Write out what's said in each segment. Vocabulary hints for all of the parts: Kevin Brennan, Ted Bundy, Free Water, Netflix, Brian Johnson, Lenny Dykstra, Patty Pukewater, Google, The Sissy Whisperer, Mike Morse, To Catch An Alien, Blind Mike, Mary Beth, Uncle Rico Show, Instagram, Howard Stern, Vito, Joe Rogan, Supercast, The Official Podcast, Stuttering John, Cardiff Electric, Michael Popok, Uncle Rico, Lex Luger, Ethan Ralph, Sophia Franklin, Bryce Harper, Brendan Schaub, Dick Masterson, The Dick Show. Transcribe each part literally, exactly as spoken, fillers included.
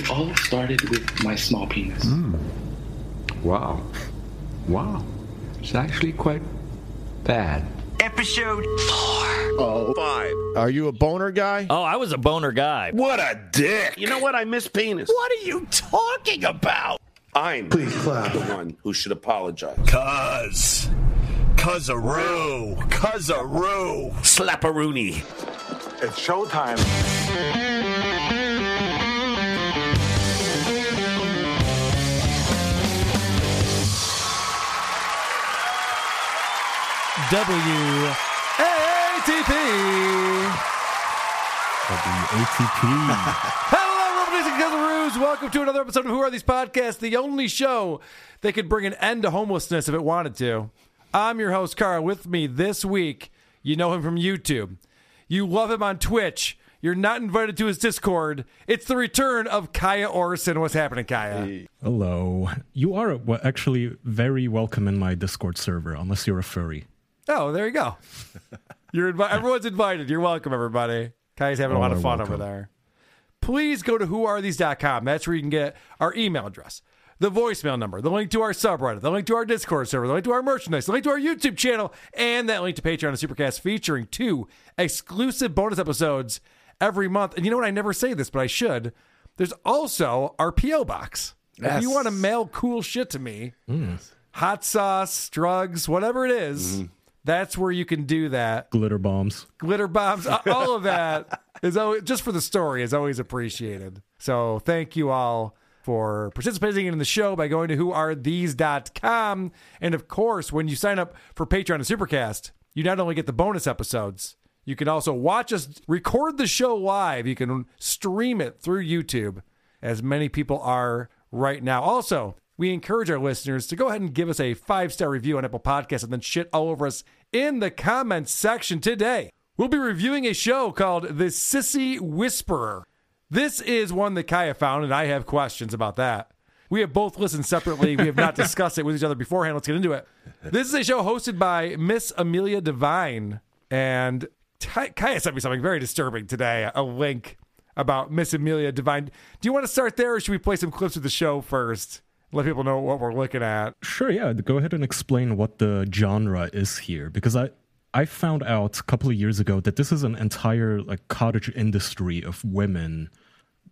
it all started with my small penis. Mm. Wow. Wow. It's actually quite bad. Episode four. Oh, five. Are you a boner guy? Oh, I was a boner guy. What a dick. You know what? I miss penis. What are you talking about? I'm Please clap. the one who should apologize. Cuz. Cuz-a-roo. Cuz-a-roo. Slap-a-rooney. It's showtime. W A A T P. W A T P. Hello, lovelies and Killaroos. Welcome to another episode of Who Are These Podcasts, the only show that could bring an end to homelessness if it wanted to. I'm your host, Carl. With me this week, you know him from YouTube. You love him on Twitch. You're not invited to his Discord. It's the return of Kaya Orsan. What's happening, Kaya? Hey. Hello. You are actually very welcome in my Discord server, unless you're a furry. Oh, there you go. You're invi- Everyone's invited. You're welcome, everybody. Kai's having oh, a lot of fun welcome. over there. Please go to who are these dot com. That's where you can get our email address, the voicemail number, the link to our subreddit, the link to our Discord server, the link to our merchandise, the link to our YouTube channel, and that link to Patreon and Supercast featuring two exclusive bonus episodes every month. And you know what? I never say this, but I should. There's also our P O box. Yes. If you want to mail cool shit to me, mm. hot sauce, drugs, whatever it is, mm. that's where you can do that. Glitter bombs. Glitter bombs. All of that is always, just for the story, is always appreciated. So thank you all for participating in the show by going to who are these dot com. And of course, when you sign up for Patreon and Supercast, you not only get the bonus episodes, you can also watch us record the show live. You can stream it through YouTube, as many people are right now. Also, we encourage our listeners to go ahead and give us a five-star review on Apple Podcasts and then shit all over us in the comments section today. We'll be reviewing a show called The Sissy Whisperer. This is one that Kaya found, and I have questions about that. We have both listened separately. We have not discussed it with each other beforehand. Let's get into it. This is a show hosted by Miss Amelia Devine. And Ty- Kaya sent me something very disturbing today, a link about Miss Amelia Devine. Do you want to start there, or should we play some clips of the show first? Let people know what we're looking at. Sure, yeah. Go ahead and explain what the genre is here. Because I, I found out a couple of years ago that this is an entire like cottage industry of women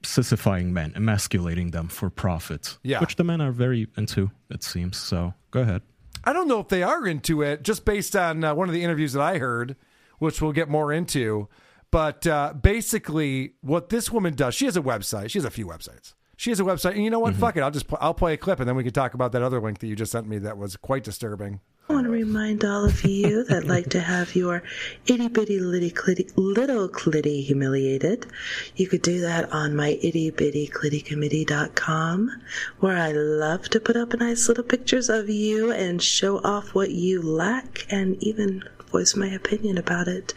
sissifying men, emasculating them for profit. Yeah. Which the men are very into, it seems. So go ahead. I don't know if they are into it, just based on uh, one of the interviews that I heard, which we'll get more into. But uh, basically what this woman does, she has a website. She has a few websites. She has a website, and you know what? Mm-hmm. Fuck it. I'll just pl- I'll play a clip, and then we can talk about that other link that you just sent me that was quite disturbing. I want to remind all of you that like to have your itty-bitty litty clitty, little clitty humiliated. You could do that on my itty bitty clitty committee dot com, where I love to put up nice little pictures of you and show off what you lack and even voice my opinion about it,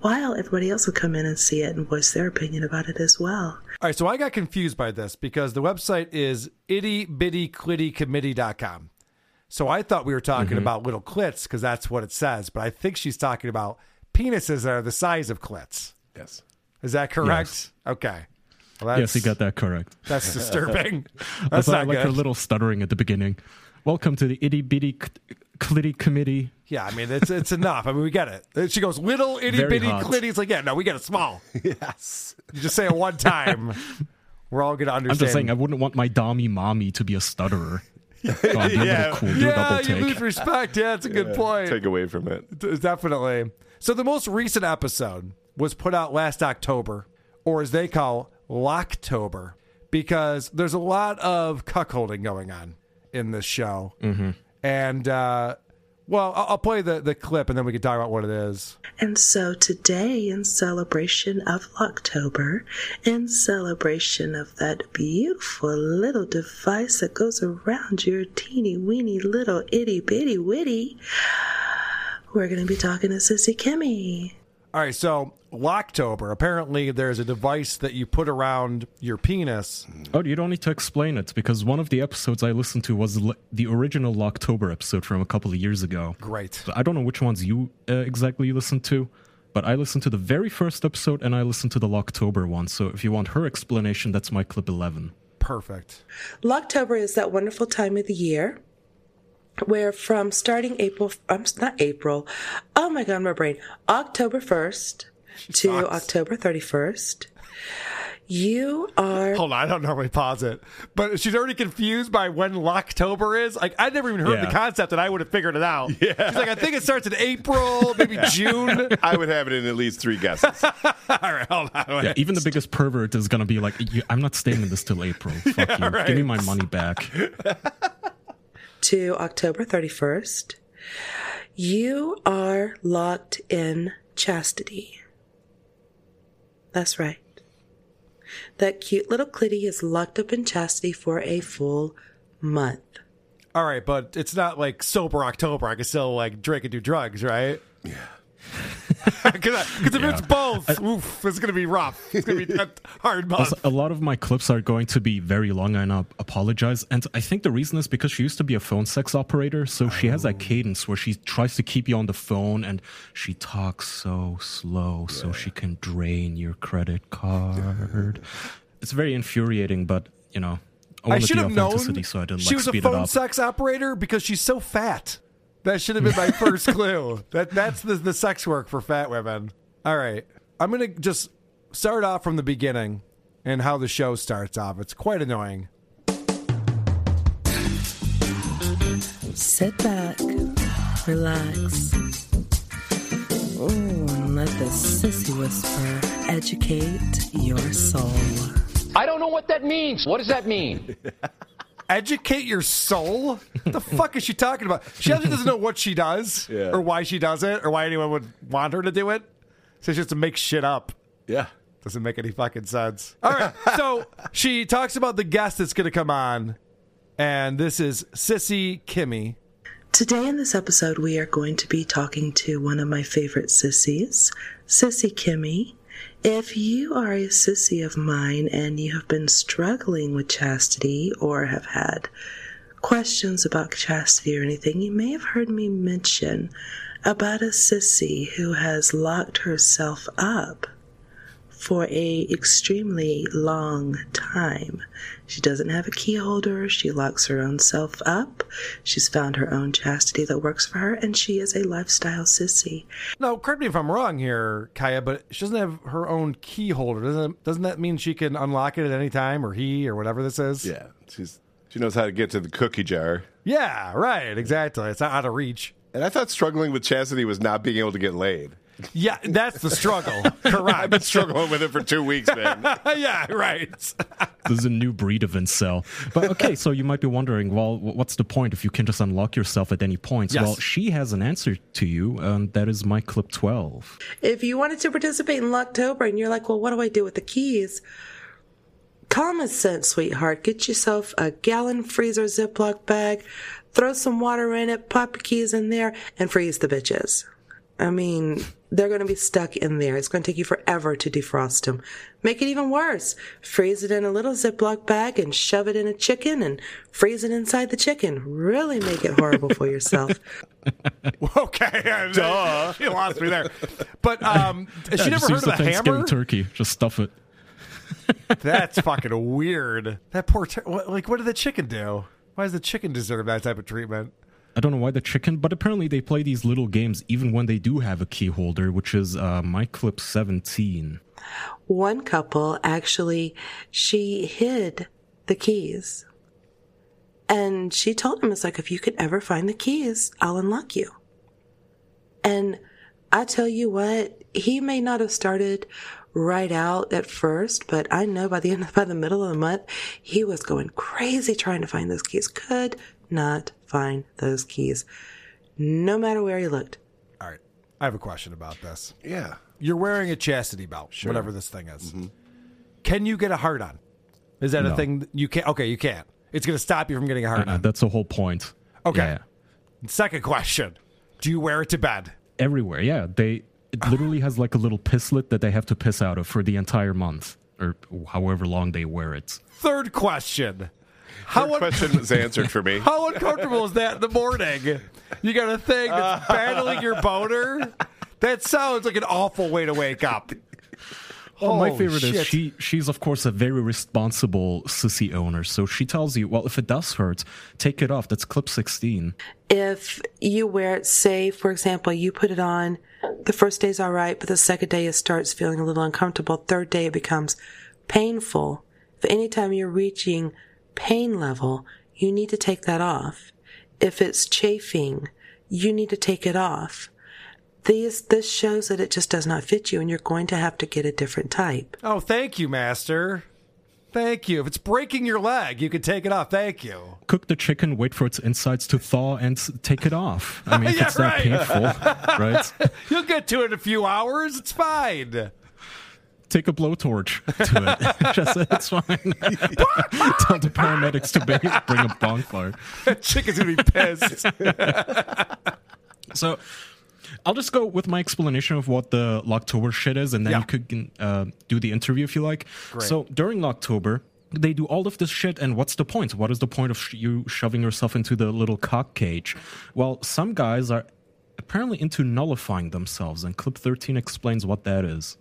while everybody else will come in and see it and voice their opinion about it as well. All right, so I got confused by this because the website is itty bitty clitty committee dot com. So I thought we were talking mm-hmm. about little clits because that's what it says, but I think she's talking about penises that are the size of clits. Yes. Is that correct? Yes. Okay. Well, yes, you got that correct. That's disturbing. That's not like good. Her little stuttering at the beginning. Welcome to the itty bitty clitty committee. Yeah, I mean, it's it's enough. I mean, we get it. She goes, little itty bitty clitty. It's like, yeah, no, we get it small. Yes. You just say it one time. We're all going to understand. I'm just saying, I wouldn't want my dommy mommy to be a stutterer. God, yeah, cool. yeah you lose respect. Yeah, that's a yeah, good point. Take away from it. D- definitely. So the most recent episode was put out last October, or as they call, Locktober, because there's a lot of cuckolding going on in this show. Mm-hmm. And, uh, well, I'll play the, the clip and then we can talk about what it is. And so today, in celebration of Locktober, in celebration of that beautiful little device that goes around your teeny weeny little itty bitty witty, we're going to be talking to Sissy Kimmy. All right, so Locktober, apparently there's a device that you put around your penis. Oh, you don't need to explain it, because one of the episodes I listened to was the original Locktober episode from a couple of years ago. Great. So I don't know which ones you uh, exactly listened to, but I listened to the very first episode, and I listened to the Locktober one. So if you want her explanation, that's my clip eleven. Perfect. Locktober is that wonderful time of the year where from starting April, um, not April, oh my God, my brain, October first to October thirty-first, you are... Hold on, I don't normally pause it. But she's already confused by when Locktober is. Like, I never even heard yeah. the concept, and I would have figured it out. Yeah. She's like, I think it starts in April, maybe June. I would have it in at least three guesses. All right, hold on. Yeah, even the biggest pervert is going to be like, I'm not staying in this till April. Fuck yeah, you. Right. Give me my money back. To October thirty-first, you are locked in chastity. That's right. That cute little clitty is locked up in chastity for a full month. All right, but it's not like sober October. I can still like drink and do drugs, right? Yeah. Because if yeah. it's both, I, oof, it's going to be rough. It's going to be a hard month. Also, a lot of my clips are going to be very long, and I apologize. And I think the reason is because she used to be a phone sex operator, so oh. she has that cadence where she tries to keep you on the phone, and she talks so slow yeah. so she can drain your credit card. Yeah. It's very infuriating, but, you know, I wanted I should the have known so I didn't, she like, was speed a phone sex operator because she's so fat. That should have been my first clue. That That's the, the sex work for fat women. All right. I'm going to just start off from the beginning and how the show starts off. It's quite annoying. Sit back, relax. Ooh, and let the Sissy Whisperer educate your soul. I don't know what that means. What does that mean? Educate your soul? What the fuck is she talking about? She actually doesn't know what she does yeah. or why she does it or why anyone would want her to do it. So she has to make shit up. Yeah. Doesn't make any fucking sense. All right. So she talks about the guest that's going to come on. And this is Sissy Kimmy. Today in this episode, we are going to be talking to one of my favorite sissies, Sissy Kimmy. If you are a sissy of mine and you have been struggling with chastity or have had questions about chastity or anything, you may have heard me mention about a sissy who has locked herself up for a extremely long time. She doesn't have a key holder. She locks her own self up. She's found her own chastity that works for her, and she is a lifestyle sissy. Now, correct me if I'm wrong here, Kaya, but she doesn't have her own key holder. Doesn't doesn't that mean she can unlock it at any time, or he, or whatever this is? Yeah, she's she knows how to get to the cookie jar. Yeah, right, exactly. It's not out of reach. And I thought struggling with chastity was not being able to get laid. Yeah, that's the struggle. Correct. I've been struggling with it for two weeks, man. Yeah, right. This is a new breed of incel. But okay, so you might be wondering, well, what's the point if you can just unlock yourself at any point? Yes. Well, she has an answer to you, and that is my clip twelve. If you wanted to participate in Locktober and you're like, well, what do I do with the keys? Common sense, sweetheart. Get yourself a gallon freezer Ziploc bag, throw some water in it, pop your keys in there, and freeze the bitches. I mean, they're going to be stuck in there. It's going to take you forever to defrost them. Make it even worse. Freeze it in a little Ziploc bag and shove it in a chicken and freeze it inside the chicken. Really make it horrible for yourself. Okay. Duh. She lost me there. But um, has yeah, she never heard of a hammer? Turkey. Just stuff it. That's fucking weird. That poor tur- Like, what did the chicken do? Why does the chicken deserve that type of treatment? I don't know why the chicken, but apparently they play these little games even when they do have a key holder, which is uh, my clip seventeen. One couple, actually, she hid the keys. And she told him, it's like, if you could ever find the keys, I'll unlock you. And I tell you what, he may not have started right out at first, but I know by the end, by the middle of the month, he was going crazy trying to find those keys. Could not find those keys, no matter where you looked. All right, I have a question about this. Yeah, you're wearing a chastity belt, sure. whatever this thing is. Mm-hmm. Can you get a hard on? Is that no. a thing that you can't? Okay, you can't. It's going to stop you from getting a hard on. Uh, that's the whole point. Okay. Yeah. Second question: do you wear it to bed? Everywhere. Yeah, they. It literally has like a little pisslet that they have to piss out of for the entire month, or however long they wear it. Third question. How Your un- question was answered for me. How uncomfortable is that in the morning? You got a thing that's battling your boner? That sounds like an awful way to wake up. Well, my favorite shit. is she, she's, of course, a very responsible sissy owner. So she tells you, well, if it does hurt, take it off. That's clip sixteen. If you wear it, say, for example, you put it on, the first day's all right, but the second day it starts feeling a little uncomfortable. Third day it becomes painful. If any time you're reaching pain level, you need to take that off. If it's chafing, you need to take it off. These, this shows that it just does not fit you, and you're going to have to get a different type. Oh, thank you, Master. Thank you. If it's breaking your leg, you can take it off. Thank you. Cook the chicken, wait for its insides to thaw, and take it off. I mean, if yeah, it's right. that painful, right? You'll get to it in a few hours. It's fine. Take a blowtorch to it. Just, it's fine. Tell the paramedics to bring, bring a bonfire. That chicken's going to be pissed. So... I'll just go with my explanation of what the Locktober shit is, and then yeah. you could uh, do the interview if you like. Great. So during Locktober, they do all of this shit, and what's the point? What is the point of sh- you shoving yourself into the little cock cage? Well, some guys are apparently into nullifying themselves, and clip thirteen explains what that is.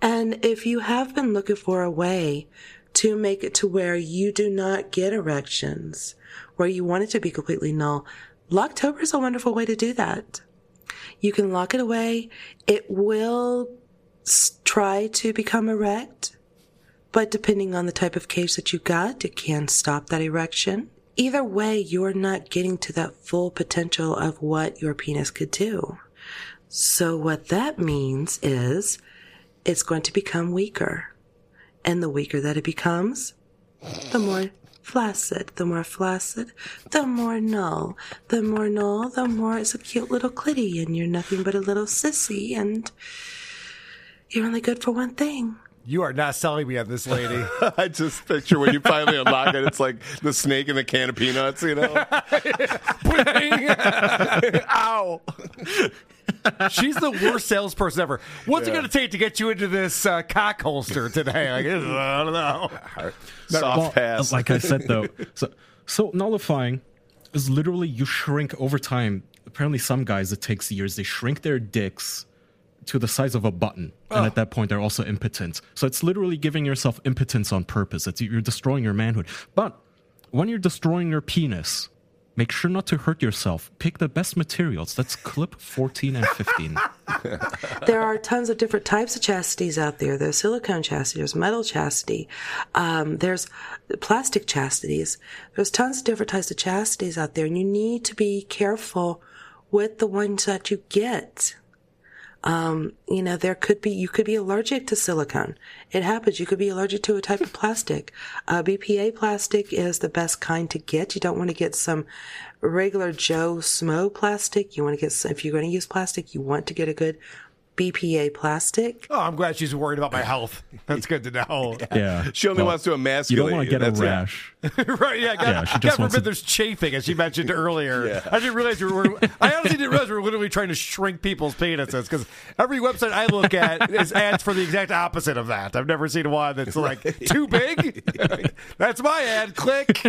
And if you have been looking for a way to make it to where you do not get erections, where you want it to be completely null, Locktober is a wonderful way to do that. You can lock it away. It will try to become erect, but depending on the type of cage that you got, it can stop that erection. Either way, you're not getting to that full potential of what your penis could do. So what that means is it's going to become weaker. And the weaker that it becomes, the more flaccid, the more flaccid, the more null, the more null, the more it's a cute little clitty, and you're nothing but a little sissy, and you're only good for one thing. You are not selling me on this, lady. I just picture when you finally unlock it, it's like the snake in the can of peanuts, you know? Ow. She's the worst salesperson ever. What's yeah. it going to take to get you into this uh, cock holster today? Like, I don't know. Soft well, pass. Like I said, though. So, so nullifying is literally you shrink over time. Apparently some guys, it takes years. They shrink their dicks to the size of a button. Oh. And at that point, they're also impotent. So it's literally giving yourself impotence on purpose. It's, you're destroying your manhood. But when you're destroying your penis, make sure not to hurt yourself. Pick the best materials. That's clip fourteen and fifteen. There are tons of different types of chastities out there. There's silicone chastity. There's metal chastity. Um, there's plastic chastities. There's tons of different types of chastities out there. And you need to be careful with the ones that you get. Um, you know, there could be, you could be allergic to silicone. It happens. You could be allergic to a type of plastic. Uh, B P A plastic is the best kind to get. You don't want to get some regular Joe Smo plastic. You want to get, some, if you're going to use plastic, you want to get a good B P A plastic. Oh, I'm glad she's worried about my health. That's good to know. Yeah. yeah. She only well, wants to emasculate you. You don't want to get That's a rash. Right, yeah. God, yeah, she just God forbid to... there's chafing, as she mentioned earlier. Yeah. I didn't realize we were, I honestly didn't realize we were literally trying to shrink people's penises, because every website I look at is ads for the exact opposite of that. I've never seen one that's like, right. too big? That's my ad. Click.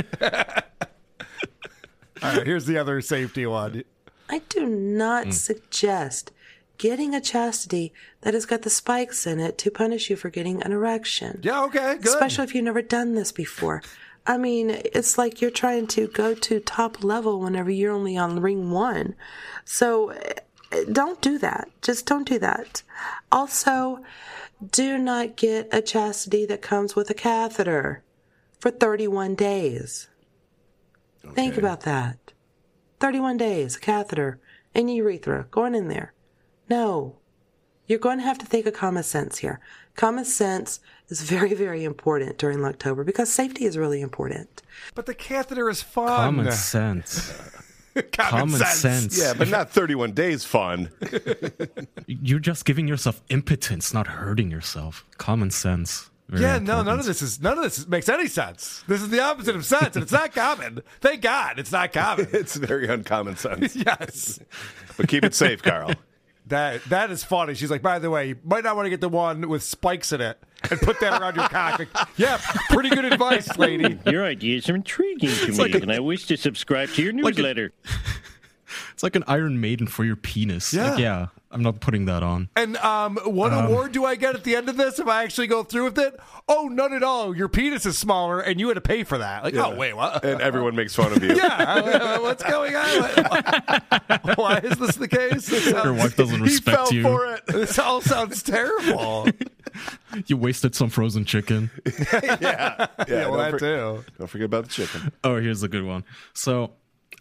All right, here's the other safety one. I do not mm. suggest getting a chastity that has got the spikes in it to punish you for getting an erection. Yeah, okay, good. Especially if you've never done this before. I mean, it's like you're trying to go to top level whenever you're only on ring one. So don't do that. Just don't do that. Also, do not get a chastity that comes with a catheter for thirty-one days. Okay. Think about that. thirty-one days, a catheter, an urethra, going in there. No, you're going to have to think of common sense here. Common sense is very, very important during Locktober because safety is really important. But the catheter is fun. Common sense. common common sense. sense. Yeah, but not thirty-one days fun. You're just giving yourself impotence, not hurting yourself. Common sense. Very yeah, important. no, none of this is none of this makes any sense. This is the opposite of sense, and it's not common. Thank God, it's not common. It's very uncommon sense. Yes, but keep it safe, Carl. That that is funny. She's like, by the way, you might not want to get the one with spikes in it and put that around your cock. Like, yeah, pretty good advice, lady. Your ideas are intriguing to it's me, like a, and I wish to subscribe to your newsletter. Like a, it's like an Iron Maiden for your penis. Yeah, like, yeah. I'm not putting that on. And um, what um, award do I get at the end of this if I actually go through with it? Oh, none at all. Your penis is smaller, and you had to pay for that. Like, yeah. oh, wait, what? And everyone makes fun of you. Yeah, what's going on? Why is this the case? Sounds, Your wife doesn't respect you. He fell for it. This all sounds terrible. You wasted some frozen chicken. yeah, yeah, yeah well, for- too. Don't forget about the chicken. Oh, here's a good one. So,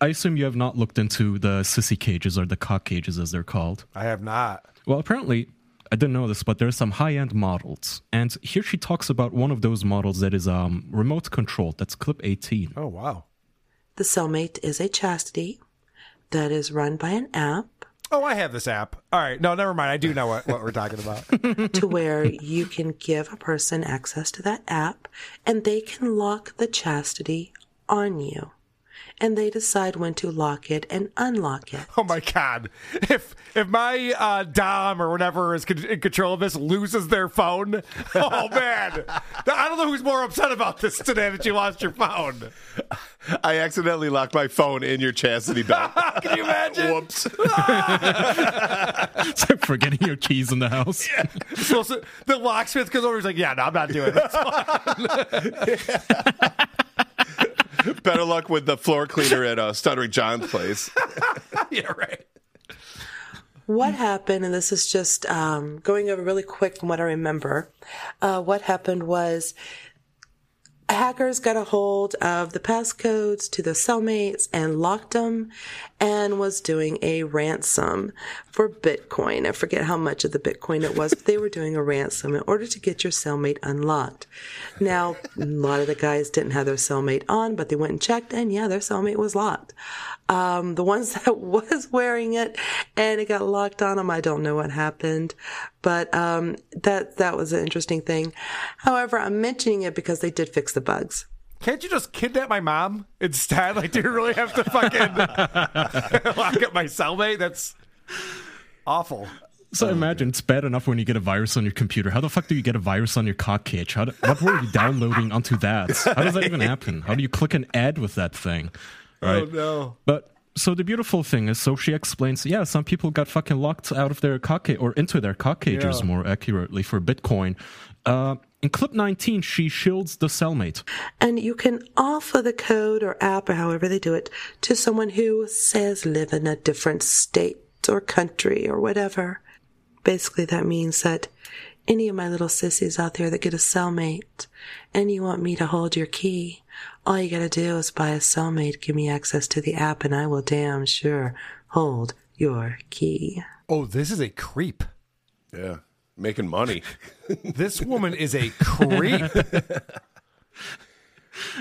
I assume you have not looked into the sissy cages or the cock cages, as they're called. I have not. Well, apparently, I didn't know this, but there are some high-end models. And here she talks about one of those models that is um, remote-controlled. That's clip eighteen. Oh, wow. The Cellmate is a chastity that is run by an app. Oh, I have this app. All right. No, never mind. I do know what, what we're talking about. To where you can give a person access to that app, and they can lock the chastity on you. And they decide when to lock it and unlock it. Oh, my God. If if my uh, Dom or whatever is con- in control of this loses their phone, oh, man. I don't know who's more upset about this today that you lost your phone. I accidentally locked my phone in your chastity belt. Can you imagine? Whoops. It's like forgetting your keys in the house. Yeah. So, so the locksmith goes over and he's like, yeah, no, I'm not doing that. Better luck with the floor cleaner at uh, Stuttering John's place. Yeah, right. What happened, and this is just um, going over really quick from what I remember, uh, what happened was hackers got a hold of the passcodes to the Cellmates and locked them and was doing a ransom for Bitcoin. I forget how much of the Bitcoin it was, but they were doing a ransom in order to get your Cellmate unlocked. Now, a lot of the guys didn't have their Cellmate on, but they went and checked, and yeah, their Cellmate was locked. Um, the ones that was wearing it and it got locked on them, I don't know what happened, but um, that that was an interesting thing. However, I'm mentioning it because they did fix the bugs. Can't you just kidnap my mom instead? Like, do you really have to fucking lock up my Cellmate? That's awful. So imagine, it's bad enough when you get a virus on your computer. How the fuck do you get a virus on your cock cage? How do, what were you downloading onto that? How does that even happen? How do you click an ad with that thing? Right? Oh, no. But so the beautiful thing is, so she explains, yeah, some people got fucking locked out of their cock cage, or into their cock cages, yeah. more accurately, for Bitcoin. Uh, in clip nineteen, she shields the Cellmate. And you can offer the code or app or however they do it to someone who says live in a different state or country or whatever. Basically, that means that any of my little sissies out there that get a Cellmate and you want me to hold your key, all you gotta do is buy a Cellmate, give me access to the app, and I will damn sure hold your key. Oh, this is a creep. Yeah, making money. This woman is a creep.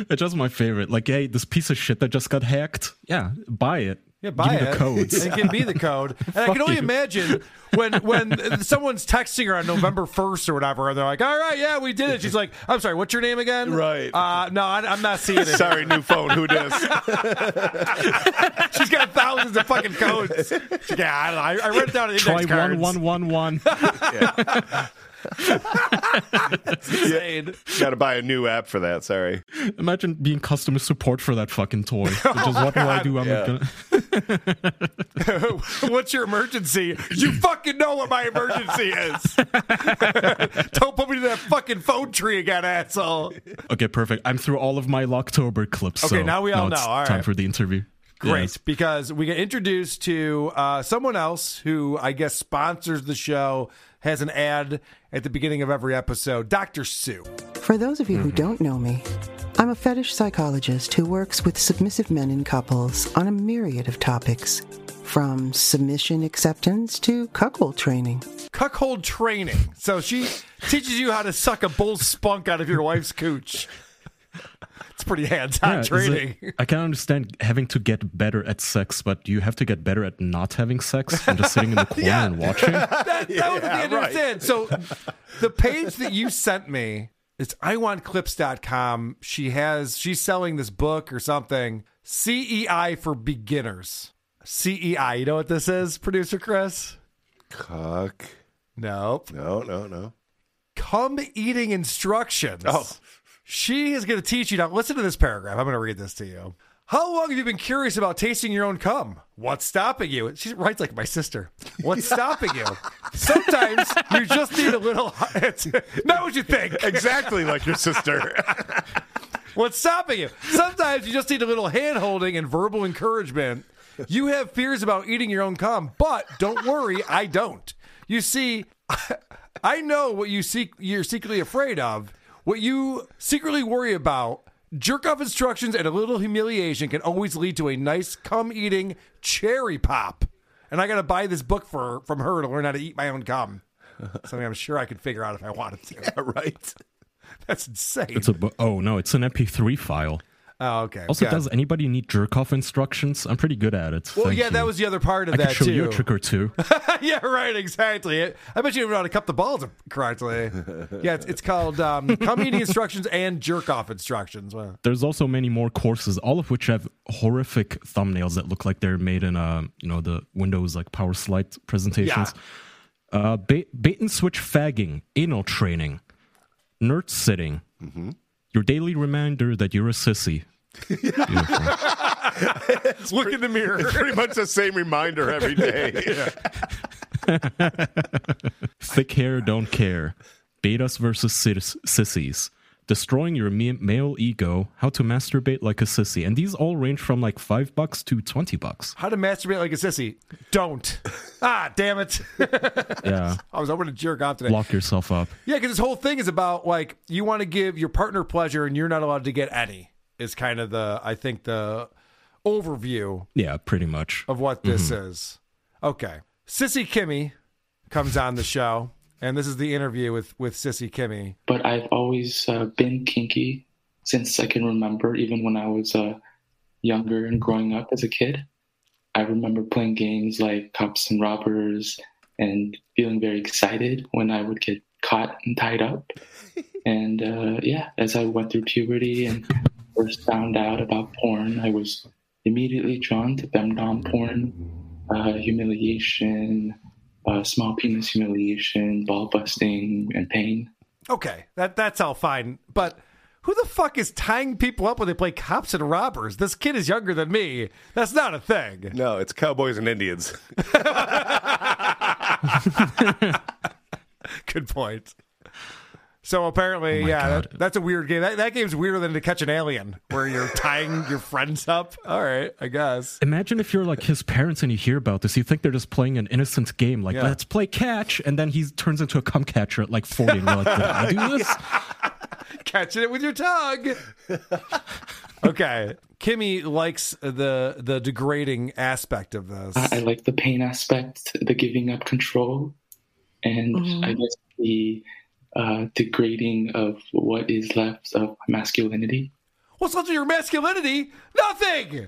It's just my favorite. Like, hey, this piece of shit that just got hacked, yeah, buy it. Yeah, buy it. Codes. It can be the code. And I can only you. imagine when when someone's texting her on November first or whatever, and they're like, all right, yeah, we did it. She's like, I'm sorry, what's your name again? Right. Uh, no, I, I'm not seeing it. Sorry, new phone. Who does? She's got thousands of fucking codes. Yeah, I don't know. I, I wrote it down in the index cards. one one one one. Yeah. Insane. You gotta buy a new app for that. Sorry. Imagine being customer support for that fucking toy. Which is oh what God. do I do? I'm yeah. gonna... What's your emergency? You fucking know what my emergency is. Don't put me to that fucking phone tree again, asshole. Okay, perfect. I'm through all of my Locktober clips. Okay, so now we all now know. It's all right. Time for the interview. Great, yes. Because we get introduced to uh, someone else who I guess sponsors the show, has an ad at the beginning of every episode, Doctor Sue. For those of you mm-hmm. who don't know me, I'm a fetish psychologist who works with submissive men and couples on a myriad of topics, from submission acceptance to cuckold training. Cuckold training. So she teaches you how to suck a bull's spunk out of your wife's cooch. It's pretty hands-on yeah, training. It, I can understand having to get better at sex, but you have to get better at not having sex and just sitting in the corner yeah. and watching. That, that yeah, would be yeah, understand. Right. So the page that you sent me is i want clips dot com. She has she's selling this book or something. C E I for beginners. C E I. You know what this is, producer Chris? Cuck. No. No, no, no. Cum eating instructions. Oh. She is going to teach you. Now, listen to this paragraph. I'm going to read this to you. How long have you been curious about tasting your own cum? What's stopping you? She writes like my sister. What's stopping you? Sometimes you just need a little... It's not what you think. Exactly like your sister. What's stopping you? Sometimes you just need a little hand-holding and verbal encouragement. You have fears about eating your own cum, but don't worry, I don't. You see, I know what you seek, you're secretly afraid of, what you secretly worry about. Jerk-off instructions and a little humiliation can always lead to a nice cum-eating cherry pop. And I got to buy this book for from her to learn how to eat my own cum. Something I'm sure I could figure out if I wanted to. Yeah, right? That's insane. It's a bu- oh, no, it's an M P three file. Oh, okay. Also, yeah. Does anybody need jerk-off instructions? I'm pretty good at it. Well, Thank yeah, you. That was the other part of I that, too. I could show too. you a trick or two. Yeah, right, exactly. I bet you don't know how to cup the balls correctly. Yeah, it's, it's called um, cum-eating instructions and jerk-off instructions. Wow. There's also many more courses, all of which have horrific thumbnails that look like they're made in, uh, you know, the Windows like power slide presentations. Yeah. Uh, bait, bait and switch fagging, anal training, nerd sitting, mm-hmm. your daily reminder that you're a sissy. It's Look pre- in the mirror. It's pretty much the same reminder every day. Thick hair, don't care. Betas versus sis- sissies. Destroying your me- male ego. How to masturbate like a sissy. And these all range from like five bucks to twenty bucks. How to masturbate like a sissy? Don't. Ah, damn it. Yeah. I was hoping to jerk off today. Lock yourself up. Yeah, because this whole thing is about like you want to give your partner pleasure and you're not allowed to get any. Is kind of the, I think, the overview. Yeah, pretty much. Of what this mm-hmm. is. Okay. Sissy Kimmy comes on the show, and this is the interview with, with Sissy Kimmy. But I've always uh, been kinky since I can remember, even when I was uh, younger and growing up as a kid. I remember playing games like Cops and Robbers and feeling very excited when I would get caught and tied up. And uh, yeah, as I went through puberty and... first found out about porn, I was immediately drawn to femdom porn, uh, humiliation, uh, small penis humiliation, ball busting, and pain. Okay, that that's all fine. But who the fuck is tying people up when they play Cops and Robbers? This kid is younger than me. That's not a thing. No, it's Cowboys and Indians. Good point. So apparently, oh yeah, that, that's a weird game. That, that game's weirder than To Catch an Alien, where you're tying your friends up. All right, I guess. Imagine if you're like his parents and you hear about this. You think they're just playing an innocent game, like, yeah. let's play catch, and then he turns into a cum catcher at like forty, and you're like, did I do this? Catching it with your tongue. Okay. Kimmy likes the the degrading aspect of this. I, I like the pain aspect, the giving up control, and mm-hmm. I guess the... Uh, degrading of what is left of masculinity. What's left of your masculinity? Nothing! Dude,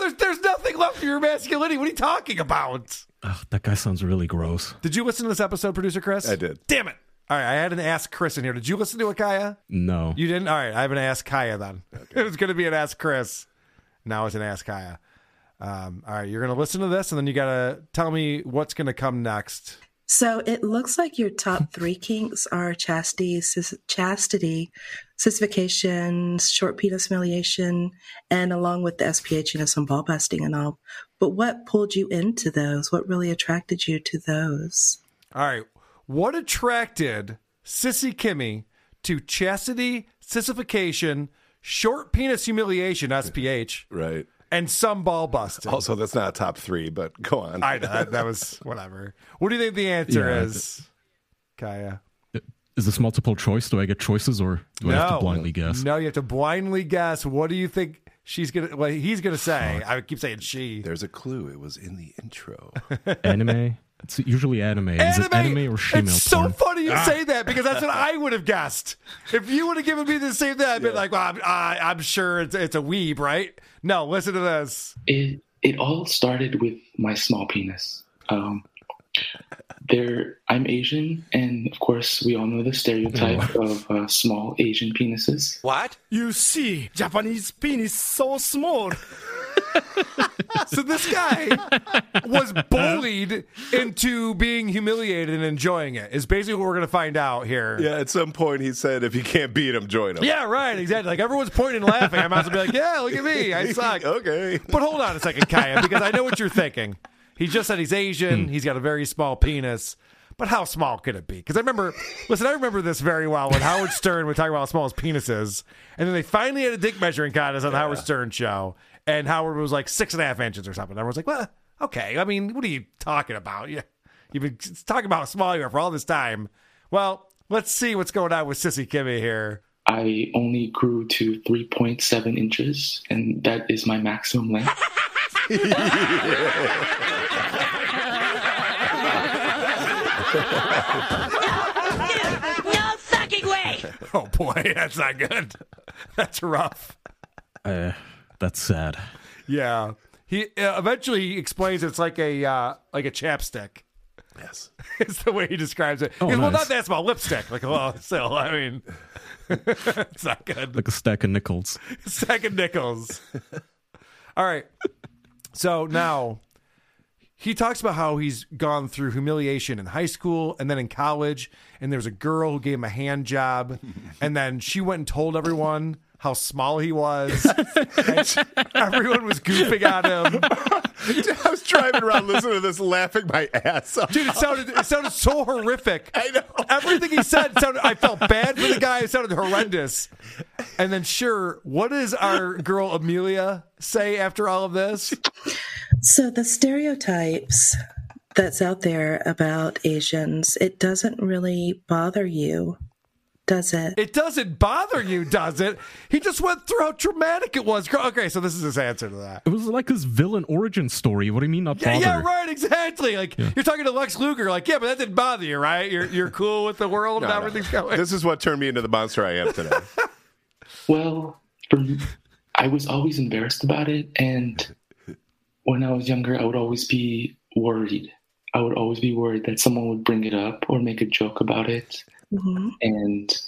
there's, there's nothing left of your masculinity. What are you talking about? Ugh, that guy sounds really gross. Did you listen to this episode, Producer Chris? I did. Damn it. All right, I had an Ask Chris in here. Did you listen to it, Kaya? No. You didn't? All right, I have an Ask Kaya then. Okay. It was going to be an Ask Chris. Now it's an Ask Kaya. Um, all right, you're going to listen to this, and then you got to tell me what's going to come next. So it looks like your top three kinks are chastity, cis- chastity, sissification, short penis humiliation, and along with the S P H, you know, some ball busting and all. But what pulled you into those? What really attracted you to those? All right. What attracted Sissy Kimmy to chastity, sissification, short penis humiliation, S P H? Right. And some ball busting. Also, that's not a top three, but go on. I know. That, that was whatever. What do you think the answer yeah, is, Kaya? Is this multiple choice? Do I get choices or do no. I have to blindly guess? No, you have to blindly guess. What do you think she's gonna? Well, he's going to say. Oh, I keep saying she. There's a clue. It was in the intro. Anime? It's usually anime. Anime? Is it anime or shemale It's so porn? Funny you ah. say that because that's what I would have guessed. If you would have given me the same thing, I'd yeah. been like, well, I'm, I, I'm sure it's, it's a weeb, right? No, listen to this. It it all started with my small penis. Um, there, I'm Asian, and of course, we all know the stereotype of uh, small Asian penises. What? You see, Japanese penis so small. So this guy was bullied into being humiliated and enjoying it, is basically what we're going to find out here. Yeah, at some point he said, if you can't beat him, join him. Yeah, right, exactly. Like, everyone's pointing and laughing. I might as well be like, yeah, look at me, I suck. Okay. But hold on a second, Kaya, because I know what you're thinking. He just said he's Asian, he's got a very small penis. But how small could it be? Because I remember, listen, I remember this very well when Howard Stern was talking about how small his penis is. And then they finally had a dick measuring contest on the yeah. Howard Stern show. And Howard was like six and a half inches or something. And I was like, well, okay. I mean, what are you talking about? You, you've been talking about how small you are for all this time. Well, let's see what's going on with Sissy Kimmy here. I only grew to three point seven inches, and that is my maximum length. No, no fucking way! Oh boy, that's not good. That's rough. Uh, that's sad. Yeah, he uh, eventually he explains it's like a uh, like a chapstick. Yes, it's the way he describes it. Oh, nice. Well, not that small, lipstick. Like, well, still, I mean, it's not good. Like a stack of nickels. A stack of nickels. All right. So now. He talks about how he's gone through humiliation in high school and then in college, and there was a girl who gave him a hand job, and then she went and told everyone how small he was. Everyone was goofing at him. Dude, I was driving around listening to this, laughing my ass off. Dude, it sounded it sounded so horrific. I know. Everything he said sounded. I felt bad for the guy. It sounded horrendous. And then, sure, what does our girl Amelia say after all of this? So the stereotypes that's out there about Asians, it doesn't really bother you, does it? It doesn't bother you, does it? He just went through how traumatic it was. Okay, so this is his answer to that. It was like his villain origin story. What do you mean not bother? Yeah, yeah right, exactly. Like, yeah. You're talking to Lex Luger, like, yeah, but that didn't bother you, right? You're you're cool with the world no, and no. everything's going. This is what turned me into the monster I am today. Well, for me, I was always embarrassed about it, and... When I was younger, I would always be worried. I would always be worried that someone would bring it up or make a joke about it. Mm-hmm. And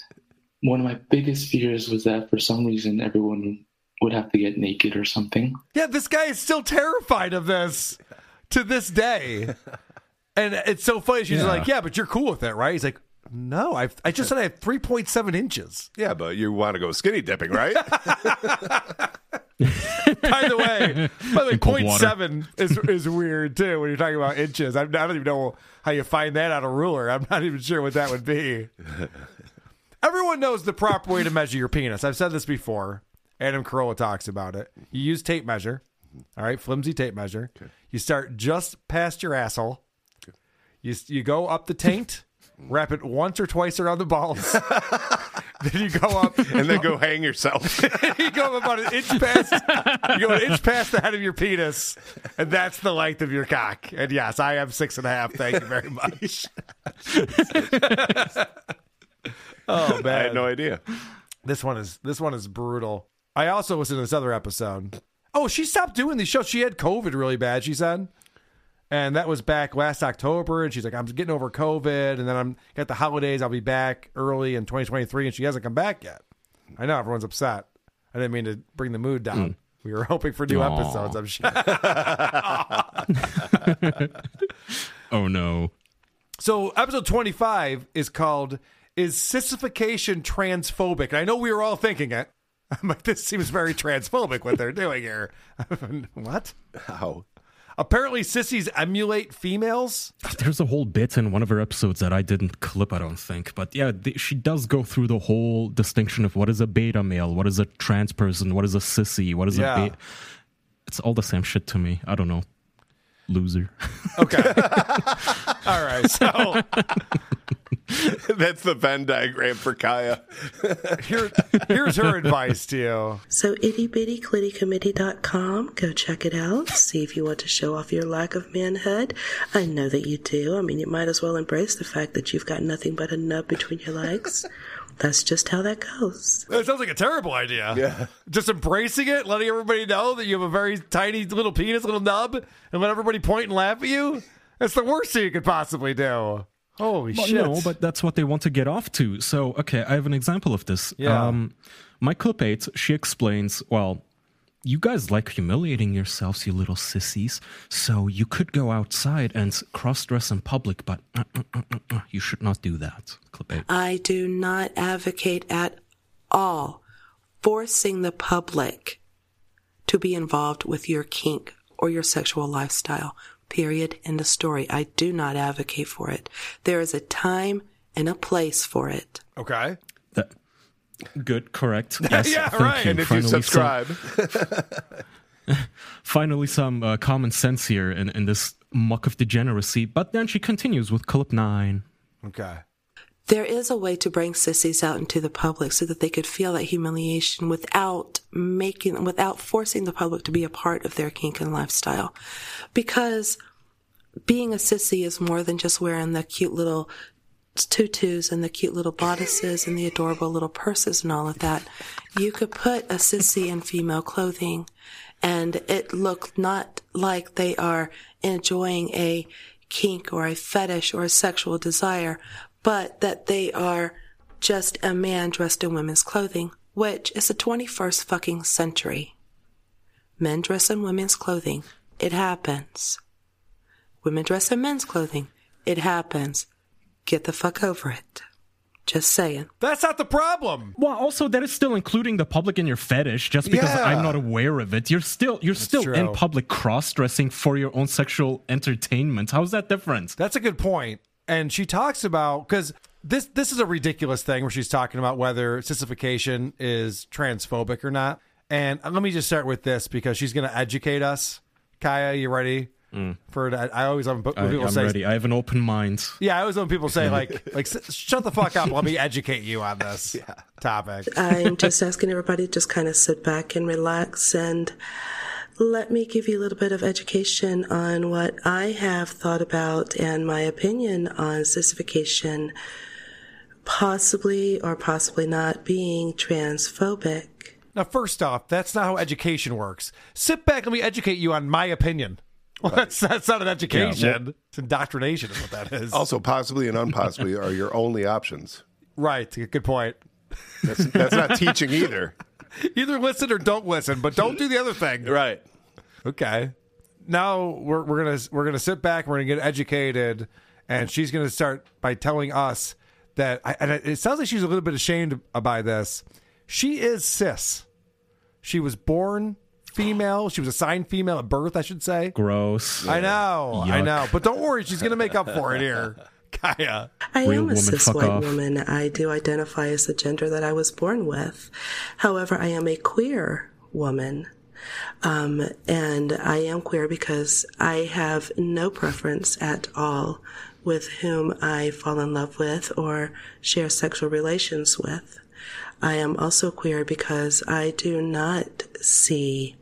one of my biggest fears was that for some reason, everyone would have to get naked or something. Yeah, this guy is still terrified of this to this day. And it's so funny. She's yeah. like, yeah, but you're cool with that, right? He's like, no, I've, I just said I have three point seven inches. Yeah, but you want to go skinny dipping, right? By the way, by the way, point seven is is weird too when you're talking about inches. I don't even know how you find that on a ruler. I'm not even sure what that would be. Everyone knows the proper way to measure your penis. I've said this before. Adam Carolla talks about it. You use tape measure, all right, flimsy tape measure. Okay. You start just past your asshole. Okay. You you go up the taint. Wrap it once or twice around the balls. Then you go up. And then go hang yourself. You go about an inch past you go an inch past the head of your penis. And that's the length of your cock. And yes, I am six and a half. Thank you very much. Oh man. I had no idea. This one is this one is brutal. I also listened to this other episode. Oh, she stopped doing these shows. She had COVID really bad, she said. And that was back last October, and she's like, I'm getting over COVID, and then I'm got the holidays, I'll be back early in twenty twenty-three, and she hasn't come back yet. I know, everyone's upset. I didn't mean to bring the mood down. Mm. We were hoping for new Aww. episodes, I'm sure. Oh, no. So episode twenty-five is called, Is Sissification Transphobic? And I know we were all thinking it. I'm like, this seems very transphobic, what they're doing here. What? How? Apparently, sissies emulate females. There's a whole bit in one of her episodes that I didn't clip, I don't think. But yeah, th- she does go through the whole distinction of what is a beta male, what is a trans person, what is a sissy, what is yeah. a beta. It's all the same shit to me. I don't know. Loser. Okay. All right. So that's the Venn diagram for Kaya. Here, here's her advice to you. So itty bitty clitty committee dot com. Go check it out. See if you want to show off your lack of manhood. I know that you do. I mean, you might as well embrace the fact that you've got nothing but a nub between your legs. That's just how that goes. That sounds like a terrible idea. Yeah. Just embracing it, letting everybody know that you have a very tiny little penis, little nub, and let everybody point and laugh at you? That's the worst thing you could possibly do. Holy but shit. No, but that's what they want to get off to. So, okay, I have an example of this. Yeah. Um, my clip eight, she explains, well, you guys like humiliating yourselves, you little sissies. So you could go outside and cross-dress in public, but uh, uh, uh, uh, uh, you should not do that. Clip eight. I do not advocate at all forcing the public to be involved with your kink or your sexual lifestyle. Period. End of story. I do not advocate for it. There is a time and a place for it. Okay. That, good, correct. Yes, yeah, thank right. You. And finally, if you subscribe. Some, finally, some uh, common sense here in, in this muck of degeneracy. But then she continues with clip nine. Okay. There is a way to bring sissies out into the public so that they could feel that humiliation without making, without forcing the public to be a part of their kink and lifestyle. Because being a sissy is more than just wearing the cute little tutus and the cute little bodices and the adorable little purses and all of that. You could put a sissy in female clothing and it looked not like they are enjoying a kink or a fetish or a sexual desire, but that they are just a man dressed in women's clothing, which is the twenty-first fucking century. Men dress in women's clothing. It happens. Women dress in men's clothing. It happens. Get the fuck over it. Just saying. That's not the problem. Well, also, that is still including the public in your fetish. Just because yeah. I'm not aware of it, you're still you're That's still true. in public cross-dressing for your own sexual entertainment. How's that different? That's a good point. And she talks about, because this this is a ridiculous thing where she's talking about whether sissification is transphobic or not. And let me just start with this, because she's going to educate us. Kaya, you ready? Mm. For that, I always have people I, I'm say, ready. I have an open mind. Yeah, I always want people say like, like shut the fuck up. Let me educate you on this yeah. topic. I'm just asking everybody to just kind of sit back and relax, and let me give you a little bit of education on what I have thought about and my opinion on sissification, possibly or possibly not being transphobic. Now, first off, that's not how education works. Sit back, let me educate you on my opinion. Well, that's, that's not an education. Yeah, well, it's indoctrination is what that is. Also, possibly and unpossibly are your only options. Right. Good point. That's, that's not teaching either. Either listen or don't listen, but don't do the other thing. Right. Okay. Now we're we're gonna we're gonna sit back. We're gonna get educated, and she's gonna start by telling us that. I, and it sounds like she's a little bit ashamed by this. She is cis. She was born female. She was assigned female at birth, I should say. Gross. I know. Yuck. I know. But don't worry, she's going to make up for it here. Kaya. I Real am a cis white off. woman. I do identify as the gender that I was born with. However, I am a queer woman. Um, and I am queer because I have no preference at all with whom I fall in love with or share sexual relations with. I am also queer because I do not see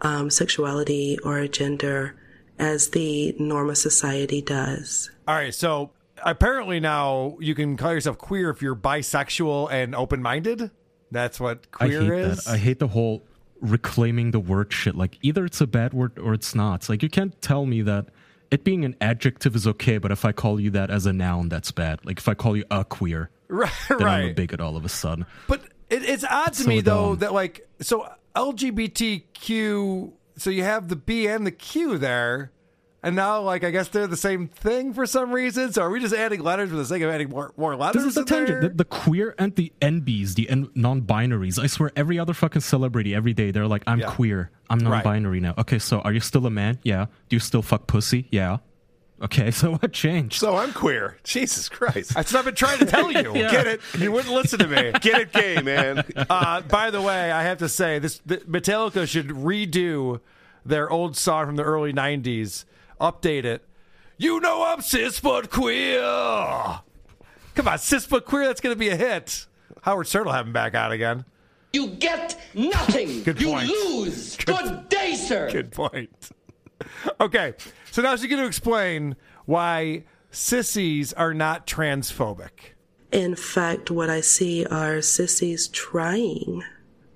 Um, sexuality or gender as the norm of society does. All right, so apparently now you can call yourself queer if you're bisexual and open-minded. That's what queer I hate is. That. I hate the whole reclaiming the word shit. Like, either it's a bad word or it's not. It's like, you can't tell me that it being an adjective is okay, but if I call you that as a noun, that's bad. Like, if I call you a queer, right, then right. I'm a bigot all of a sudden. But it, it's odd it's to so me, dumb. though, that like, so L G B T Q, so you have the B and the Q there, and now, like, I guess they're the same thing for some reason, so are we just adding letters for the sake of adding more, more letters? This is the tangent. The, the queer and the N Bs, the N- non-binaries. I swear, every other fucking celebrity every day, they're like, I'm yeah. queer, I'm non-binary right. now. Okay, so are you still a man? Yeah. Do you still fuck pussy? Yeah. Okay, so what changed? So I'm queer. Jesus Christ. That's what I've been trying to tell you. yeah. Get it. You wouldn't listen to me. Get it gay, man. Uh, by the way, I have to say, this the, Metallica should redo their old song from the early nineties, update it. You know I'm cis but queer. Come on, cis but queer, that's going to be a hit. Howard Stern will have him back out again. You get nothing. Good point. You lose. Good, Good day, sir. Good point. Okay, so now she's going to explain why sissies are not transphobic. In fact, what I see are sissies trying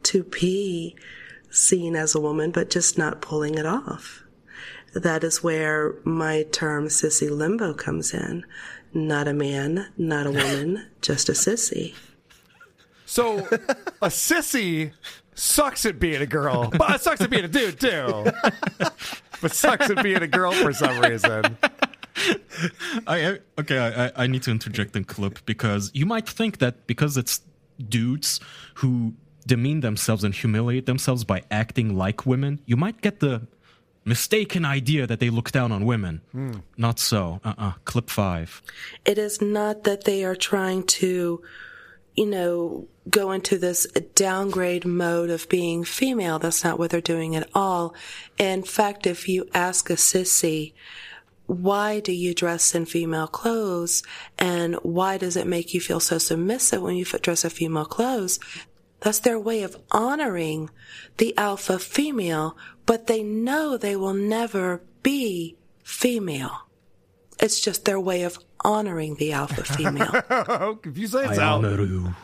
to be seen as a woman, but just not pulling it off. That is where my term sissy limbo comes in. Not a man, not a woman, just a sissy. So a sissy sucks at being a girl, but sucks at being a dude too. But sucks at being a girl for some reason. I, okay, I, I need to interject and clip, because you might think that because it's dudes who demean themselves and humiliate themselves by acting like women, you might get the mistaken idea that they look down on women. Mm. Not so. Uh-uh. Clip five. It is not that they are trying to, you know, go into this downgrade mode of being female. That's not what they're doing at all. In fact, if you ask a sissy, why do you dress in female clothes, and why does it make you feel so submissive when you dress in female clothes? That's their way of honoring the alpha female, but they know they will never be female. It's just their way of honoring the alpha female. If you say it's I honor you.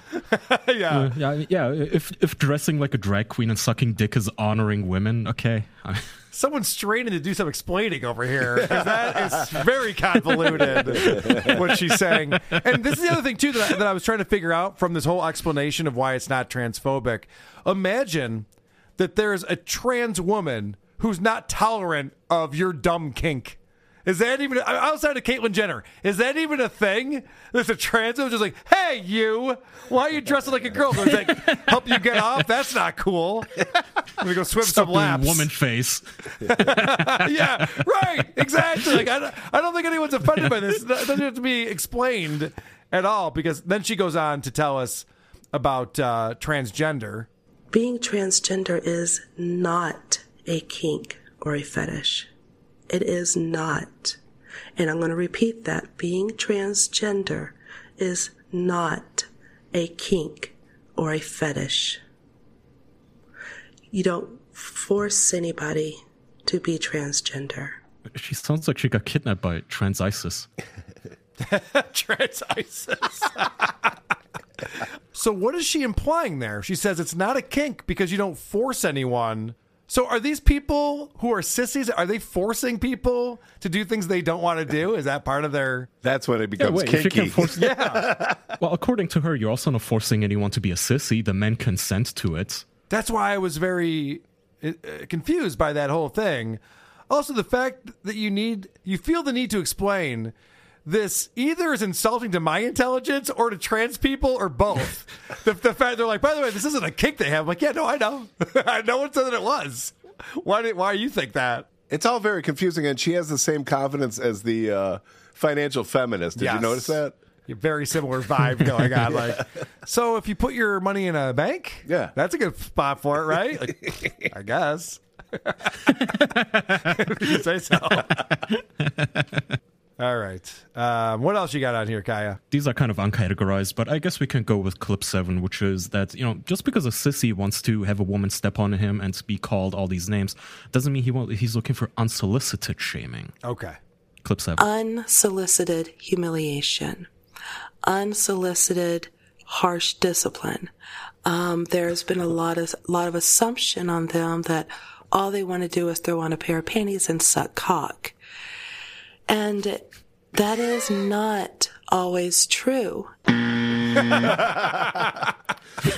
Yeah. yeah, yeah. If if dressing like a drag queen and sucking dick is honoring women, okay. Someone's straining to do some explaining over here. That is very convoluted, what she's saying. And this is the other thing, too, that I, that I was trying to figure out from this whole explanation of why it's not transphobic. Imagine that there's a trans woman who's not tolerant of your dumb kink. Is that even, outside of Caitlyn Jenner, is that even a thing? There's a trans woman just like, hey, you, why are you dressing like a girl? It's like, help you get off? That's not cool. Let me go swim Stop some laps. Woman face. Yeah, right, exactly. Like, I, I don't think anyone's offended by this. It doesn't have to be explained at all, because then she goes on to tell us about uh, transgender. Being transgender is not a kink or a fetish. It is not. And I'm going to repeat that. Being transgender is not a kink or a fetish. You don't force anybody to be transgender. She sounds like she got kidnapped by trans ISIS. Trans ISIS. So what is she implying there? She says it's not a kink because you don't force anyone. So are these people who are sissies, are they forcing people to do things they don't want to do? Is that part of their... That's when it becomes yeah, wait, kinky. If you can force... Yeah. Well, according to her, you're also not forcing anyone to be a sissy. The men consent to it. That's why I was very uh, confused by that whole thing. Also, the fact that you need, you feel the need to explain this either is insulting to my intelligence or to trans people or both. the, the fact they're like, by the way, this isn't a kink they have. I'm like, yeah, no, I know. I know one said that it was. Why did, why you think that? It's all very confusing, and she has the same confidence as the uh, financial feminist. Did yes. you notice that? A very similar vibe going on. Like, so if you put your money in a bank, yeah, that's a good spot for it, right? Like, I guess. If you say so. All right. Um, what else you got on here, Kaya? These are kind of uncategorized, but I guess we can go with clip seven, which is that, you know, just because a sissy wants to have a woman step on him and be called all these names doesn't mean he won't, he's looking for unsolicited shaming. Okay. Clip seven. Unsolicited humiliation. Unsolicited harsh discipline. Um, there's been a lot of, lot of assumption on them that all they want to do is throw on a pair of panties and suck cock. And that is not always true.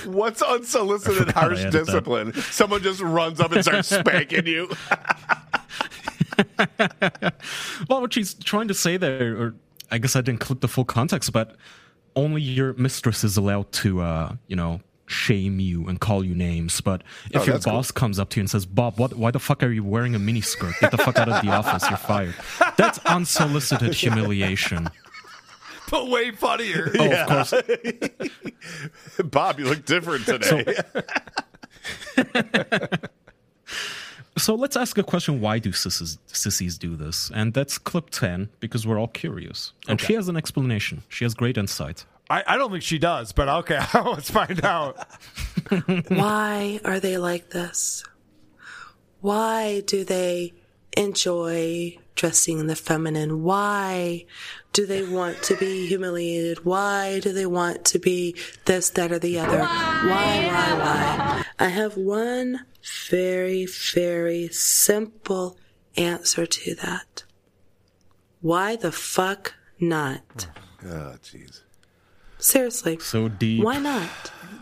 What's unsolicited harsh discipline? That. Someone just runs up and starts spanking you. Well, what she's trying to say there, or I guess I didn't clip the full context, but only your mistress is allowed to, uh, you know, shame you and call you names. But if oh, your boss cool. comes up to you and says, Bob, what, why the fuck are you wearing a miniskirt? Get the fuck out of the office. You're fired. That's unsolicited humiliation. But way funnier. Oh, yeah. Of course. Bob, you look different today. So, so let's ask a question. Why do sissies, sissies do this? And that's clip ten, because we're all curious. And okay. She has an explanation. She has great insight. I, I don't think she does, but okay, let's find out. Why are they like this? Why do they enjoy dressing in the feminine? Why do they want to be humiliated? Why do they want to be this, that, or the other? Why, why, why? I have one very, very simple answer to that. Why the fuck not? Oh, jeez. Seriously. So deep. Why not?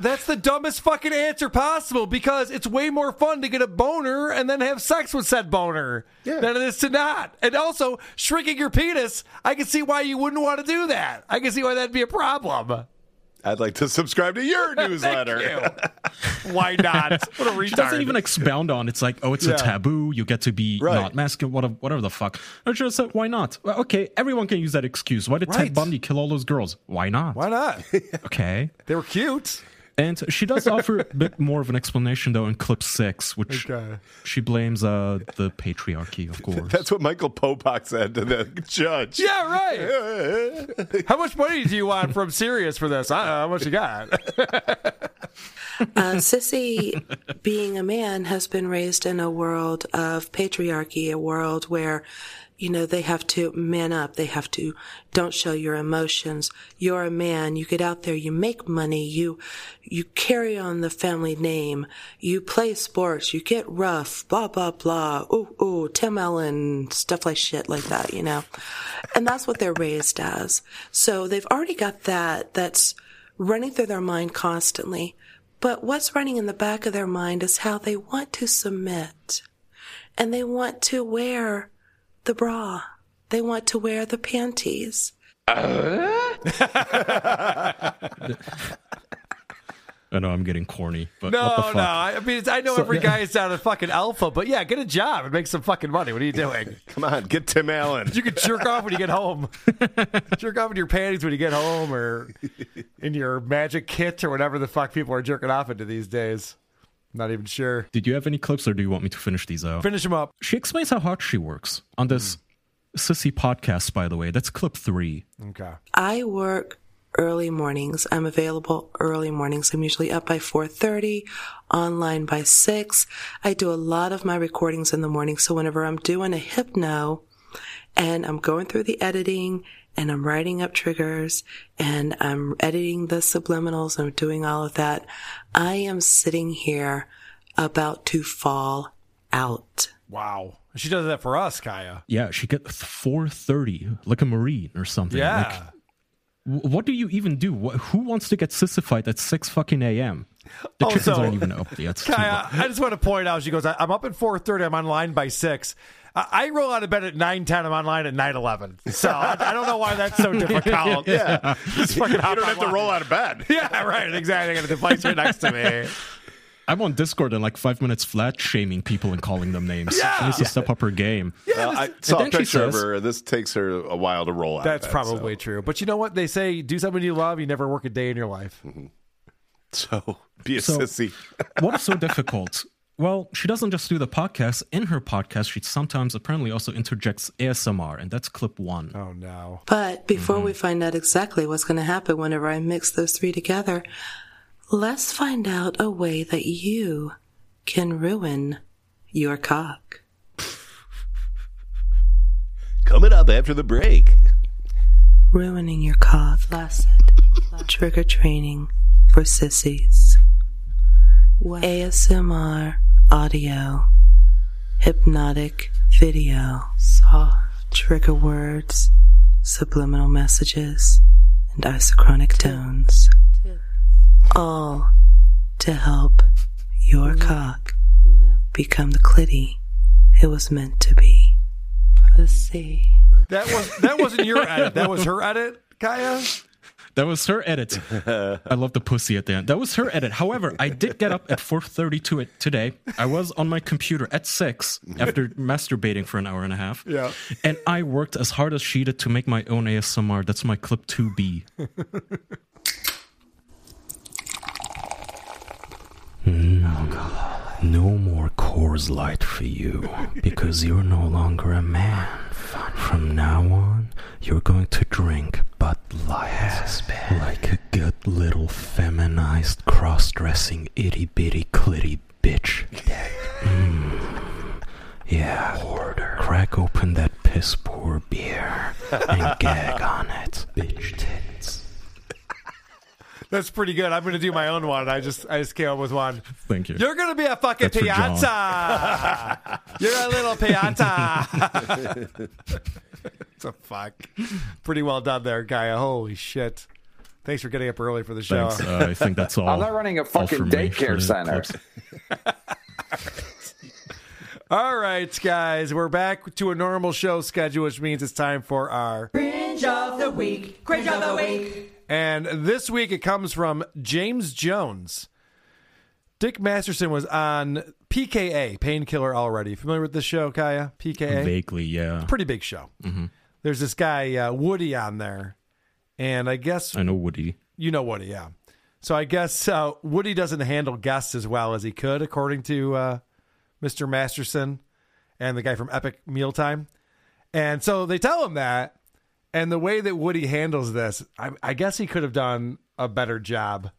That's the dumbest fucking answer possible, because it's way more fun to get a boner and then have sex with said boner yeah. than it is to not. And also, shrinking your penis, I can see why you wouldn't want to do that. I can see why that'd be a problem. I'd like to subscribe to your newsletter. You. Why not? What a retard. She doesn't even expound on. It's like, oh, it's yeah. a taboo. You get to be right. not masculine, whatever, whatever the fuck. And she just said, why not? Well, okay, everyone can use that excuse. Why did right. Ted Bundy kill all those girls? Why not? Why not? Okay. They were cute. And she does offer a bit more of an explanation, though, in clip six, which okay. she blames uh, the patriarchy, of course. That's what Michael Popok said to the judge. Yeah, right. How much money do you want from Sirius for this? I don't know. How much you got? uh, Sissy, being a man, has been raised in a world of patriarchy, a world where, you know, they have to man up. They have to don't show your emotions. You're a man. You get out there. You make money. You, you carry on the family name. You play sports. You get rough. Blah, blah, blah. Ooh, ooh, Tim Allen, stuff like shit like that, you know? And that's what they're raised as. So they've already got that. That's running through their mind constantly. But what's running in the back of their mind is how they want to submit, and they want to wear the bra. They want to wear the panties. Uh? I know I'm getting corny, but no, what the fuck? no. I mean, it's, I know so, every yeah. guy is down at fucking alpha, but yeah, get a job and make some fucking money. What are you doing? Come on, get Tim Allen. You can jerk off when you get home. Jerk off in your panties when you get home, or in your magic kit, or whatever the fuck people are jerking off into these days. Not even sure. Did you have any clips, or do you want me to finish these out? Finish them up. She explains how hard she works on this mm. Sissy podcast, by the way. That's clip three. Okay. I work early mornings. I'm available early mornings. I'm usually up by four thirty, online by six. I do a lot of my recordings in the morning. So whenever I'm doing a hypno and I'm going through the editing and I'm writing up triggers and I'm editing the subliminals and I'm doing all of that, I am sitting here about to fall out. Wow. She does that for us, Kaya. Yeah, she gets four thirty, like a Marine or something. Yeah. Like, what do you even do? Who wants to get sissified at six fucking a m? The also, chickens aren't even up yet. Kaya, I just want to point out, she goes, I'm up at four thirty, I'm online by six. I roll out of bed at nine ten. I'm online at nine eleven. So I, I don't know why that's so difficult. yeah. yeah. Just fucking you don't have online. to roll out of bed. Yeah, right. Exactly. I got a device right next to me. I'm on Discord in like five minutes flat, shaming people and calling them names. Yeah. She needs to step up her game. Yeah, well, I saw a picture of her. This takes her a while to roll out. That's of bed, probably so. true. But you know what? They say do something you love. You never work a day in your life. Mm-hmm. So be a so, sissy. What is so difficult? Well, she doesn't just do the podcast. In her podcast, she sometimes apparently also interjects A S M R, and that's clip one. Oh, no. But before mm-hmm. we find out exactly what's going to happen whenever I mix those three together, let's find out a way that you can ruin your cock. Coming up after the break. Ruining your cock. Flaccid. Trigger training for sissies. What? A S M R. Audio, hypnotic video, soft trigger words, subliminal messages, and isochronic tones. All to help your cock become the clitty it was meant to be. Pussy. That was that wasn't your edit. That was her edit, Kaya? That was her edit. I love the pussy at the end. That was her edit. However, I did get up at four thirty today. I was on my computer at six after masturbating for an hour and a half. Yeah. And I worked as hard as she did to make my own A S M R. That's my clip two B. no, no more Coors Light for you, because you're no longer a man. From now on, you're going to drink Bud Light like a good little feminized cross-dressing itty-bitty clitty bitch. Mm. Yeah, Hoarder. Crack open that piss-poor beer and gag on it, bitch tits. That's pretty good. I'm going to do my own one. I just I just came up with one. Thank you. You're going to be a fucking piazza. You're a little piazza. It's a fuck. Pretty well done there, Kaya. Holy shit. Thanks for getting up early for the show. Uh, I think that's all. I'm not running a fucking daycare center. All right, guys, we're back to a normal show schedule, which means it's time for our Cringe of the Week. Cringe of the Week. And this week it comes from James Jones. Dick Masterson was on P K A, Painkiller Already. Familiar with this show, Kaya? P K A? Vaguely, yeah. It's a pretty big show. Mm-hmm. There's this guy, uh, Woody, on there. And I guess... I know Woody. You know Woody, yeah. So I guess uh, Woody doesn't handle guests as well as he could, according to... Uh, Mister Masterson and the guy from Epic Mealtime. And so they tell him that. And the way that Woody handles this, I, I guess he could have done a better job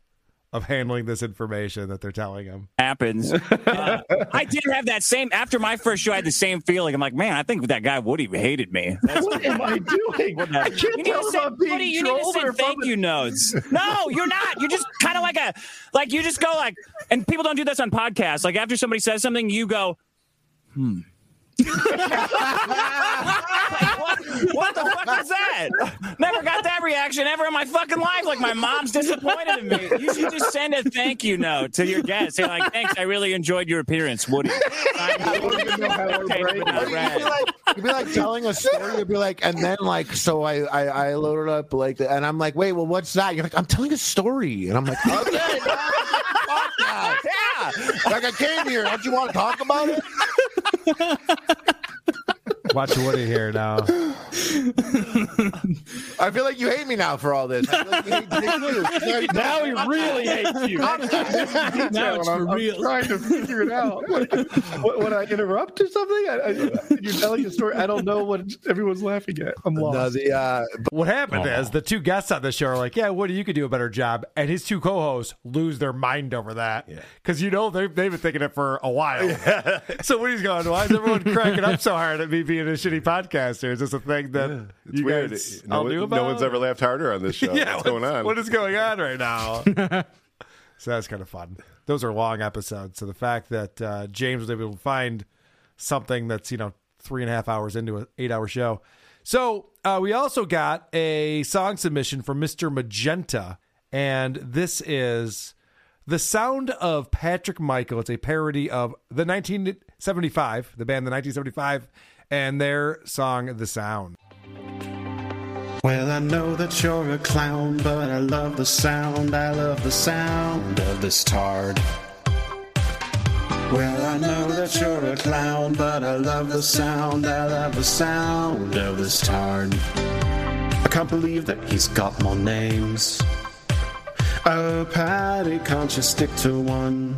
of handling this information that they're telling him. Happens. Uh, I did have that same, after my first show, I had the same feeling. I'm like, man, I think that guy Woody hated me. That's what am I doing? I can't you tell about being Woody, you need to say thank you notes. No, you're not. You're just kind of like a, like you just go like, and people don't do this on podcasts. Like after somebody says something, you go, hmm. Like, what, what the fuck is that? Never got that reaction ever in my fucking life. Like my mom's disappointed in me. You should just send a thank you note to your guest. You're like, thanks, I really enjoyed your appearance, Woody. You'd be like telling a story. You'd be like, and then like, so I, I, I loaded up like that, and I'm like, wait, well, what's that? You're like, I'm telling a story, and I'm like, okay, fuck that. Yeah, like I came here. Don't you want to talk about it? Watch Woody here now. I feel like you hate me now for all this. I feel like you hate Dick too. Now he really hates you. Now it's for real. I'm trying to figure it out. What, what, what I interrupt or something? I, I, you're telling a story. I don't know what everyone's laughing at. I'm lost. No, the, uh, but what happened oh. is the two guests on the show are like, "Yeah, Woody, you could do a better job," and his two co-hosts lose their mind over that because yeah. you know they've they've been thinking it for a while. Yeah. So Woody's going, "Why is everyone cracking up so hard at me being a shitty podcaster? Is this a thing that yeah, it's you weird. guys no, all knew about? No one's ever laughed harder on this show." Yeah, what's, what's going on? What is going on right now? So that's kind of fun. Those are long episodes. So the fact that uh, James was able to find something that's, you know, three and a half hours into an eight-hour show. So uh, we also got a song submission from Mister Magenta, and this is The Sound of Patrick Michael. It's a parody of the nineteen seventy-five, the band The nineteen seventy-five, and their song, The Sound. Well, I know that you're a clown, but I love the sound, I love the sound of this tard. Well, I know that you're a clown, but I love the sound, I love the sound of this tard. I can't believe that he's got more names. Oh, Patty, can't you stick to one?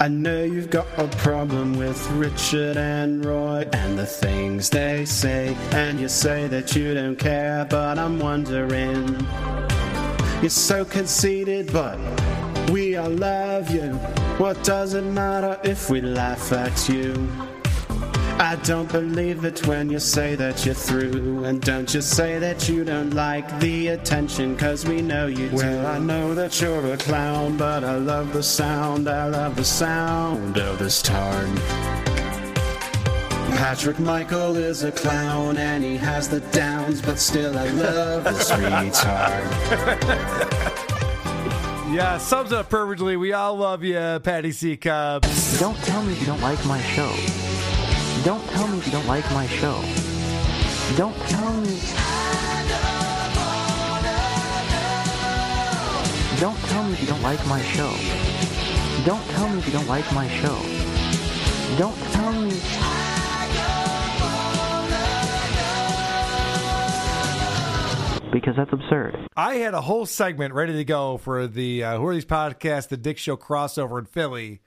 I know you've got a problem with Richard and Roy and the things they say, and you say that you don't care, but I'm wondering. You're so conceited, but we all love you. What does it matter if we laugh at you? I don't believe it when you say that you're through, and don't you say that you don't like the attention, cause we know you do. Well, I know that you're a clown, but I love the sound, I love the sound of this tarn. Patrick Michael is a clown and he has the downs, but still I love this retard. Yeah, sums up perfectly. We all love you, Patty C. Cubs. Don't tell me you don't like my show. Don't tell me you don't like my show. Don't tell me. Don't tell me you don't like my show. Don't tell me you don't like my show. Don't tell me. Because that's absurd. I had a whole segment ready to go for the uh, Who Are These Podcasts, The Dick Show crossover in Philly,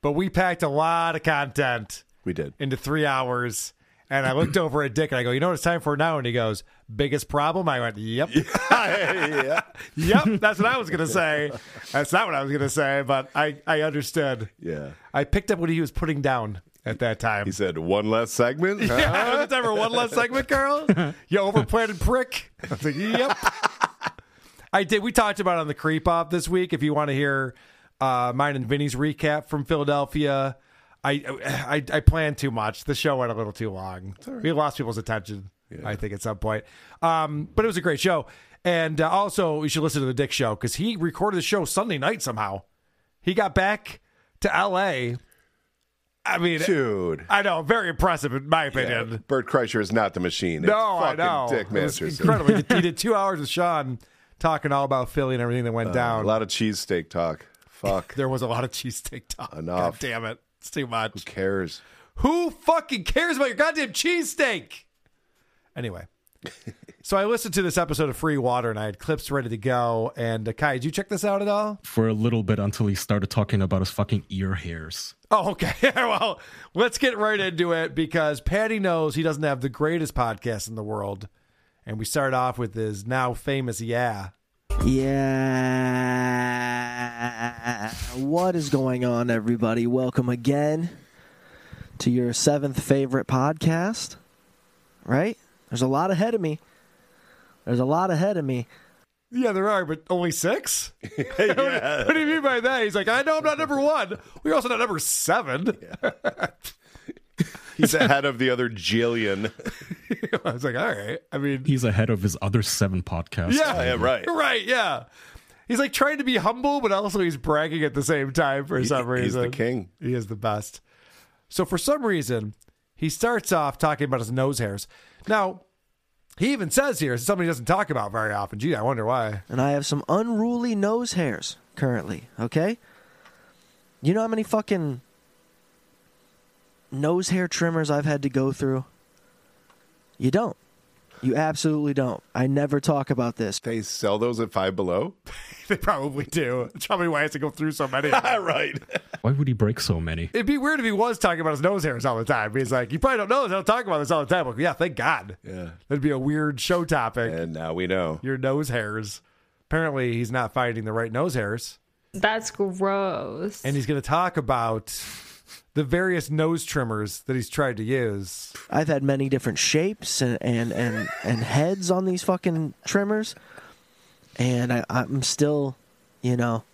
but we packed a lot of content. We did. Into three hours. And I looked over at Dick and I go, you know what it's time for now? And he goes, biggest problem? I went, yep. Yeah. Yep. That's what I was going to say. That's not what I was going to say, but I, I understood. Yeah. I picked up what he was putting down at that time. He said, one less segment? Huh? Yeah. It's ever one less segment, Carl? You overplanted prick. I was like, yep. I did. We talked about it on the Creep Off this week. If you want to hear uh, mine and Vinny's recap from Philadelphia, I, I I planned too much. The show went a little too long. Right. We lost people's attention. yeah. I think, at some point. Um, but it was a great show. And uh, also, you should listen to The Dick Show, because he recorded the show Sunday night somehow. He got back to L A. I mean, dude, I know, very impressive in my opinion. Yeah, Bert Kreischer is not the machine. It's no, I know. Dick Masterson. Incredible. He did two hours with Sean talking all about Philly and everything that went uh, down. A lot of cheesesteak talk. Fuck. There was a lot of cheesesteak talk. Enough. God damn it. It's too much. Who cares? Who fucking cares about your goddamn cheesesteak? Anyway. So I listened to this episode of Free Water, and I had clips ready to go. And uh, Kai, did you check this out at all? For a little bit, until he started talking about his fucking ear hairs. Oh, okay. Well, let's get right into it, because Patty knows he doesn't have the greatest podcast in the world. And we start off with his now famous yeah. Yeah. What is going on, everybody? Welcome again to your seventh favorite podcast, right? There's a lot ahead of me. There's a lot ahead of me. Yeah, there are, but only six? Yeah. What do you mean by that? He's like, I know I'm not number one. We're also not number seven. Yeah. He's ahead of the other Jillian. I was like, all right. I mean, he's ahead of his other seven podcasts. Yeah, yeah, right. Right, yeah. He's like trying to be humble, but also he's bragging at the same time for he, some reason. He's the king. He is the best. So for some reason, he starts off talking about his nose hairs. Now, he even says here, it's something he doesn't talk about very often. Gee, I wonder why. And I have some unruly nose hairs currently, okay? You know how many fucking nose hair trimmers I've had to go through? You don't. You absolutely don't. I never talk about this. They sell those at Five Below? They probably do. That's probably why I have to go through so many. Right. Why would he break so many? It'd be weird if he was talking about his nose hairs all the time. He's like, you probably don't know this. I don't talk about this all the time. Like, yeah, thank God. Yeah. That'd be a weird show topic. And now we know. Your nose hairs. Apparently, he's not finding the right nose hairs. That's gross. And he's going to talk about the various nose trimmers that he's tried to use. I've had many different shapes and and, and, and heads on these fucking trimmers. And I, I'm still, you know,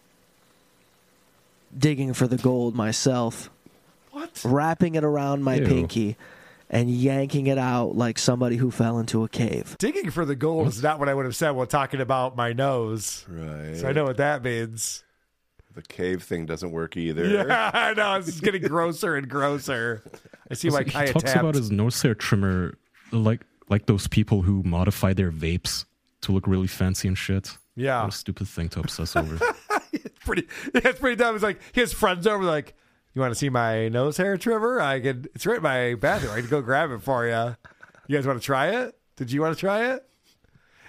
digging for the gold myself. What? Wrapping it around my Ew. pinky and yanking it out like somebody who fell into a cave. Digging for the gold is not what I would have said while talking about my nose. Right. So I know what that means. The cave thing doesn't work either. Yeah, I know. It's getting grosser and grosser. I see like He talks tapped. about his nose hair trimmer like like those people who modify their vapes to look really fancy and shit. Yeah. What a stupid thing to obsess over. It's pretty it's pretty dumb. It's like he has friends over like, you want to see my nose hair trimmer? I could it's right in my bathroom. I can go grab it for you. You guys want to try it? Did you want to try it?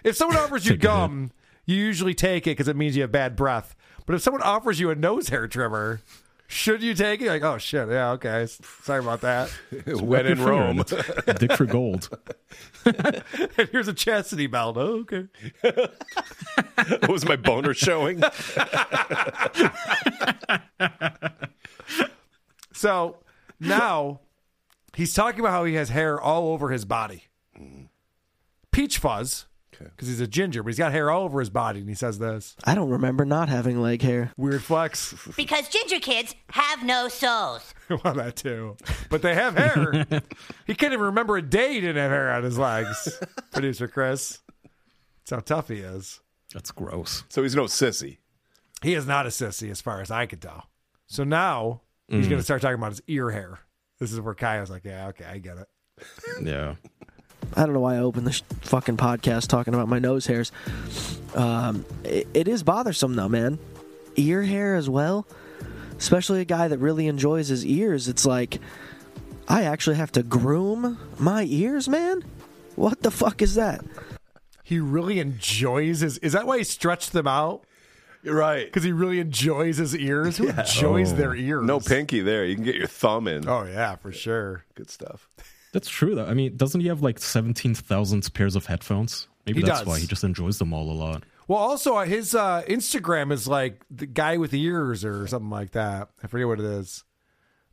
If someone offers you gum, you usually take it because it means you have bad breath. But if someone offers you a nose hair trimmer, should you take it? Like, oh, shit. Yeah, okay. Sorry about that. When in Rome. Dick for gold. And here's a chastity belt. Oh, okay. What was my boner showing? So now he's talking about how he has hair all over his body. Peach fuzz. Because he's a ginger, but he's got hair all over his body, and he says this. I don't remember not having leg hair. Weird flex. Because ginger kids have no souls. Well, that too. But they have hair. He can't even remember a day he didn't have hair on his legs. Producer Chris. That's how tough he is. That's gross. So he's no sissy. He is not a sissy, as far as I could tell. So now, mm. he's going to start talking about his ear hair. This is where Kaya's like, yeah, okay, I get it. Yeah. I don't know why I opened this fucking podcast talking about my nose hairs. Um, it, it is bothersome, though, man. Ear hair as well. Especially a guy that really enjoys his ears. It's like, I actually have to groom my ears, man? What the fuck is that? He really enjoys his... Is that why he stretched them out? You're right. Because he really enjoys his ears? Who yeah. enjoys oh. their ears? No pinky there. You can get your thumb in. Oh, yeah, for sure. Good stuff. That's true, though. I mean, doesn't he have like seventeen thousand pairs of headphones? Maybe he that's does. why he just enjoys them all a lot. Well, also, uh, his uh, Instagram is like the guy with the ears or something like that. I forget what it is.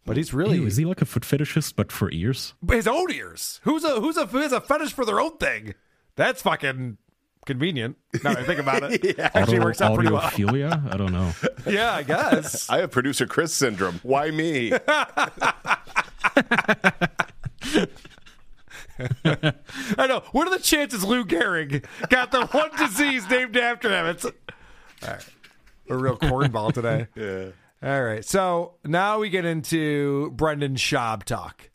But he's really... Ew, is he like a foot fetishist, but for ears? But his own ears. Who's a who's a, who's a fetish for their own thing? That's fucking convenient. Now that I think about it. Yeah. Actually, it works out pretty well. Audiophilia? I don't know. Yeah, I guess. I have producer Chris syndrome. Why me? I know. chances Lou Gehrig got the one disease named after him? It's all right. A real cornball today. Yeah. All right. So now we get into Brendan Schaub talk.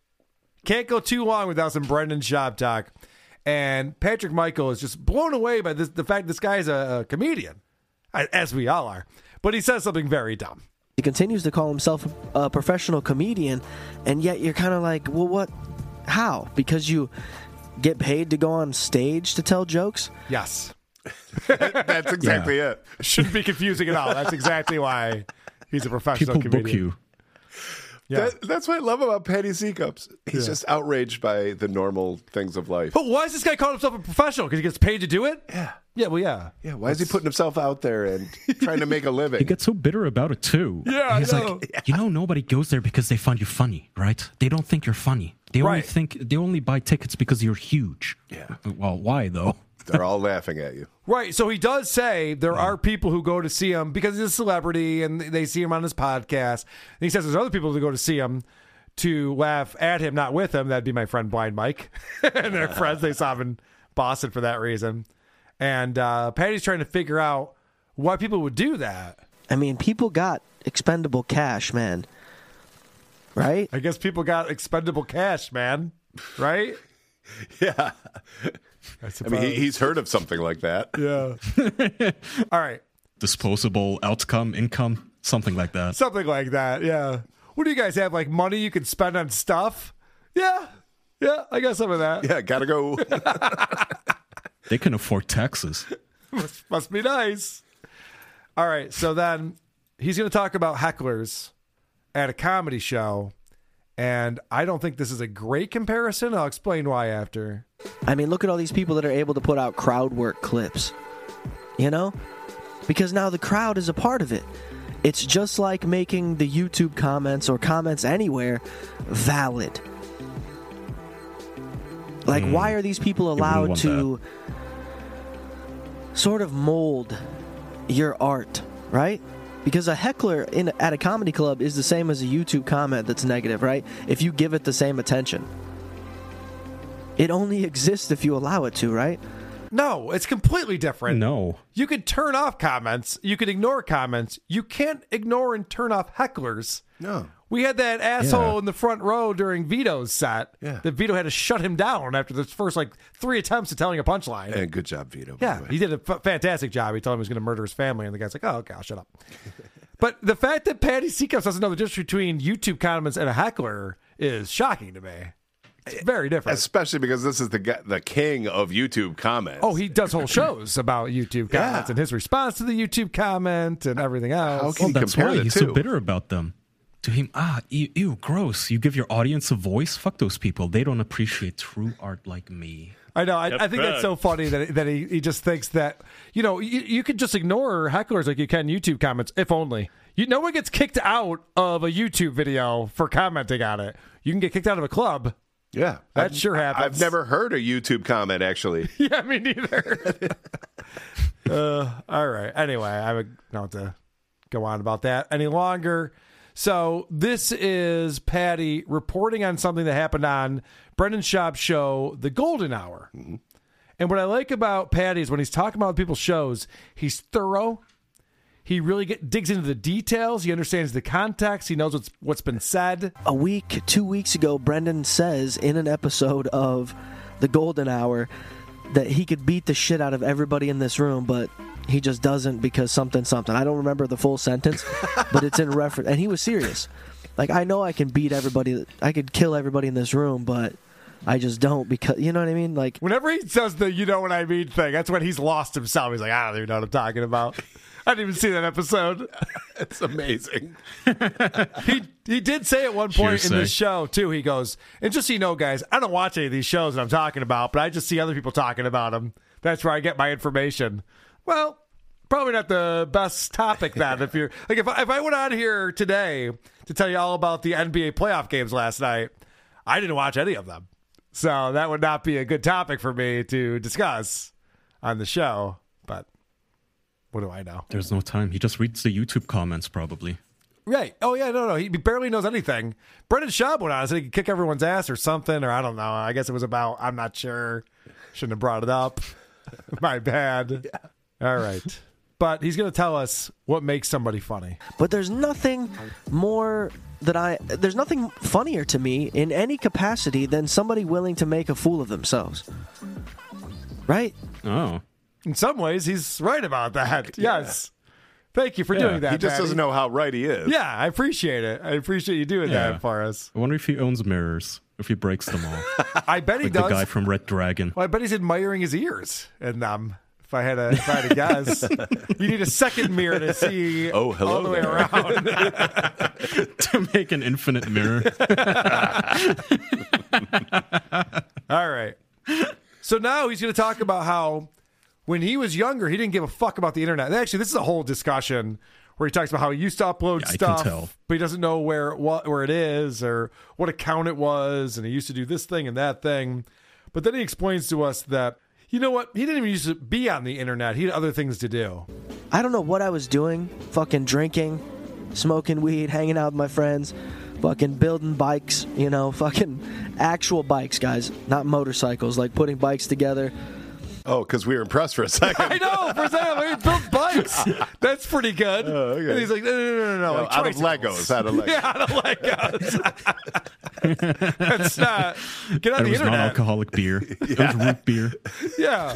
Can't go too long without some Brendan Schaub talk. And Patrick Michael is just blown away by this, the fact this guy is a, a comedian, as we all are. But he says something very dumb. He continues to call himself a professional comedian, and yet you're kind of like, well, what? How? Because you get paid to go on stage to tell jokes? Yes. That's exactly yeah. it. Shouldn't be confusing at all. That's exactly why he's a professional People comedian. People book you. Yeah. That, that's what I love about Patty Seacups. He's yeah. just outraged by the normal things of life. But why is this guy calling himself a professional? Because he gets paid to do it? Yeah. Yeah, well, yeah. Yeah, why that's... is he putting himself out there and trying to make a living? He gets so bitter about it, too. Yeah, He's I know. like, yeah. you know, nobody goes there because they find you funny, right? They don't think you're funny. They right. only think they only buy tickets because you're huge. Yeah. Well, why, though? They're all laughing at you. Right. So he does say there are people who go to see him because he's a celebrity and they see him on his podcast. And he says there's other people who go to see him to laugh at him, not with him. That'd be my friend Blind Mike and their friends. They saw him in Boston for that reason. And uh, Patty's trying to figure out why people would do that. I mean, people got expendable cash, man. Right? I guess people got expendable cash, man. Right? Yeah. I, I mean, he, he's heard of something like that. Yeah. All right. Disposable outcome, income, something like that. Something like that, yeah. What do you guys have, like money you can spend on stuff? Yeah. Yeah, I got some of that. Yeah, gotta go. They can afford taxes. must, must be nice. All right, so then he's going to talk about hecklers at a comedy show. And I don't think this is a great comparison. I'll explain why after. I mean, look at all these people that are able to put out crowd work clips, you know? Because now the crowd is a part of it. It's just like making the YouTube comments or comments anywhere valid. Like, mm. why are these people allowed to that. sort of mold your art, right? Because a heckler in at a comedy club is the same as a YouTube comment that's negative, right? If you give it the same attention. It only exists if you allow it to, right? No, it's completely different. No. You can turn off comments. You can ignore comments. You can't ignore and turn off hecklers. No. We had that asshole yeah. in the front row during Vito's set. Yeah. That Vito had to shut him down after the first, like, three attempts at telling a punchline. And good job, Vito. Yeah, by the way. He did a f- fantastic job. He told him he was going to murder his family, and the guy's like, oh, okay, I'll shut up. But the fact that Patty Seacups doesn't know the difference between YouTube comments and a heckler is shocking to me. It's very different. Especially because this is the guy, the king of YouTube comments. Oh, he does whole shows about YouTube comments yeah. and his response to the YouTube comment and everything else. How can well, he that's compare why he's two? so bitter about them. To him, ah, ew, ew, gross. You give your audience a voice? Fuck those people. They don't appreciate true art like me. I know. I, yep, I think that's so funny that that he, he just thinks that, you know, you, you can just ignore hecklers like you can YouTube comments, if only. You, no one gets kicked out of a YouTube video for commenting on it. You can get kicked out of a club. Yeah. That I've, sure happens. I've never heard a YouTube comment, actually. Yeah, me neither. uh, all right. Anyway, I would not to go on about that any longer. So this is Patty reporting on something that happened on Brendan Schaub's show, The Golden Hour. Mm-hmm. And what I like about Patty is when he's talking about people's shows, he's thorough. He really get, digs into the details. He understands the context. He knows what's what's been said. A week, two weeks ago, Brendan says in an episode of The Golden Hour that he could beat the shit out of everybody in this room, but he just doesn't because something, something. I don't remember the full sentence, but it's in reference. And he was serious. Like, I know I can beat everybody. I could kill everybody in this room, but I just don't because, you know what I mean? Like, whenever he says the you know what I mean thing, that's when he's lost himself. He's like, I don't even know what I'm talking about. I didn't even see that episode. It's amazing. he he did say at one point Shearsay. in this show, too, he goes, and just so you know, guys, I don't watch any of these shows that I'm talking about, but I just see other people talking about them. That's where I get my information. Well, probably not the best topic, that if you're like, if I, if I went on here today to tell you all about the N B A playoff games last night, I didn't watch any of them. So that would not be a good topic for me to discuss on the show. But what do I know? There's no time. He just reads the YouTube comments, probably. Right. Oh, yeah, no, no. He barely knows anything. Brendan Schaub went on and said he could kick everyone's ass or something, or I don't know. I guess it was about, I'm not sure. Shouldn't have brought it up. My bad. Yeah. All right. But he's going to tell us what makes somebody funny. But there's nothing more that I... There's nothing funnier to me in any capacity than somebody willing to make a fool of themselves. Right? Oh. In some ways, he's right about that. Yeah. Yes. Thank you for yeah. doing that, He just Patty. Doesn't know how right he is. Yeah, I appreciate it. I appreciate you doing yeah. that for us. I wonder if he owns mirrors, if he breaks them all. I bet like he does. Like the guy from Red Dragon. Well, I bet he's admiring his ears and um. If I had a, if I had a guess, you need a second mirror to see oh, hello all the way there. Around. To make an infinite mirror. All right. So now he's going to talk about how when he was younger, he didn't give a fuck about the internet. And actually, this is a whole discussion where he talks about how he used to upload yeah, stuff, but he doesn't know where what where it is or what account it was, and he used to do this thing and that thing. But then he explains to us that you know what? He didn't even used to be on the internet. He had other things to do. I don't know what I was doing. Fucking drinking, smoking weed, hanging out with my friends, fucking building bikes, you know, fucking actual bikes, guys, not motorcycles, like putting bikes together. Oh, because we were impressed for a second. I know, for a second. We built bikes. That's pretty good. Oh, okay. And he's like, no, no, no, no, no. no like out of Legos. Out of Legos. Yeah, out of Legos. That's not. Get on that the internet. It was non-alcoholic beer. It yeah. was root beer. Yeah.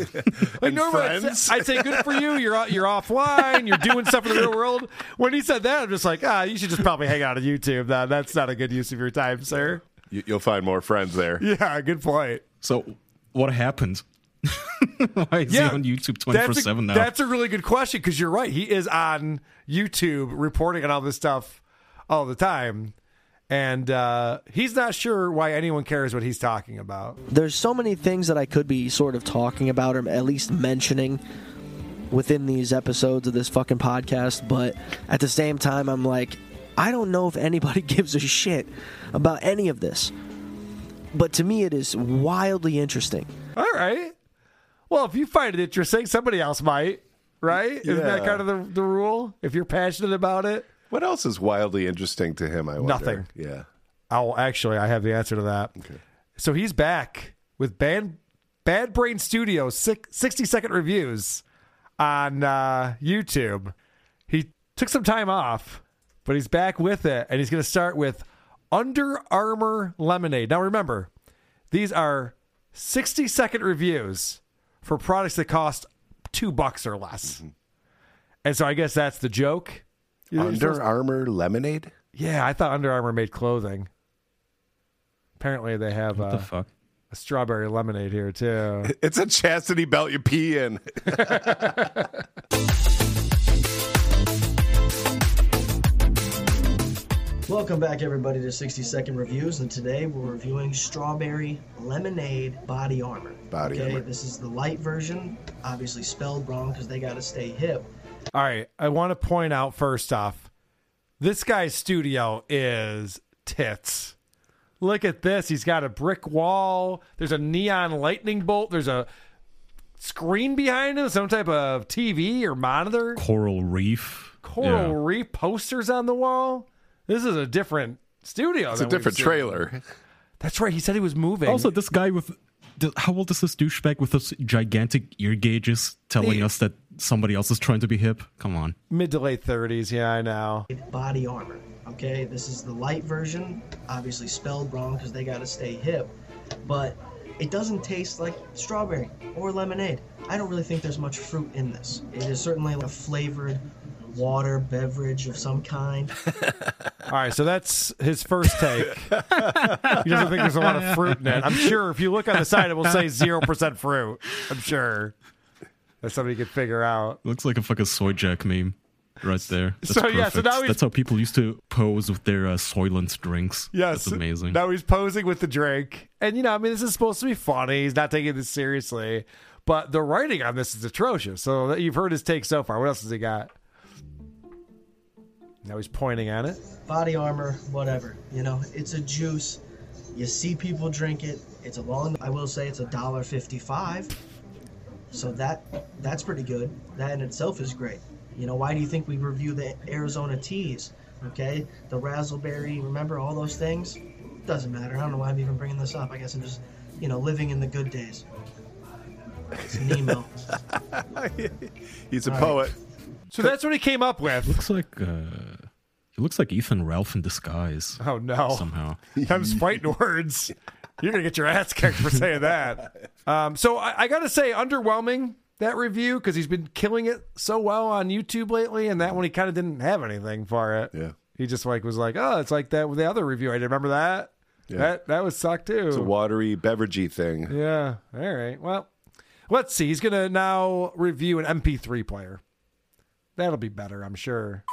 Like normally, friends? I'd say good for you. You're you're offline. You're doing stuff in the real world. When he said that, I'm just like, ah, you should just probably hang out on YouTube. Now, that's not a good use of your time, sir. You, you'll find more friends there. Yeah, good point. So what happened? Why is yeah, he on YouTube twenty-four seven now? That's a really good question, because you're right. He is on YouTube reporting on all this stuff all the time. And uh, he's not sure why anyone cares what he's talking about. There's so many things that I could be sort of talking about or at least mentioning within these episodes of this fucking podcast. But at the same time, I'm like, I don't know if anybody gives a shit about any of this. But to me, it is wildly interesting. All right. Well, if you find it interesting, somebody else might, right? Isn't yeah. that kind of the, the rule? If you're passionate about it. What else is wildly interesting to him, I wonder? Nothing. Yeah. Oh, actually, I have the answer to that. Okay. So he's back with Bad, Bad Brain Studio sixty-second reviews on uh, YouTube. He took some time off, but he's back with it, and he's going to start with Under Armour Lemonade. Now, remember, these are sixty-second reviews for products that cost two bucks or less. Mm-hmm. And so I guess that's the joke. You know, Under Armour Lemonade? Yeah, I thought Under Armour made clothing. Apparently they have what uh, the fuck? a strawberry lemonade here, too. It's a chastity belt you pee in. Welcome back, everybody, to sixty second Reviews, and today we're reviewing Strawberry Lemonade Body Armor. Body okay, Armor. This is the light version, obviously spelled wrong because they got to stay hip. All right, I want to point out first off, this guy's studio is tits. Look at this. He's got a brick wall. There's a neon lightning bolt. There's a screen behind him, some type of T V or monitor. Coral Reef. Coral yeah. Reef posters on the wall. This is a different studio. It's a different trailer. That's right. He said he was moving. Also, this guy with... How old is this douchebag with those gigantic ear gauges telling us that somebody else is trying to be hip? Come on. Mid to late thirties. Yeah, I know. Body Armor. Okay, this is the light version. Obviously spelled wrong because they got to stay hip. But it doesn't taste like strawberry or lemonade. I don't really think there's much fruit in this. It is certainly like a flavored... water beverage of some kind. All right, so that's his first take. He doesn't think there's a lot of fruit in it. I'm sure if you look on the side, it will say zero percent fruit. I'm sure that somebody could figure out. Looks like a fucking soy jack meme right there. That's so perfect. Yeah, so now he's... That's how people used to pose with their uh, Soylent drinks. Yes. That's amazing. Now he's posing with the drink. And, you know, I mean, this is supposed to be funny. He's not taking this seriously. But the writing on this is atrocious. So you've heard his take so far. What else has he got? Now he's pointing at it. Body Armor, whatever. You know, it's a juice. You see people drink it. It's a long... I will say it's a dollar fifty-five. So that that's pretty good. That in itself is great. You know, why do you think we review the Arizona teas? Okay? The razzleberry, remember all those things? Doesn't matter. I don't know why I'm even bringing this up. I guess I'm just, you know, living in the good days. It's Nemo. He's a All poet. Right. So that's what he came up with. It looks like uh, it looks like Ethan Ralph in disguise. Oh no! Somehow, I'm fighting words. You're gonna get your ass kicked for saying that. Um, so I, I gotta say, underwhelming, that review, because he's been killing it so well on YouTube lately, and that one he kind of didn't have anything for it. Yeah, he just like was like, oh, it's like that with the other review. I did remember that. Yeah. That that was suck too. It's a watery beveragey thing. Yeah. All right. Well, let's see. He's gonna now review an M P three player. That'll be better, I'm sure.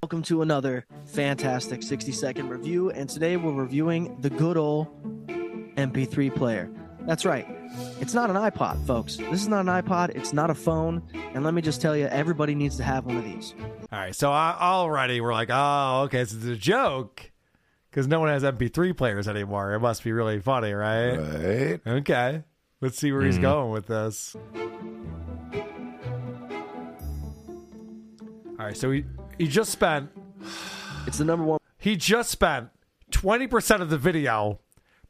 Welcome to another fantastic sixty second review, and today we're reviewing the good old M P three player. That's right. It's not an iPod, folks. This is not an iPod. It's not a phone. And let me just tell you, everybody needs to have one of these. All right. So I, already we're like, oh, okay, this is a joke. Because no one has M P three players anymore. It must be really funny, right? Right. Okay. Let's see where mm. he's going with this. All right. So he, he just spent... It's the number one... He just spent twenty percent of the video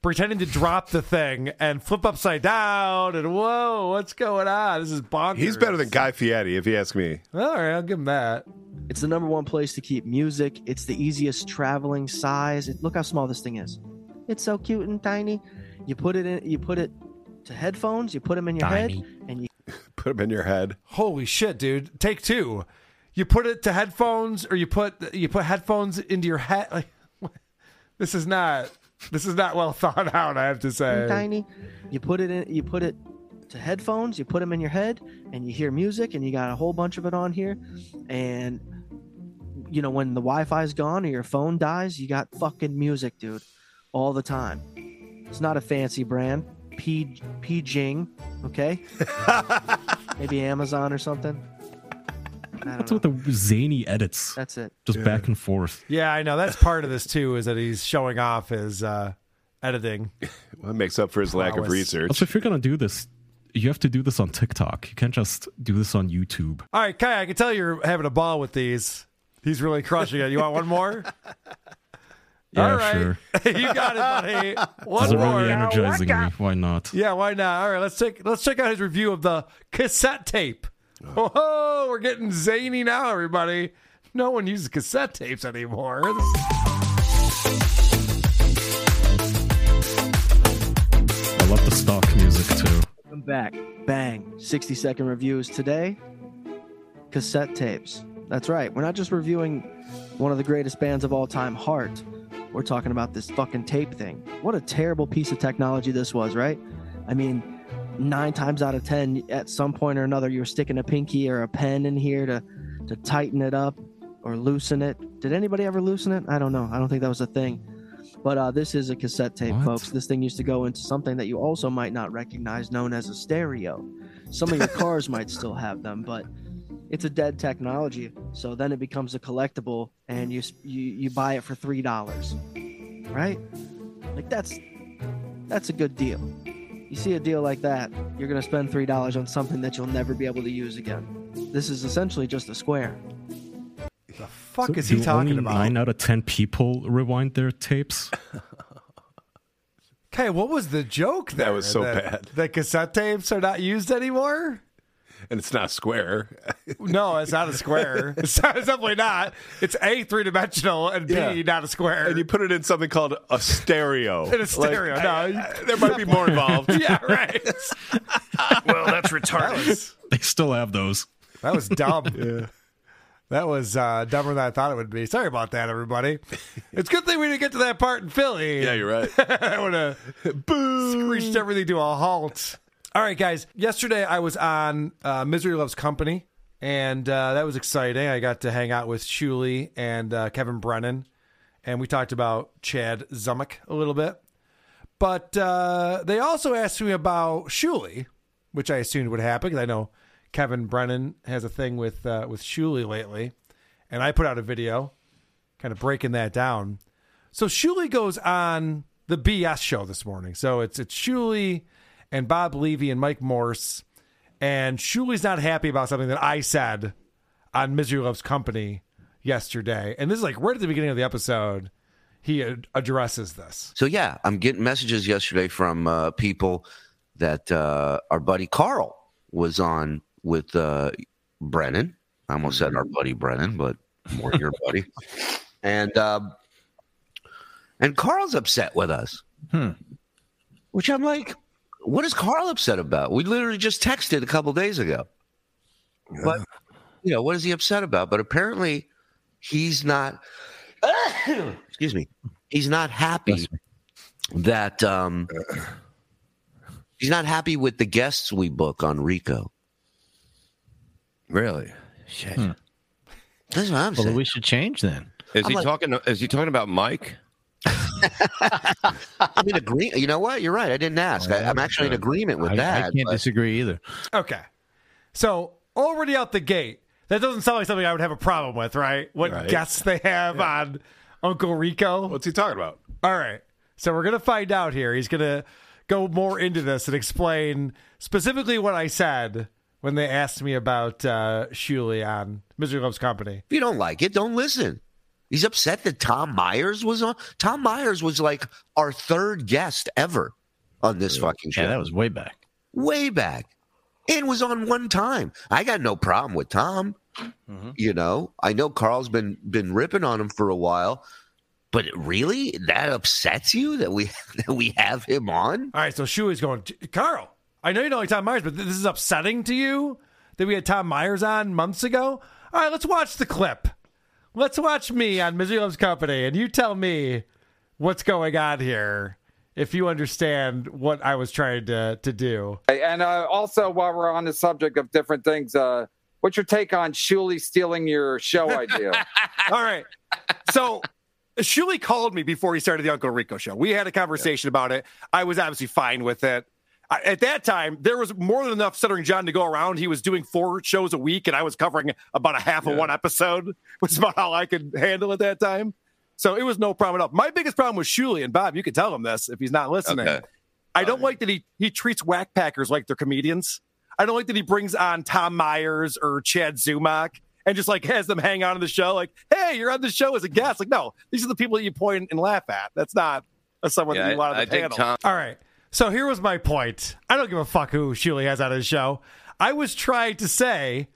pretending to drop the thing and flip upside down and whoa, what's going on? This is bonkers. He's better than Guy Fieri, if you ask me. All right. I'll give him that. It's the number one place to keep music. It's the easiest traveling size. It, look how small this thing is. It's so cute and tiny. You put it in. You put it to headphones. You put them in your tiny. head, and you put them in your head. Holy shit, dude! Take two. You put it to headphones, or you put you put headphones into your head. Like, this is not this is not well thought out, I have to say. And tiny. You put it in. You put it. To headphones, you put them in your head and you hear music, and you got a whole bunch of it on here, and you know, when the Wi-Fi is gone or your phone dies, you got fucking music, dude, all the time. It's not a fancy brand. P Pjing, okay? Maybe Amazon or something. That's know. What the zany edits. That's it. Just yeah. back and forth. Yeah, I know. That's part of this too, is that he's showing off his uh, editing. Well, it makes up for his Prowess. Lack of research. Also, if you're gonna do this, you have to do this on TikTok. You can't just do this on YouTube. All right, Kaya, I can tell you're having a ball with these. He's really crushing it. You want one more? Yeah, all right. Sure. You got it, buddy. One more. Really energizing me. Why not? Yeah, why not? All right, let's take let's check out his review of the cassette tape. Oh, oh we're getting zany now, everybody. No one uses cassette tapes anymore. I love the stock music too. Back bang sixty second reviews today. Cassette tapes. That's right, we're not just reviewing one of the greatest bands of all time, Heart. We're talking about this fucking tape thing. What a terrible piece of technology this was, right? I mean, nine times out of ten at some point or another, you were sticking a pinky or a pen in here to to tighten it up or loosen it. Did anybody ever loosen it? I don't know. I don't think that was a thing. But uh, this is a cassette tape, what? Folks. This thing used to go into something that you also might not recognize, known as a stereo. Some of your cars might still have them, but it's a dead technology. So then it becomes a collectible, and you you, you buy it for three dollars, right? Like, that's that's a good deal. You see a deal like that, you're going to spend three dollars on something that you'll never be able to use again. This is essentially just a square. The fuck so is he talking only about? Nine out of ten people rewind their tapes. Okay, what was the joke there? That was so that, bad. That cassette tapes are not used anymore? And it's not square. No, it's not a square. It's, not, it's definitely not. It's A, three-dimensional, and B, yeah. not a square. And you put it in something called a stereo. In a stereo. Like, no, I, I, there might be more involved. Yeah, right. Well, that's retarded. They still have those. That was dumb. Yeah. That was uh, dumber than I thought it would be. Sorry about that, everybody. It's a good thing we didn't get to that part in Philly. Yeah, you're right. I would have screeched everything to a halt. All right, guys. Yesterday, I was on uh, Misery Loves Company, and uh, that was exciting. I got to hang out with Shuli and uh, Kevin Brennan, and we talked about Chad Zumock a little bit. But uh, they also asked me about Shuli, which I assumed would happen, because I know Kevin Brennan has a thing with uh, with Shuli lately, and I put out a video kind of breaking that down. So Shuli goes on the B S show this morning. So it's it's Shuli and Bob Levy and Mike Morse, and Shuli's not happy about something that I said on Misery Loves Company yesterday. And this is like right at the beginning of the episode. he ad- addresses this. So, yeah, I'm getting messages yesterday from uh, people that uh, our buddy Carl was on with uh, Brennan. I almost said our buddy Brennan, but more your buddy. And um, and Carl's upset with us, hmm. which I'm like, what is Carl upset about? We literally just texted a couple days ago. Yeah. But, you know, what is he upset about? But apparently he's not, excuse me, he's not happy that, um, he's not happy with the guests we book on Rico. Really? Shit. Hmm. That's what I'm well, saying. Well, we should change then. Is I'm he like, talking? Is he talking about Mike? I'm in agreement. You know what? You're right. I didn't ask. I, I'm actually in agreement with I, that. I can't but... disagree either. Okay. So already out the gate, that doesn't sound like something I would have a problem with, right? What right. guests they have yeah. on Uncle Rico? What's he talking about? All right. So we're gonna find out here. He's gonna go more into this and explain specifically what I said when they asked me about uh, Shuli on Misery Loves Company. If you don't like it, don't listen. He's upset that Tom Myers was on. Tom Myers was like our third guest ever on this fucking show. Yeah, that was way back. Way back. And was on one time. I got no problem with Tom. Mm-hmm. You know, I know Carl's been been ripping on him for a while, but really, that upsets you that we that we have him on? All right, so Shuey's going, Carl, I know you don't like Tom Myers, but this is upsetting to you that we had Tom Myers on months ago? All right, let's watch the clip. Let's watch me on Misery Loves Company, and you tell me what's going on here, if you understand what I was trying to, to do. And uh, also, while we're on the subject of different things, uh, what's your take on Shuli stealing your show idea? All right. So Shuli called me before he started the Uncle Rico show. We had a conversation yeah. about it. I was obviously fine with it. I, at that time, there was more than enough Stuttering John to go around. He was doing four shows a week, and I was covering about a half yeah. of one episode, which is about all I could handle at that time. So it was no problem at all. My biggest problem was Shuli, and Bob, you can tell him this if he's not listening. Okay. I don't all like right. that he, he treats whack packers like they're comedians. I don't like that he brings on Tom Myers or Chad Zumock and just like has them hang on to the show. Like, hey, you're on the show as a guest. Like, no, these are the people that you point and laugh at. That's not someone yeah, that you want on the I panel. Tom- all right. So here was my point. I don't give a fuck who Shuli has on his show. I was trying to say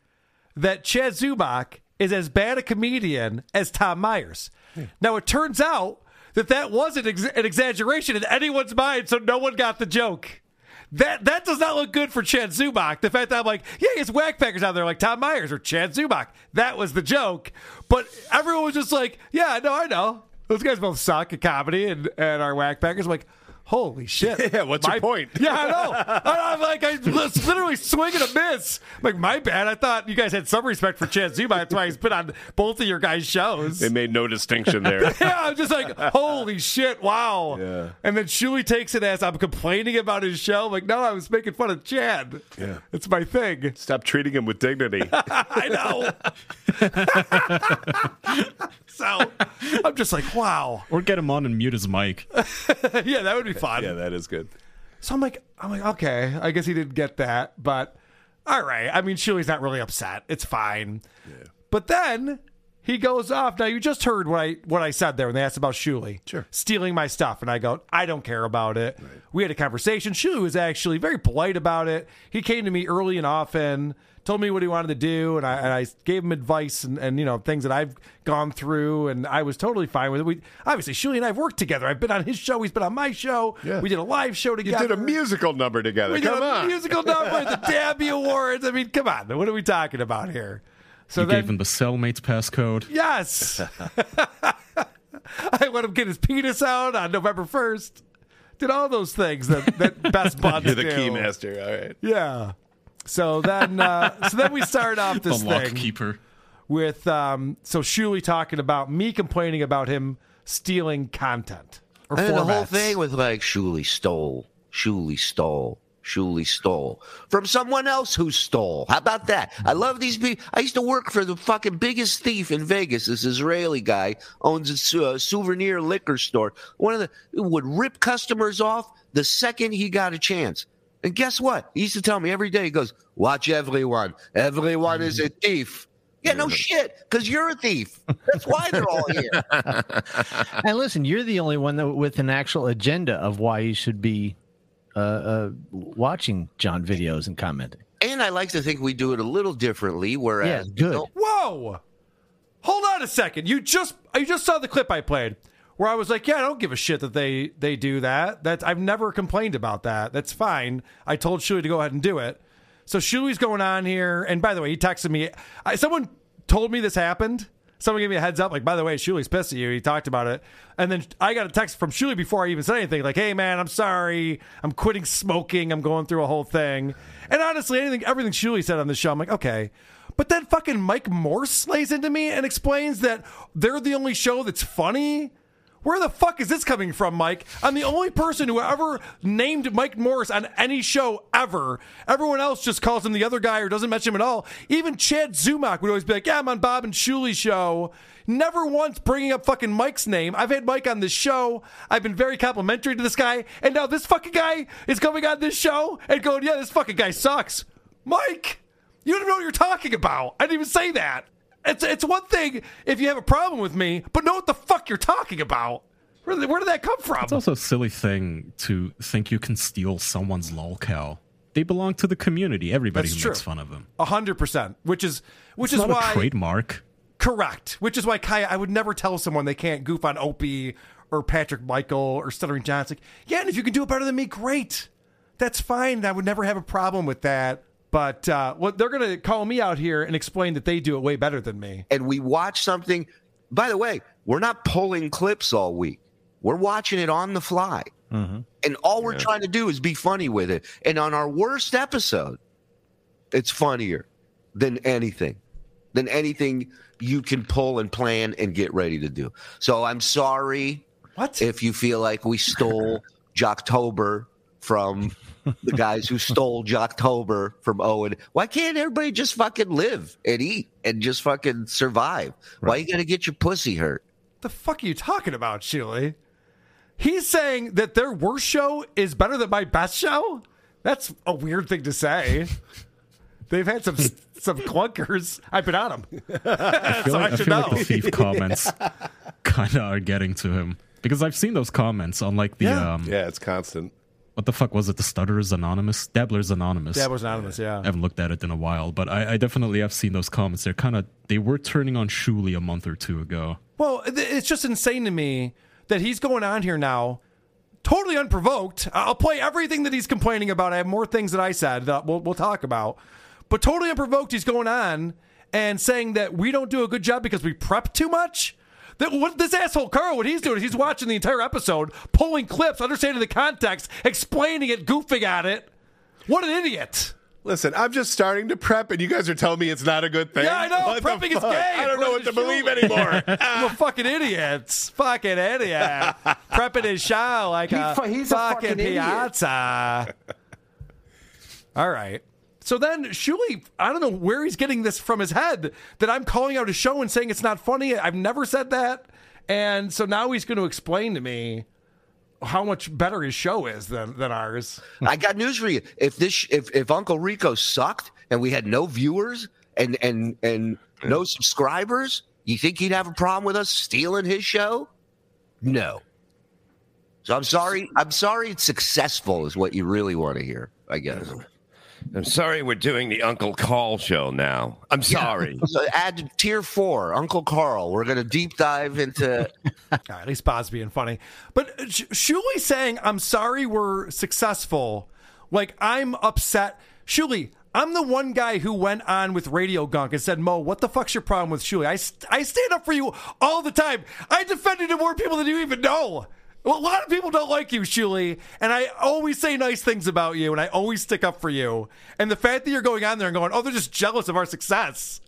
that Chad Zumock is as bad a comedian as Tom Myers. Yeah. Now, it turns out that that wasn't ex- an exaggeration in anyone's mind, so no one got the joke. That that does not look good for Chad Zumock. The fact that I'm like, yeah, it's whackpackers out there like Tom Myers or Chad Zumock. That was the joke. But everyone was just like, yeah, no, I know. Those guys both suck at comedy and, and are whackpackers. I'm like, holy shit. Yeah, what's my, your point? Yeah, I know. I, I'm like, I literally swing and a miss. I'm like, my bad. I thought you guys had some respect for Chad Zumock. That's why he's been on both of your guys' shows. They made no distinction there. Yeah, I'm just like, holy shit, wow. Yeah. And then Shuli takes it as I'm complaining about his show. I'm like, no, I was making fun of Chad. Yeah. It's my thing. Stop treating him with dignity. I know. So I'm just like, wow. Or get him on and mute his mic. Yeah, that would be fun. Yeah, that is good. So I'm like, I'm like, okay, I guess he didn't get that, but all right. I mean, Shuli's not really upset. It's fine. Yeah. But then he goes off. Now you just heard what I what I said there when they asked about Shuli sure. stealing my stuff, and I go, I don't care about it. Right. We had a conversation. Shuli was actually very polite about it. He came to me early and often, told me what he wanted to do, and I and I gave him advice and, and you know things that I've gone through, and I was totally fine with it. We obviously Shuli and I have worked together. I've been on his show, he's been on my show. Yeah. We did a live show together. You did a musical number together. We come did a on. musical number at the Dabby Awards. I mean, come on, what are we talking about here? So you then, gave him the Cellmate's passcode. Yes, I let him get his penis out on November first. Did all those things that, that best buds do. You're the key master. All right. Yeah. So then, uh, so then we start off this the thing keeper. with um, so Shuli talking about me complaining about him stealing content or and formats. The whole thing was like Shuli stole, Shuli stole. Shuli stole from someone else who stole. How about that? I love these people. I used to work for the fucking biggest thief in Vegas. This Israeli guy owns a, su- a souvenir liquor store. One of the would rip customers off the second he got a chance. And guess what? He used to tell me every day. He goes, "Watch everyone. Everyone is a thief." Yeah, no shit, because you're a thief. That's why they're all here. And listen, you're the only one that, with an actual agenda of why you should be uh, uh, watching John videos and commenting. And I like to think we do it a little differently. Whereas, yeah, good. You know, whoa, hold on a second. You just you just saw the clip I played where I was like, yeah, I don't give a shit that they they do that. That's I've never complained about that. That's fine. I told Shuli to go ahead and do it. So Shuli's going on here, and by the way, he texted me. I, someone told me this happened. Someone gave me a heads up, like, by the way, Shuli's pissed at you. He talked about it. And then I got a text from Shuli before I even said anything, like, hey, man, I'm sorry. I'm quitting smoking. I'm going through a whole thing. And honestly, anything, everything Shuli said on the show, I'm like, okay. But then fucking Mike Morse lays into me and explains that they're the only show that's funny. Where the fuck is this coming from, Mike? I'm the only person who ever named Mike Morse on any show ever. Everyone else just calls him the other guy or doesn't mention him at all. Even Chad Zumock would always be like, yeah, I'm on Bob and Shuli's show. Never once bringing up fucking Mike's name. I've had Mike on this show. I've been very complimentary to this guy. And now this fucking guy is coming on this show and going, yeah, this fucking guy sucks. Mike, you don't even know what you're talking about. I didn't even say that. It's it's one thing if you have a problem with me, but know what the fuck you're talking about. Where, where did that come from? It's also a silly thing to think you can steal someone's lolcow. They belong to the community. Everybody who makes fun of them. A hundred percent. Which is which it's is not why a trademark. Correct. Which is why Kaya, I would never tell someone they can't goof on Opie or Patrick Michael or Stuttering John. It's like, yeah, and if you can do it better than me, great. That's fine. I would never have a problem with that. But uh, well, they're going to call me out here and explain that they do it way better than me. And we watch something. By the way, we're not pulling clips all week. We're watching it on the fly. Mm-hmm. And all we're yeah. trying to do is be funny with it. And on our worst episode, it's funnier than anything, than anything you can pull and plan and get ready to do. So I'm sorry what? if you feel like we stole Jocktober from the guys who stole Jocktober from Owen. Why can't everybody just fucking live and eat and just fucking survive? Right. Why you got to get your pussy hurt? The fuck are you talking about, Shuli? He's saying that their worst show is better than my best show? That's a weird thing to say. They've had some some clunkers. I've been on them. I feel so like, I I feel like the thief comments yeah. kind of are getting to him. Because I've seen those comments on like the... Yeah, um, yeah it's constant. What the fuck was it? The Stutterer's Anonymous? Dabbler's Anonymous. Dabbler's Anonymous, yeah. I haven't looked at it in a while, but I, I definitely have seen those comments. They're kind of, they were turning on Shuli a month or two ago. Well, it's just insane to me that he's going on here now, totally unprovoked. I'll play everything that he's complaining about. I have more things that I said that we'll, we'll talk about, but totally unprovoked, he's going on and saying that we don't do a good job because we prep too much. What this asshole Carl, what he's doing is he's watching the entire episode, pulling clips, understanding the context, explaining it, goofing at it. What an idiot. Listen, I'm just starting to prep, and you guys are telling me it's not a good thing. Yeah, I know. What Prepping is gay. I don't know what to believe anymore. I'm a fucking idiot. Fucking idiot. Prepping his show like he, a, he's fucking a fucking piazza. All right. So then Shuli, I don't know where he's getting this from his head that I'm calling out a show and saying it's not funny. I've never said that. And so now he's going to explain to me how much better his show is than, than ours. I got news for you. If this, if, if Uncle Rico sucked and we had no viewers and, and, and no subscribers, you think he'd have a problem with us stealing his show? No. So I'm sorry. I'm sorry it's successful is what you really want to hear, I guess. I'm sorry we're doing the Uncle Carl show now. I'm sorry. Yeah. So add tier four, Uncle Carl. We're going to deep dive into... All right, at least Bob's being funny. But Shuli saying, I'm sorry we're successful. Like, I'm upset. Shuli, I'm the one guy who went on with Radio Gunk and said, Mo, what the fuck's your problem with Shuli? I, st- I stand up for you all the time. I defended more people than you even know. Well, a lot of people don't like you, Shuli, and I always say nice things about you, and I always stick up for you. And the fact that you're going on there and going, oh, they're just jealous of our success.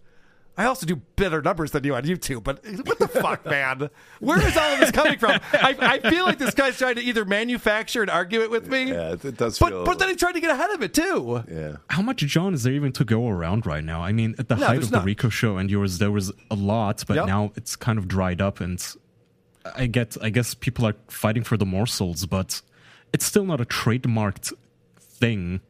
I also do better numbers than you on YouTube, but what the fuck, man? Where is all of this coming from? I, I feel like this guy's trying to either manufacture and argue it with me. Yeah, it does feel... But, but then he tried to get ahead of it, too. Yeah. How much John is there even to go around right now? I mean, at the no, height of not. the Rico show and yours, there was a lot, but yep. now it's kind of dried up and... I get. I guess people are fighting for the morsels, but it's still not a trademarked thing.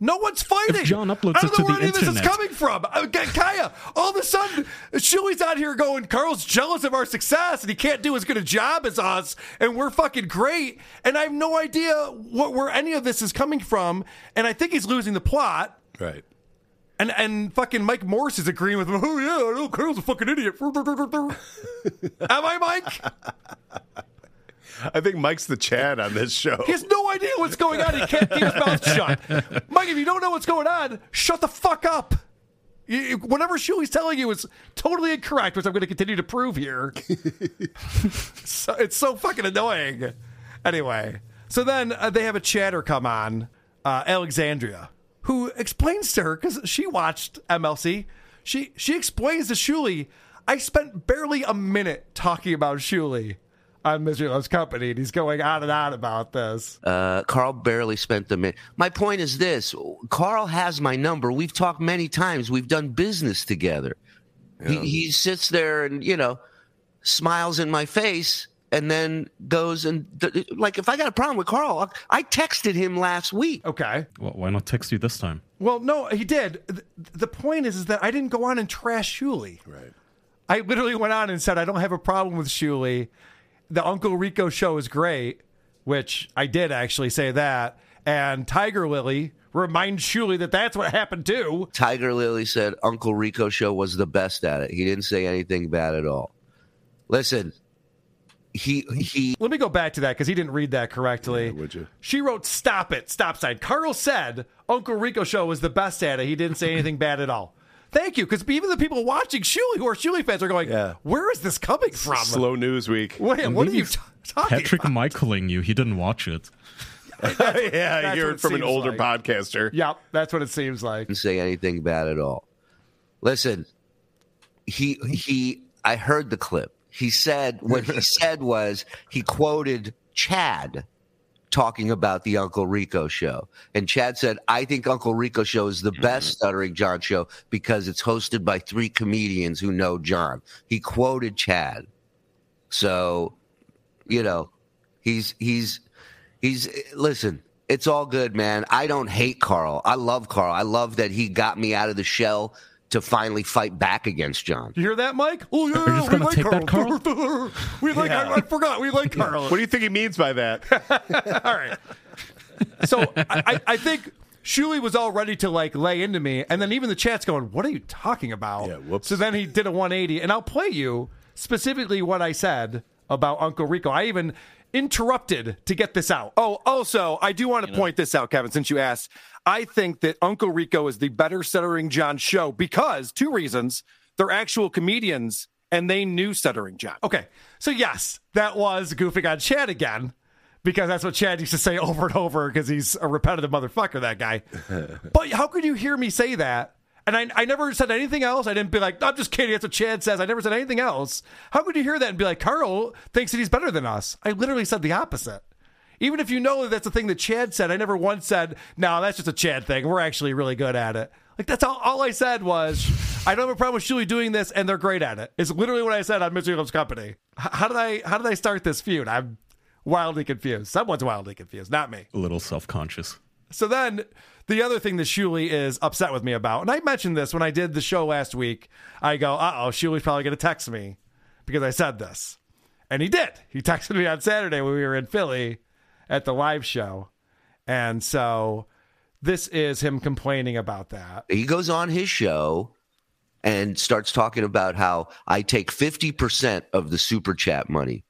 No one's fighting. If John uploads it to the internet. I don't know where any of this is coming from. Kaya, all of a sudden, Shuli's out here going, Carl's jealous of our success, and he can't do as good a job as us, and we're fucking great, and I have no idea what, where any of this is coming from, and I think he's losing the plot. Right. And and fucking Mike Morse is agreeing with him. Oh, yeah, I know Carl's a fucking idiot. Am I, Mike? I think Mike's the Chad on this show. He has no idea what's going on. He can't keep his mouth shut. Mike, if you don't know what's going on, shut the fuck up. You, whatever Shuli's telling you is totally incorrect, which I'm going to continue to prove here. So, it's so fucking annoying. Anyway, so then uh, they have a chatter come on, uh, Alexandria, who explains to her, because she watched M L C, she, she explains to Shuli, I spent barely a minute talking about Shuli on Misery Loves Company, and he's going on and on about this. Uh, Carl barely spent a minute. My point is this. Carl has my number. We've talked many times. We've done business together. Yeah. He, he sits there and, you know, smiles in my face and then goes and, th- like, if I got a problem with Carl, I texted him last week. Okay. Well, why not text you this time? Well, no, he did. The, the point is, is that I didn't go on and trash Shuli. Right. I literally went on and said, I don't have a problem with Shuli. The Uncle Rico show is great, which I did actually say that. And Tiger Lily reminds Shuli that that's what happened too. Tiger Lily said Uncle Rico show was the best at it. He didn't say anything bad at all. Listen, he... he. Let me go back to that because he didn't read that correctly. Yeah, would you? She wrote, stop it, stop sign. Carl said Uncle Rico show was the best at it. He didn't say anything bad at all. Thank you, because even the people watching Shuli, who are Shuli fans, are going, yeah. Where is this coming from? Slow news week. Wait, what are you t- talking Patrick about? Patrick Michaeling you. He didn't watch it. Yeah, I hear it from an older like. podcaster. Yep, that's what it seems like. Didn't say anything bad at all. Listen, he he. I heard the clip. He said, what he said was, he quoted Chad talking about the Uncle Rico show. And Chad said, I think Uncle Rico show is the mm-hmm. best Stuttering John show because it's hosted by three comedians who know John. He quoted Chad. So, you know, he's, he's, he's, listen, it's all good, man. I don't hate Carl. I love Carl. I love that he got me out of the shell to finally fight back against John. You hear that, Mike? Oh, yeah, yeah, we like Carl. Carl? we like, yeah. I, I forgot, we like Carl. What do you think he means by that? All right. So I, I think Shuli was all ready to, like, lay into me, and then even the chat's going, what are you talking about? Yeah, whoops. So then he did a one eighty, and I'll play you specifically what I said about Uncle Rico. I even interrupted to get this out. Oh, also, I do want to you know. point this out, Kevin, since you asked. I think that Uncle Rico is the better Stuttering John show because, two reasons, they're actual comedians and they knew Stuttering John. Okay, so yes, that was goofing on Chad again because that's what Chad used to say over and over because he's a repetitive motherfucker, that guy. But how could you hear me say that? And I, I never said anything else. I didn't be like, I'm just kidding, that's what Chad says. I never said anything else. How could you hear that and be like, Carl thinks that he's better than us? I literally said the opposite. Even if you know that that's the thing that Chad said, I never once said, no, that's just a Chad thing. We're actually really good at it. Like, that's all, all I said was, I don't have a problem with Shuli doing this, and they're great at it. It's literally what I said on Misery Loves Company. H- how did I how did I start this feud? I'm wildly confused. Someone's wildly confused, not me. A little self-conscious. So then, the other thing that Shuli is upset with me about, and I mentioned this when I did the show last week, I go, uh-oh, Shuli's probably going to text me because I said this. And he did. He texted me on Saturday when we were in Philly at the live show. And so this is him complaining about that. He goes on his show and starts talking about how I take fifty percent of the super chat money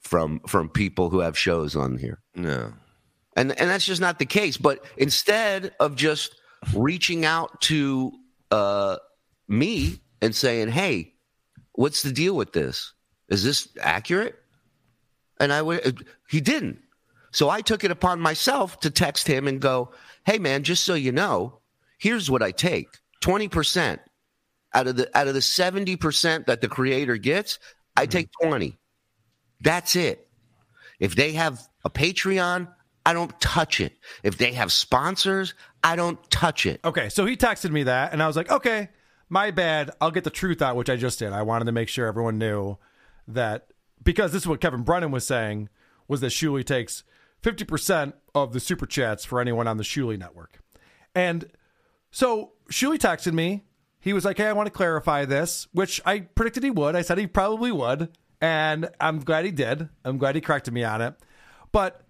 from from people who have shows on here. No. And and that's just not the case. But instead of just reaching out to uh, me and saying, hey, what's the deal with this? Is this accurate? And I would, he didn't. So I took it upon myself to text him and go, hey, man, just so you know, here's what I take. twenty percent out of the out of the seventy percent that the creator gets, I take twenty. That's it. If they have a Patreon, I don't touch it. If they have sponsors, I don't touch it. Okay, so he texted me that, and I was like, okay, my bad. I'll get the truth out, which I just did. I wanted to make sure everyone knew that, because this is what Kevin Brennan was saying, was that Shuli takes fifty percent of the super chats for anyone on the Shuli network. And so Shuli texted me. He was like, hey, I want to clarify this, which I predicted he would. I said he probably would. And I'm glad he did. I'm glad he corrected me on it. But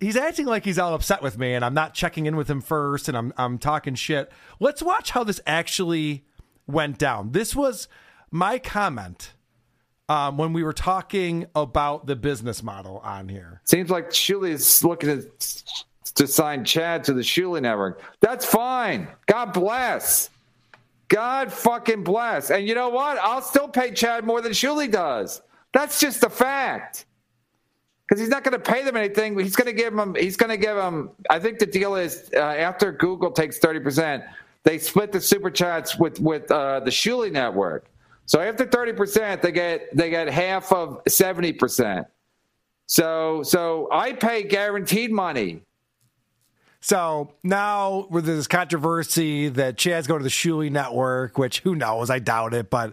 he's acting like he's all upset with me, and I'm not checking in with him first, and I'm I'm talking shit. Let's watch how this actually went down. This was my comment um, when we were talking about the business model on here. Seems like Shuli is looking to, to sign Chad to the Shuli Network. That's fine. God bless. God fucking bless. And you know what? I'll still pay Chad more than Shuli does. That's just a fact. Because he's not going to pay them anything. He's going to give them. He's going to give them. I think the deal is uh, after Google takes thirty percent, they split the super chats with with uh, the Shuli Network. So after thirty percent, they get they get half of seventy percent. So so I pay guaranteed money. So now with this controversy that Chad's going to the Shuli Network, which who knows? I doubt it, but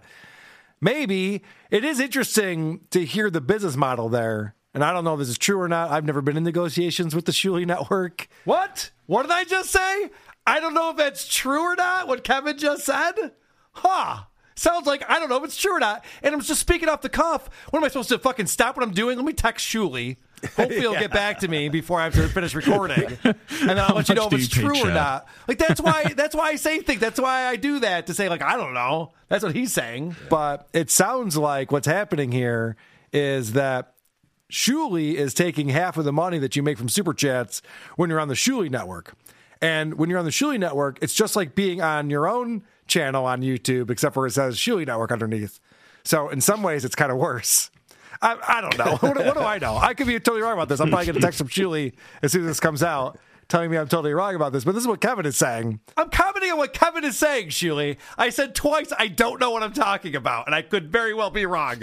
maybe it is interesting to hear the business model there. And I don't know if this is true or not. I've never been in negotiations with the Shuli Network. What? What did I just say? I don't know if that's true or not, what Kevin just said. Huh. Sounds like I don't know if it's true or not. And I'm just speaking off the cuff. What am I supposed to fucking stop what I'm doing? Let me text Shuli. Hopefully he'll yeah. get back to me before I have to finish recording. And then I'll let you know if it's true or not. Like, that's why that's why I say things. That's why I do that, to say, like, I don't know. That's what he's saying. Yeah. But it sounds like what's happening here is that Shuli is taking half of the money that you make from Super Chats when you're on the Shuli Network. And when you're on the Shuli Network, it's just like being on your own channel on YouTube, except for it says Shuli Network underneath. So in some ways, it's kind of worse. I, I don't know. What, what do I know? I could be totally wrong about this. I'm probably going to text from Shuli as soon as this comes out, telling me I'm totally wrong about this. But this is what Kevin is saying. I'm commenting on what Kevin is saying, Shuli. I said twice I don't know what I'm talking about, and I could very well be wrong.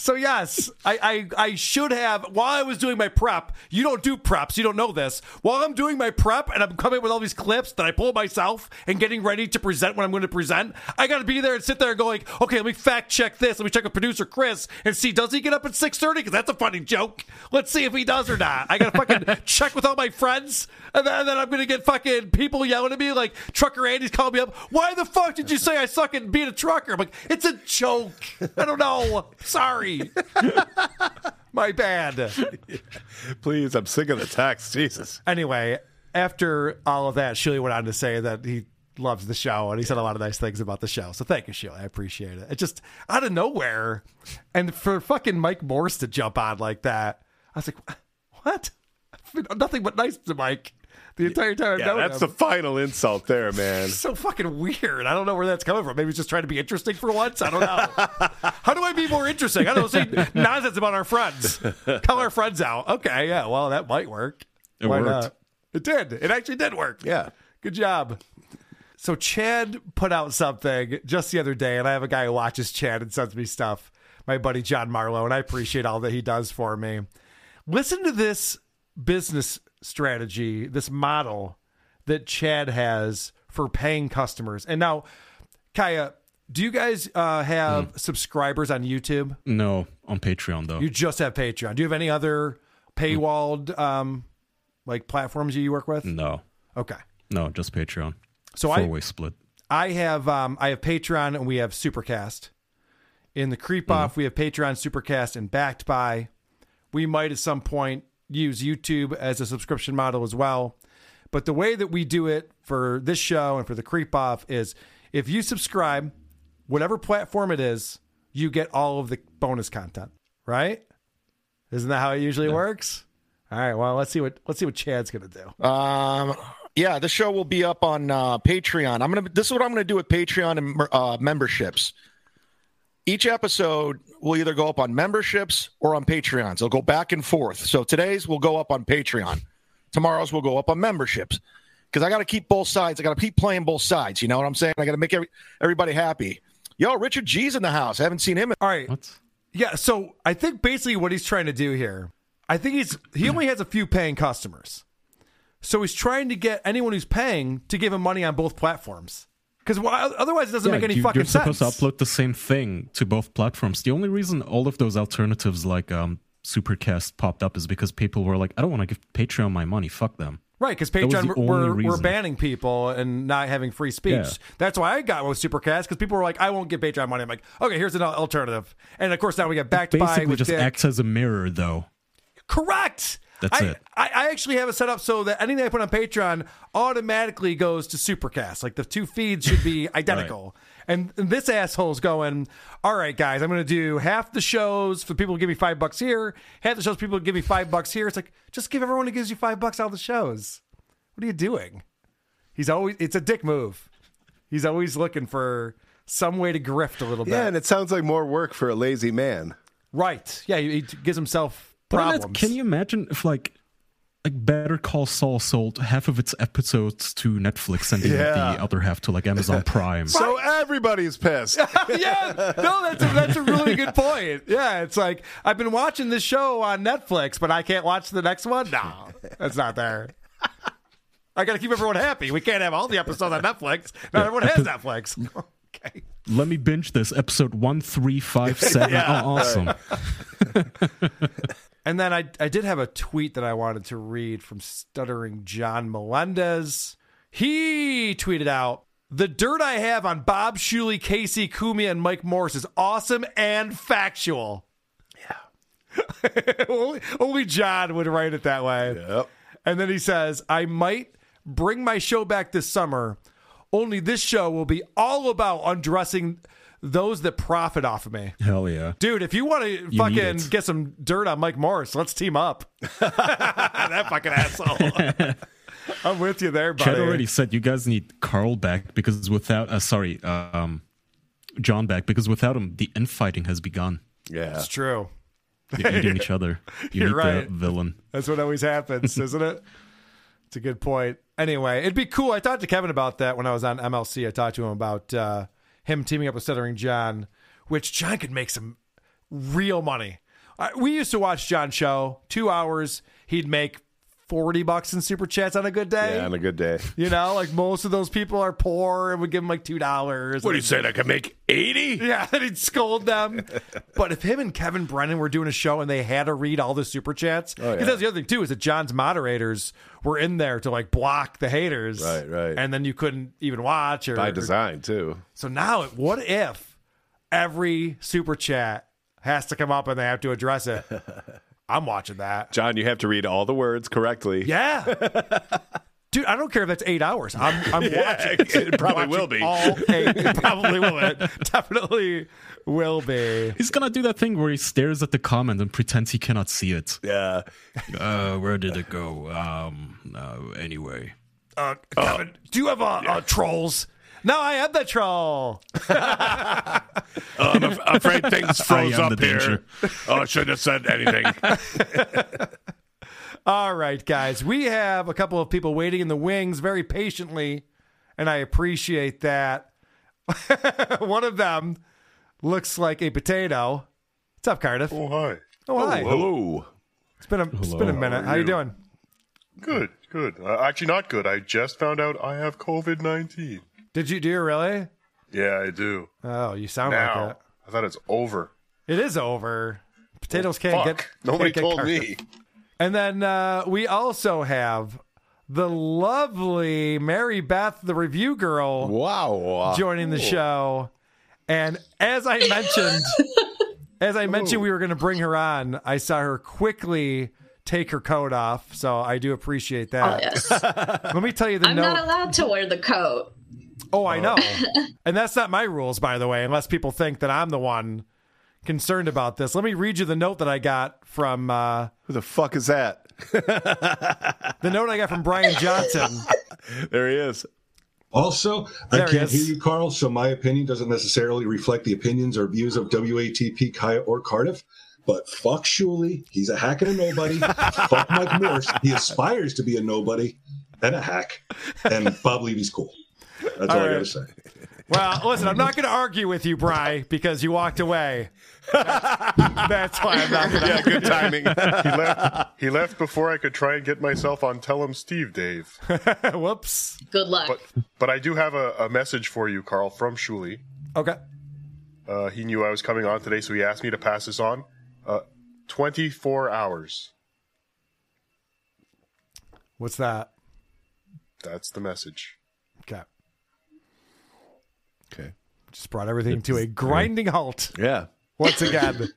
So, yes, I, I I should have, while I was doing my prep, you don't do preps, you don't know this. While I'm doing my prep and I'm coming up with all these clips that I pull myself and getting ready to present when I'm going to present, I got to be there and sit there and go like, okay, let me fact check this. Let me check with producer Chris and see, does he get up at six thirty? Because that's a funny joke. Let's see if he does or not. I got to fucking check with all my friends. And then, and then I'm going to get fucking people yelling at me like, Trucker Andy's calling me up. Why the fuck did you say I suck at being a trucker? I'm like, it's a joke. I don't know. Sorry. My bad. Please, I'm sick of the text. Jesus. Anyway, after all of that, Shuli went on to say that he loves the show, and he said a lot of nice things about the show. So thank you, Shuli. I appreciate it. It's just out of nowhere. And for fucking Mike Morse to jump on like that, I was like, what? Nothing but nice to Mike the entire time. Yeah, that's him. The final insult there, man. So fucking weird. I don't know where that's coming from. Maybe he's just trying to be interesting for once. I don't know. How do I be more interesting? I don't know. Say nonsense about our friends. Call our friends out. Okay, yeah. Well, that might work. It Why worked. Not? It did. It actually did work. Yeah. Good job. So Chad put out something just the other day, and I have a guy who watches Chad and sends me stuff, my buddy John Marlowe, and I appreciate all that he does for me. Listen to this business strategy, this model that Chad has for paying customers. And now, Kaya, do you guys uh, have mm. subscribers on YouTube? No, on Patreon, though. You just have Patreon. Do you have any other paywalled mm. um, like platforms you work with? No. Okay. No, just Patreon. So I four-way split. I have um, I have Patreon, and we have Supercast. In the Creep Off, mm. we have Patreon, Supercast, and Backed By. We might at some point use YouTube as a subscription model as well. But the way that we do it for this show and for the Creep Off is if you subscribe, whatever platform it is, you get all of the bonus content, right? Isn't that how it usually yeah. works? All right, well, let's see what let's see what Chad's going to do. Um, yeah, the show will be up on uh, Patreon. I'm gonna. This is what I'm going to do with Patreon and uh, memberships. Each episode will either go up on memberships or on Patreons. It'll go back and forth. So today's will go up on Patreon. Tomorrow's will go up on memberships. Because I got to keep both sides. I got to keep playing both sides. You know what I'm saying? I got to make every, everybody happy. Yo, Richard G's in the house. I haven't seen him. In- All right. What? Yeah, so I think basically what he's trying to do here, I think he's he only has a few paying customers. So he's trying to get anyone who's paying to give him money on both platforms. Because otherwise it doesn't yeah, make any you, fucking sense. You're supposed sense. to upload the same thing to both platforms. The only reason all of those alternatives like um, Supercast popped up is because people were like, I don't want to give Patreon my money. Fuck them. Right, because Patreon, we're, we're banning people and not having free speech. Yeah. That's why I got with Supercast, because people were like, I won't get Patreon money. I'm like, okay, here's an alternative. And, of course, now we get backed by Dick. It basically just acts as a mirror, though. Correct! That's I, it. I, I actually have it set up so that anything I put on Patreon automatically goes to Supercast. Like, the two feeds should be identical. Right. And, and this asshole's going, all right, guys, I'm going to do half the shows for people who give me five bucks here, half the shows for people who give me five bucks here. It's like, just give everyone who gives you five bucks out of the shows. What are you doing? He's always, it's a dick move. He's always looking for some way to grift a little bit. Yeah, and it sounds like more work for a lazy man. Right. Yeah, he, he gives himself... But can you imagine if, like, like Better Call Saul sold half of its episodes to Netflix and yeah. the other half to, like, Amazon Prime? Right. So everybody's pissed. Yeah. No, that's a, that's a really good point. Yeah, it's like, I've been watching this show on Netflix, but I can't watch the next one? No, that's not there. I got to keep everyone happy. We can't have all the episodes on Netflix. Not yeah, everyone has epi- Netflix. Okay. Let me binge this. Episode one three five seven. Yeah. Oh, awesome. And then I, I did have a tweet that I wanted to read from Stuttering John Melendez. He tweeted out, the dirt I have on Bob, Shuli, Casey, Kumi, and Mike Morse is awesome and factual. Yeah. only, only John would write it that way. Yep. And then he says, I might bring my show back this summer, only this show will be all about undressing... those that profit off of me. Hell yeah. Dude, if you want to fucking get some dirt on Mike Morse, let's team up. That fucking asshole. I'm with you there, buddy. Chad already said you guys need Carl back because without, uh, sorry, um, John back, because without him, the infighting has begun. Yeah. It's true. They're eating each other. You You're need right. the villain. That's what always happens, isn't it? It's a good point. Anyway, it'd be cool. I talked to Kevin about that when I was on M L C. I talked to him about, uh, him teaming up with Stuttering John, which John could make some real money. Uh, we used to watch John's show, two hours. He'd make forty bucks in super chats on a good day. Yeah, on a good day. You know, like most of those people are poor and would give him like two dollars. What do you say? I could make eighty? Yeah, and he'd scold them. But if him and Kevin Brennan were doing a show and they had to read all the super chats, because oh, yeah. that's the other thing too, is that John's moderators were in there to like block the haters. Right, right. And then you couldn't even watch. Or, by design too. So now what if every super chat has to come up and they have to address it? I'm watching that. John, you have to read all the words correctly. Yeah. Dude, I don't care if that's eight hours. I'm, I'm yeah, watching. It, it probably watching will be. All eight. It probably will. It definitely will be. He's going to do that thing where he stares at the comment and pretends he cannot see it. Yeah. Uh, where did it go? Um. No, anyway. Uh, Kevin, uh, do you have uh, yeah. uh, trolls? No, I am the troll. uh, I'm af- afraid things froze up here. Oh, I shouldn't have said anything. All right, guys. We have a couple of people waiting in the wings very patiently, and I appreciate that. One of them looks like a potato. What's up, Cardiff? Oh, hi. Oh, hi. Oh, hello. It's been a, hello. It's been a minute. How are you, How you doing? Good, good. Uh, actually, not good. I just found out I have covid nineteen. Did you do you really? Yeah, I do. Oh, you sound now, like it. I thought it's over. It is over. Potatoes oh, can't fuck. get. Nobody can't told get me. And then uh, we also have the lovely Mary Beth, the review girl. Wow, joining the show. And as I mentioned, as I mentioned, Ooh. we were going to bring her on. I saw her quickly take her coat off, so I do appreciate that. Oh, yes. Let me tell you, the I'm note- not allowed to wear the coat. Oh, I know. And that's not my rules, by the way, unless people think that I'm the one concerned about this. Let me read you the note that I got from... Uh, who the fuck is that? The note I got from Brian Johnson. There he is. Also, there I can't he hear you, Carl, so my opinion doesn't necessarily reflect the opinions or views of W A T P, Kaya, or Cardiff. But fuck Shuli. He's a hack and a nobody. Fuck Mike Morse. He aspires to be a nobody and a hack. And Bob Levy's cool. That's all, all right. I gotta say. Well, listen, I'm not gonna argue with you, Bri, because you walked away. That's, that's why I'm not gonna Yeah, good timing. he left he left before I could try and get myself on Tell 'em Steve Dave. Whoops. Good luck. But, but I do have a, a message for you, Carl, from Shuli. Okay. Uh, he knew I was coming on today, so he asked me to pass this on. Uh, twenty-four hours. What's that? That's the message. Okay. Okay. Just brought everything it's, to a grinding yeah. halt. Yeah. Once again.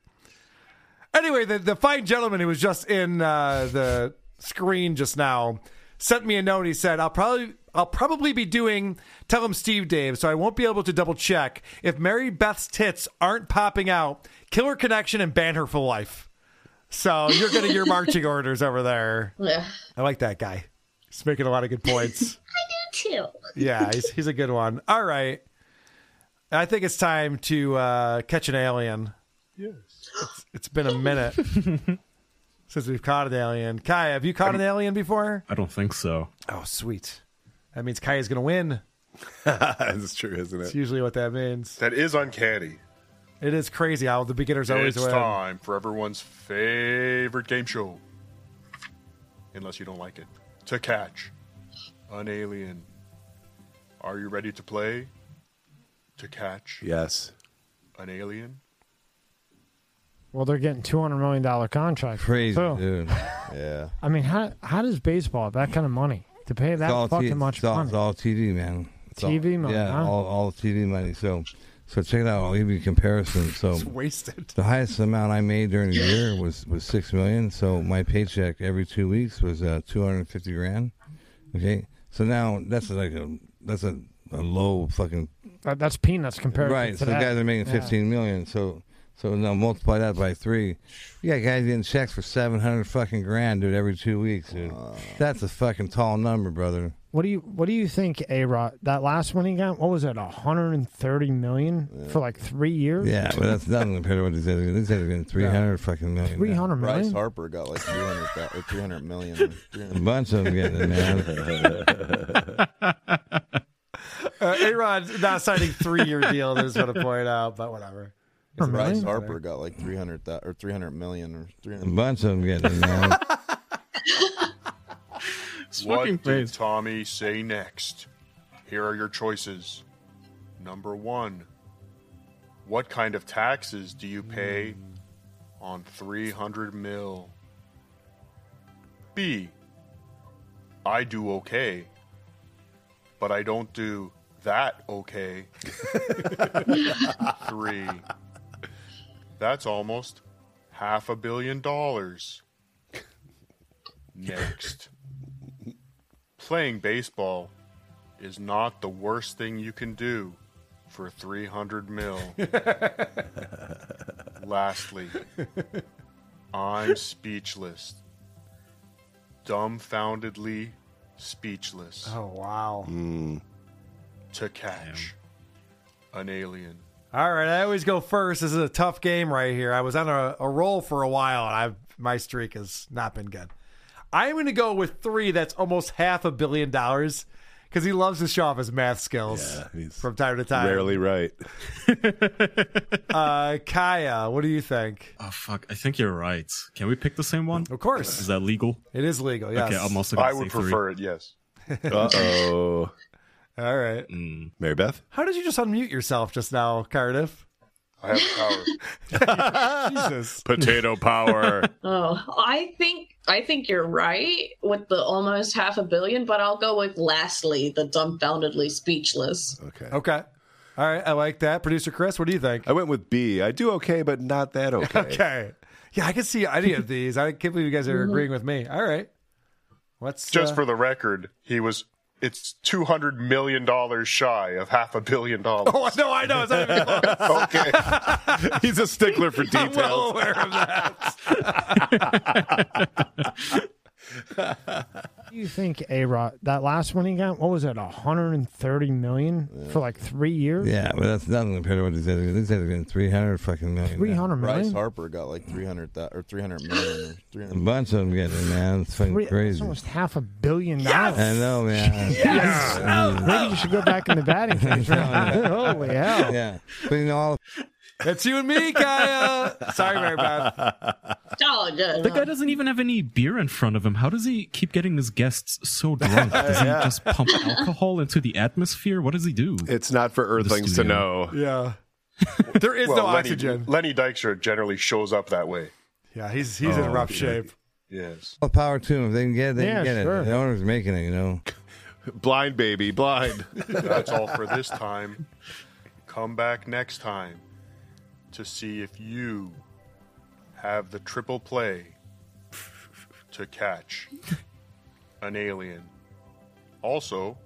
Anyway, the, the fine gentleman who was just in uh, the screen just now sent me a note. He said, I'll probably I'll probably be doing Tell Him Steve Dave, so I won't be able to double check. If Mary Beth's tits aren't popping out, kill her connection and ban her for life. So you're getting your marching orders over there. Yeah. I like that guy. He's making a lot of good points. I do too. Yeah, he's, he's a good one. All right. I think it's time to uh, catch an alien. Yes. It's, it's been a minute since we've caught an alien. Kaya, have you caught I'm, an alien before? I don't think so. Oh, sweet. That means Kaya's going to win. That's true, isn't it? It's usually what that means. That is uncanny. It is crazy how the beginners always win. It's time for everyone's favorite game show. Unless you don't like it. To Catch an Alien. Are you ready to play? To Catch yes. an Alien? Well, they're getting two hundred million dollars contracts. Crazy, so, dude. Yeah. I mean, how how does baseball have that kind of money? To pay that fucking t- much it's all, money. It's all T V, man. It's T V all, money, yeah, huh? all, all T V money. So so check it out. I'll give you a comparison. So it's wasted. The highest amount I made during the year was, was six million dollars. So my paycheck every two weeks was uh, two hundred fifty grand. Okay? So now that's like a that's a, a low fucking... That, that's peanuts compared right, to so that. Right, so guys are making fifteen yeah. million. So... So now multiply that by three. You got guys getting checks for seven hundred fucking grand, dude, every two weeks, dude. Uh, That's a fucking tall number, brother. What do you What do you think, A-Rod? That last one he got, what was it, a hundred and thirty million yeah. for like three years? Yeah, but that's nothing compared to what these guys. These guys are getting three hundred yeah. fucking million. Three hundred million. Bryce Harper got like three hundred, three hundred million. three hundred. A bunch of them getting it, man. uh, A-Rod's not signing three-year deal. I just want to point out, but whatever. Bryce Harper got like three hundred or three hundred million or three hundred. A bunch of them getting it. What did Tommy say next? Here are your choices. Number one: what kind of taxes do you pay on three hundred mil? B: I do okay, but I don't do that okay. Three. That's almost half a billion dollars. Next. Playing baseball is not the worst thing you can do for three hundred mil. Lastly, I'm speechless. Dumbfoundedly speechless. Oh, wow. Mm. To catch Damn. an alien. All right, I always go first. This is a tough game right here. I was on a, a roll for a while, and I've, my streak has not been good. I'm going to go with three. That's almost half a billion dollars because he loves to show off his math skills yeah, from time to time. Rarely right. uh, Kaya, what do you think? Oh, fuck. I think you're right. Can we pick the same one? Of course. Is that legal? It is legal, yes. Okay, I'm also I would prefer three. It, yes. Uh-oh. All right. Mm. Mary Beth? How did you just unmute yourself just now, Cardiff? I have power. Jesus. Potato power. Oh, I think I think you're right with the almost half a billion, but I'll go with lastly, the dumbfoundedly speechless. Okay. Okay. All right. I like that. Producer Chris, what do you think? I went with B. I do okay, but not that okay. Okay. Yeah, I can see any of these. I can't believe you guys are agreeing with me. All right. What's Just uh... for the record, he was... It's two hundred million dollars shy of half a billion dollars. Oh no, I know. It's not even close. Okay, he's a stickler for details. I'm well aware of that. Do you think A-Rod, that last one he got, what was it, a hundred and thirty million yeah. for like three years? Yeah, but that's nothing compared to what these guys are getting. Three hundred fucking million. Three hundred million. Bryce Harper got like three hundred or three hundred million. Or three hundred. A bunch of them getting it, man. It's fucking three, crazy. That's almost half a billion dollars. Yes! I know, man. Yes. I mean, maybe you should go back in the batting cage. Holy hell! Yeah, clean all. It's you and me, Kaya. Sorry, Mary Beth. Oh, good. The guy doesn't even have any beer in front of him. How does he keep getting his guests so drunk? Does he yeah. just pump alcohol into the atmosphere? What does he do? It's not for Earthlings to know. Yeah. There is well, no Lenny, oxygen. Lenny Dykstra generally shows up that way. Yeah, he's he's oh, in rough yeah. shape. Yes. Well, power to him. If they can get it, they yeah, can get sure. it. The owner's making it, you know. Blind, baby, blind. That's all for this time. Come back next time to see if you have the triple play to catch an alien. Also,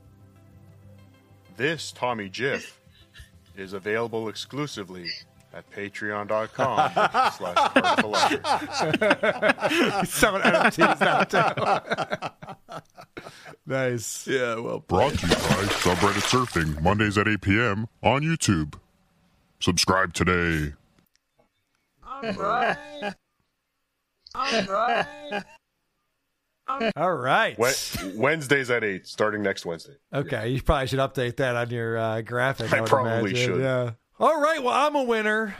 this Tommy GIF is available exclusively at patreon dot com slash cardiff. Someone empties that out. Nice. Yeah, well played. Brought to you by Subreddit Surfing, Mondays at eight p.m. on YouTube. Subscribe today. All right. All right. All right. Wednesdays at eight, starting next Wednesday. Okay, yeah. You probably should update that on your uh, graphic. I, I would probably imagine. should. Yeah. All right. Well, I'm a winner.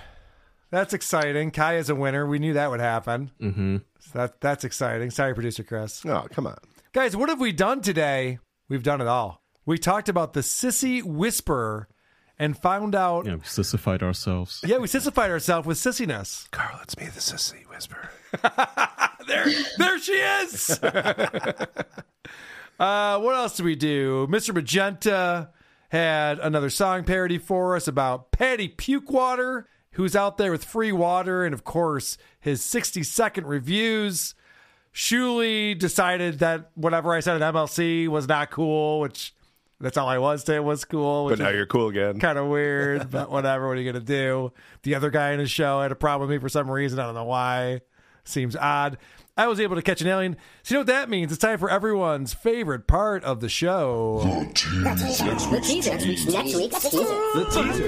That's exciting. Kaya's a winner. We knew that would happen. Mm-hmm. So that that's exciting. Sorry, producer Chris. Oh, come on, guys. What have we done today? We've done it all. We talked about the Sissy Whisperer and found out. Yeah, we sissified ourselves. Yeah, we sissified ourselves with sissiness. Carl, it's me, the Sissy Whisperer. There, there she is. uh, what else did we do? Mister Magenta had another song parody for us about Patty Pukewater, who's out there with Free Water, and of course his sixty second reviews. Shuli decided that whatever I said at M L C was not cool, which that's all I was today was cool. But now you're cool again. Kind of weird, but whatever. What are you going to do? The other guy in his show had a problem with me for some reason. I don't know why. Seems odd. I was able to catch an alien. So you know what that means? It's time for everyone's favorite part of the show. The teaser. Next week's teaser. Next week's teaser. The teaser.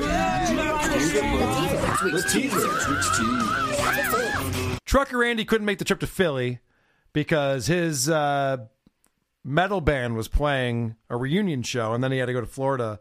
The teaser. The teaser. Trucker Andy couldn't make the trip to Philly because his uh, metal band was playing a reunion show, and then he had to go to Florida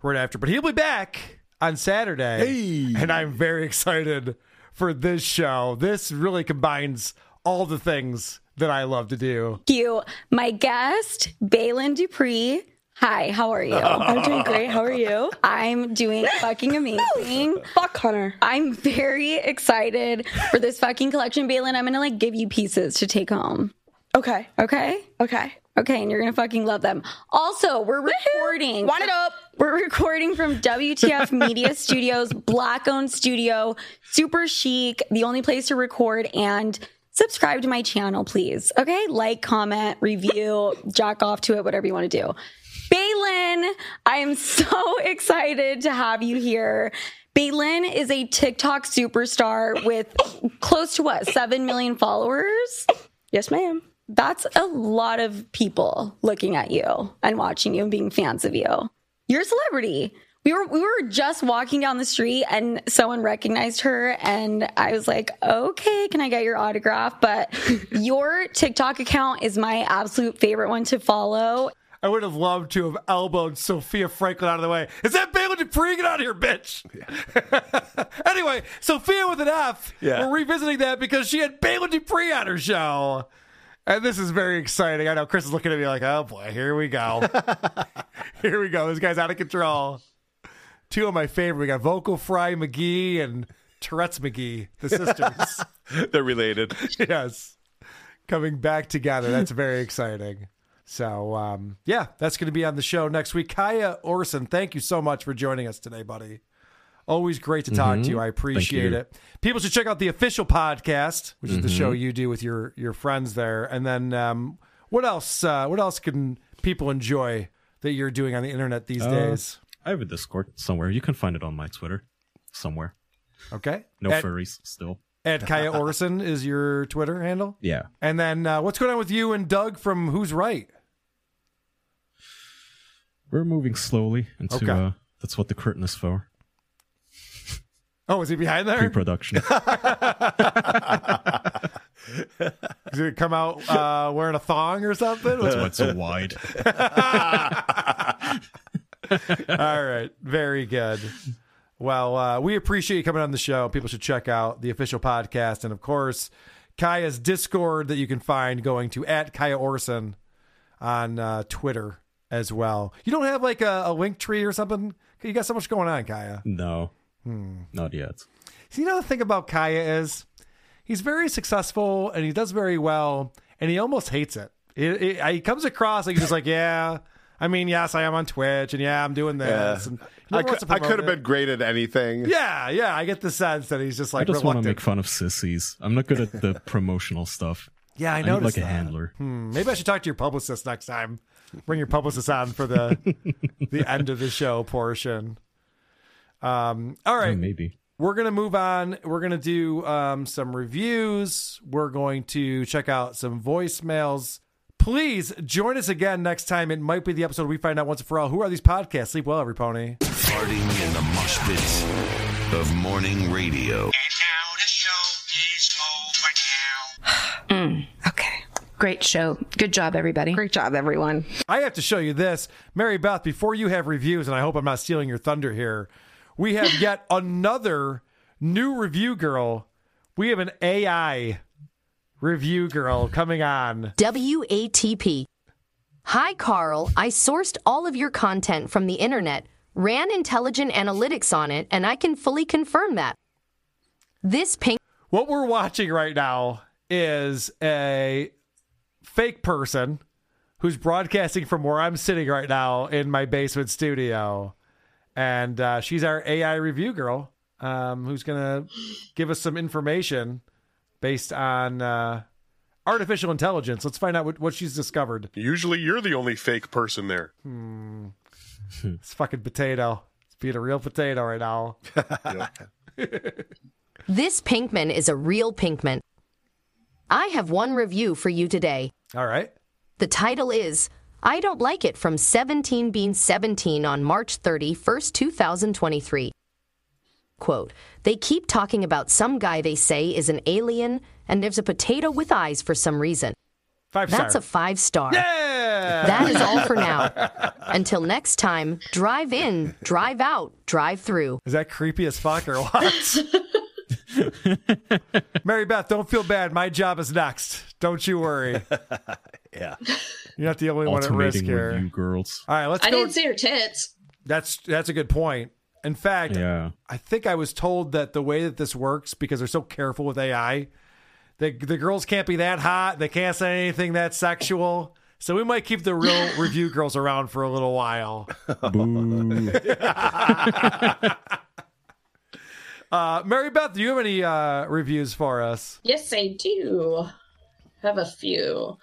right after. But he'll be back on Saturday. Hey. And I'm very excited for this show. This really combines all the things that I love to do. Thank you. My guest, Baylen Dupree. Hi, how are you? I'm doing great. How are you? I'm doing fucking amazing. Fuck Hunter. I'm very excited for this fucking collection, Baylen. I'm going to like give you pieces to take home. Okay. Okay? Okay. Okay, and you're going to fucking love them. Also, we're recording. Wind it up. We're recording from W T F Media Studios, Black-owned studio, super chic, the only place to record, and subscribe to my channel, please. Okay? Like, comment, review, jack off to it, whatever you want to do. Baylen, I am so excited to have you here. Baylen is a TikTok superstar with close to, what, seven million followers? Yes, ma'am. That's a lot of people looking at you and watching you and being fans of you. You're a celebrity. We were we were just walking down the street and someone recognized her and I was like, okay, can I get your autograph? But your TikTok account is my absolute favorite one to follow. I would have loved to have elbowed Sophia Franklin out of the way. Is that Baylen Dupree? Get out of here, bitch. Yeah. Anyway, Sophia with an F. Yeah. We're revisiting that because she had Baylen Dupree on her show. And this is very exciting. I know Chris is looking at me like, oh, boy, here we go. Here we go. This guy's out of control. Two of my favorite. We got Vocal Fry McGee and Tourette's McGee, the sisters. They're related. Yes. Coming back together. That's very exciting. So, um, yeah, that's going to be on the show next week. Kaya Orsan, thank you so much for joining us today, buddy. Always great to talk mm-hmm. to you. I appreciate you. It. People should check out the official podcast, which mm-hmm. is the show you do with your, your friends there. And then um, what else? Uh, what else can people enjoy that you're doing on the internet these uh, days? I have a Discord somewhere. You can find it on my Twitter somewhere. Okay. No at, furries still. At Kaya Orsan is your Twitter handle. Yeah. And then uh, what's going on with you and Doug from Who's Right? We're moving slowly into. Okay. Uh, that's what the curtain is for. Oh, is he behind there? Pre-production. Does he come out uh, wearing a thong or something? That's why it's so wide. All right. Very good. Well, uh, we appreciate you coming on the show. People should check out the official podcast. And, of course, Kaya's Discord that you can find going to at Kaya Orsan on uh, Twitter as well. You don't have, like, a, a link tree or something? You got so much going on, Kaya. No. Hmm. Not yet. See, you know, the thing about Kaya is he's very successful and he does very well and he almost hates it. It, it, it he comes across like he's just like, yeah, I mean, yes, I am on Twitch, and yeah, I'm doing this. Yeah. And I, could, I could have been great at anything. Yeah, yeah, I get the sense that he's just like I just want to make fun of sissies. I'm not good at the promotional stuff. Yeah, I noticed I need like that. a handler. Hmm, maybe I should talk to your publicist next time. Bring your publicist on for the the end of the show portion. Um, all right. Oh, maybe. We're going to move on. We're going to do um, some reviews. We're going to check out some voicemails. Please join us again next time. It might be the episode we find out once and for all. Who are these podcasts? Sleep well, every pony. Farting in the mosh pits of morning radio. And now the show is over now. mm, okay. Great show. Good job, everybody. Great job, everyone. I have to show you this. Mary Beth, before you have reviews, and I hope I'm not stealing your thunder here, we have yet another new review girl. We have an A I review girl coming on. W A T P. Hi, Carl. I sourced all of your content from the internet, ran intelligent analytics on it, and I can fully confirm that. This pink... What we're watching right now is a... fake person who's broadcasting from where I'm sitting right now in my basement studio. And uh, she's our A I review girl um, who's going to give us some information based on uh, artificial intelligence. Let's find out what, what she's discovered. Usually you're the only fake person there. Hmm. It's fucking potato. It's being a real potato right now. This Pinkman is a real Pinkman. I have one review for you today. All right. The title is, I Don't Like It from seventeen bean seventeen on March thirty-first, twenty twenty-three. Quote, they keep talking about some guy they say is an alien, and there's a potato with eyes for some reason. Five star. That's a five star. Yeah! That is all for now. Until next time, drive in, drive out, drive through. Is that creepy as fuck or what? Mary Beth, don't feel bad. My job is next. Don't you worry. Yeah, you're not the only one at risk here, you girls. All right, let's. I go. didn't see her tits. That's that's a good point. In fact, yeah. I think I was told that the way that this works, because they're so careful with A I, the the girls can't be that hot. They can't say anything that sexual. So we might keep the real review girls around for a little while. Boo. Uh, Mary Beth, do you have any uh, reviews for us? Yes, I do. Have a few.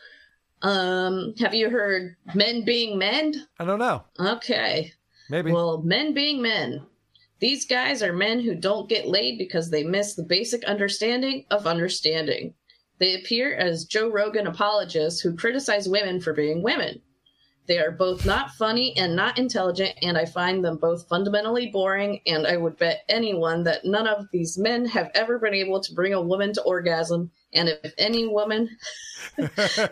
Um, have you heard Men Being Men? I don't know. Okay. Maybe. Well, Men Being Men. These guys are men who don't get laid because they miss the basic understanding of understanding. They appear as Joe Rogan apologists who criticize women for being women. They are both not funny and not intelligent, and I find them both fundamentally boring, and I would bet anyone that none of these men have ever been able to bring a woman to orgasm, and if any woman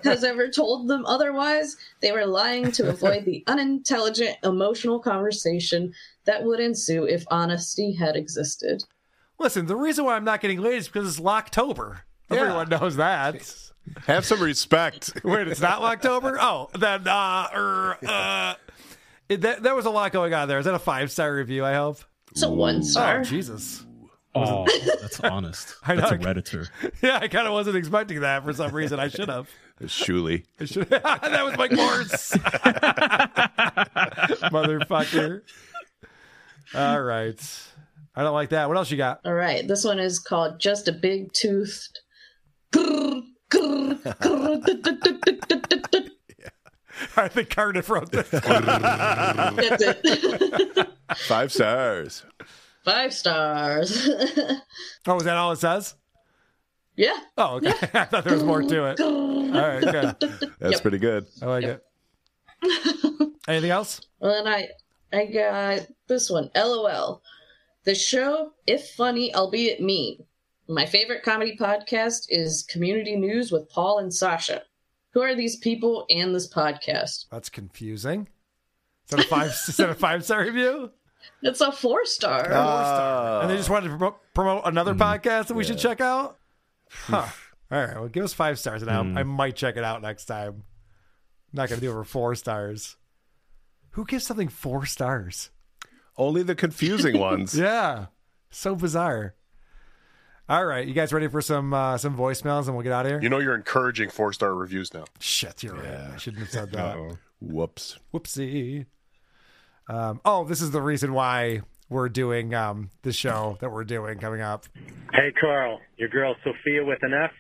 has ever told them otherwise, they were lying to avoid the unintelligent, emotional conversation that would ensue if honesty had existed. Listen, the reason why I'm not getting laid is because it's Locktober. Yeah. Everyone knows that. Have some respect. Wait, it's not Locktober? Oh, then, uh, er, uh, it, that, that was a lot going on there. Is that a five-star review, I hope? It's a one-star. Oh, Jesus. Oh, that's honest. I know, that's a redditor. Yeah, I kind of wasn't expecting that for some reason. I should have. Shuli. That was Mike Morse. Motherfucker. All right. I don't like that. What else you got? All right. This one is called Just a Big-Toothed... I think Cardiff wrote this. That's it. Five stars. Five stars. Oh, is that all it says? Yeah. Oh, okay. Yeah. I thought there was more to it. All right, good. That's yep. pretty good. I like yep. it. Anything else? Well, and I, I got this one. LOL. The show, if funny, albeit mean. My favorite comedy podcast is Community News with Paul and Sasha. Who are these people and this podcast? That's confusing. Is that a five, is that a five-star review? It's a four-star. Uh, and they just wanted to pro- promote another mm, podcast that we yeah. should check out? Huh. All right, well, give us five stars now. Mm. I might check it out next time. I'm not going to do it for four stars. Who gives something four stars? Only the confusing ones. Yeah. So bizarre. All right, you guys ready for some uh, some voicemails and we'll get out of here? You know you're encouraging four-star reviews now. Shit, you're yeah. right. I shouldn't have said that. Uh-oh. Whoops. Whoopsie. Um, oh, this is the reason why we're doing um, the show that we're doing coming up. Hey, Carl, your girl Sophia with an F,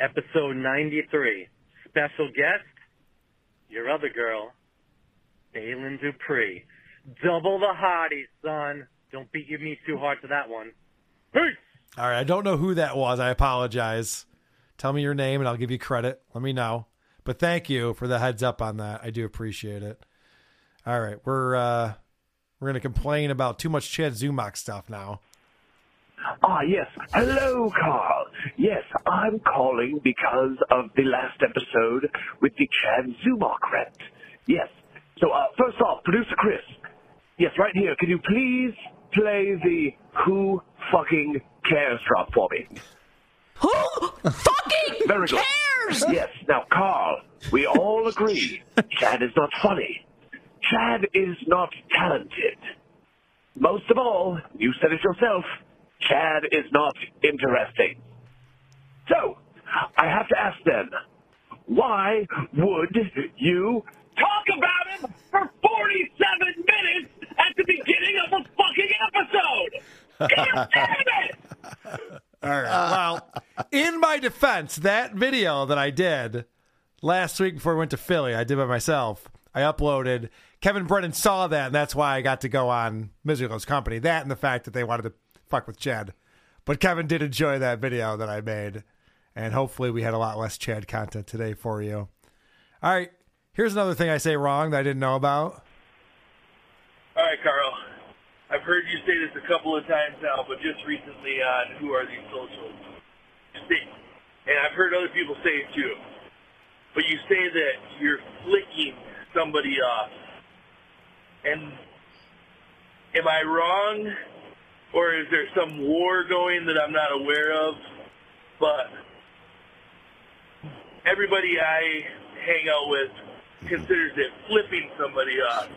episode ninety-three. Special guest, your other girl, Baylen Dupree. Double the hotties, son. Don't beat your meat too hard to that one. Peace. All right, I don't know who that was. I apologize. Tell me your name and I'll give you credit. Let me know. But thank you for the heads up on that. I do appreciate it. All right, we're uh, we're gonna complain about too much Chad Zumock stuff now. Ah, yes. Hello, Carl. Yes, I'm calling because of the last episode with the Chad Zumock rant. Yes. So uh, first off, producer Chris. Yes, right here. Can you please play the Who Fucking Cares drop for me? Who fucking Very good. Cares? Yes. Now, Carl, we all agree Chad is not funny. Chad is not talented. Most of all, you said it yourself, Chad is not interesting. So, I have to ask then, why would you talk about him for forty-seven minutes at the beginning of a fucking episode? God damn it! All right. Well, in my defense, that video that I did last week before I went to Philly, I did by myself. I uploaded. Kevin Brennan saw that, and that's why I got to go on Misery Loves Company. That and the fact that they wanted to fuck with Chad. But Kevin did enjoy that video that I made, and hopefully we had a lot less Chad content today for you. All right. Here's another thing I say wrong that I didn't know about. All right, Carl. I've heard you say this a couple of times now, but just recently on Who Are These Socials? And I've heard other people say it too. But you say that you're flicking somebody off. And am I wrong? Or is there some war going that I'm not aware of? But everybody I hang out with considers it flipping somebody off.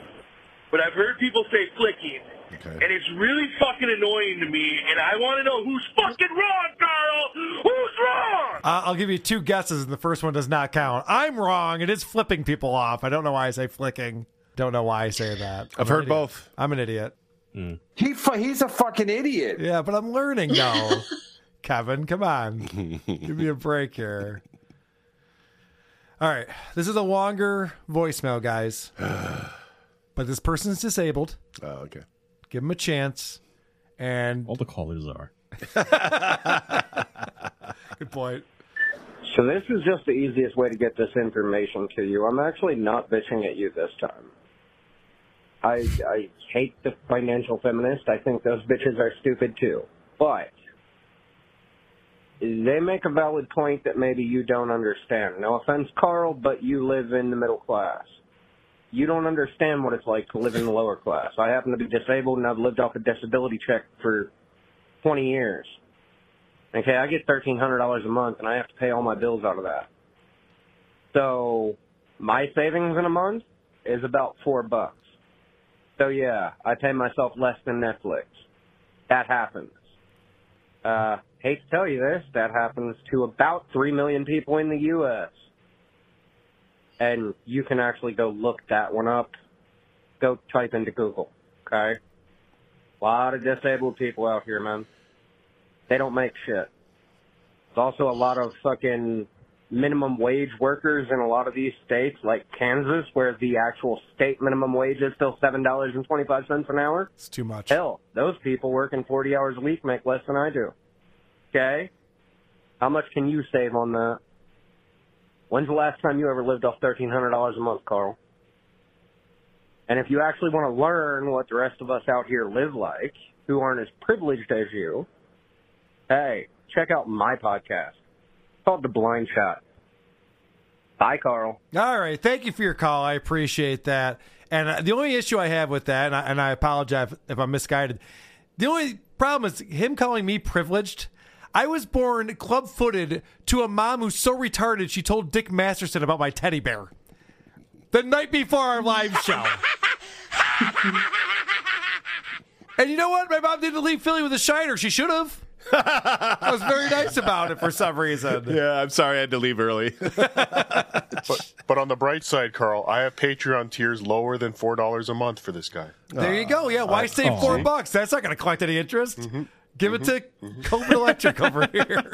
But I've heard people say flicking. Okay. And it's really fucking annoying to me. And I want to know who's fucking wrong, Carl. Who's wrong? Uh, I'll give you two guesses, and the first one does not count. I'm wrong. It is flipping people off. I don't know why I say flicking. Don't know why I say that. I'm I've heard idiot. both. I'm an idiot. Mm. He he's a fucking idiot. Yeah, but I'm learning now. Kevin, come on, give me a break here. All right, this is a longer voicemail, guys, but this person is disabled. Oh, okay. Give him a chance, and all the callers are. Good point. So this is just the easiest way to get this information to you. I'm actually not bitching at you this time. I, I hate the financial feminist. I think those bitches are stupid, too. But they make a valid point that maybe you don't understand. No offense, Carl, but you live in the middle class. You don't understand what it's like to live in the lower class. I happen to be disabled, and I've lived off a disability check for twenty years. Okay, I get thirteen hundred dollars a month, and I have to pay all my bills out of that. So my savings in a month is about four bucks. So, yeah, I pay myself less than Netflix. That happens. Uh, hate to tell you this, that happens to about three million people in the U S And you can actually go look that one up. Go type into Google, okay? A lot of disabled people out here, man. They don't make shit. There's also a lot of fucking minimum wage workers in a lot of these states, like Kansas, where the actual state minimum wage is still seven dollars and twenty-five cents an hour. It's too much. Hell, those people working forty hours a week make less than I do. Okay? How much can you save on that? When's the last time you ever lived off thirteen hundred dollars a month, Carl? And if you actually want to learn what the rest of us out here live like, who aren't as privileged as you, hey, check out my podcast. Called The Blind Shot. Bye, Carl. All right. Thank you for your call. I appreciate that. And the only issue I have with that, and I, and I apologize if I'm misguided, the only problem is him calling me privileged. I was born club-footed to a mom who's so retarded she told Dick Masterson about my teddy bear the night before our live show. And you know what? My mom didn't leave Philly with a shiner. She should have. I was very nice about it for some reason. Yeah, I'm sorry I had to leave early. but, but on the bright side, Carl, I have Patreon tiers lower than four dollars a month for this guy. There uh, you go. Yeah, why uh, save oh. four bucks? That's not going to collect any interest. Mm-hmm. Give mm-hmm. it to mm-hmm. COVID Electric over here.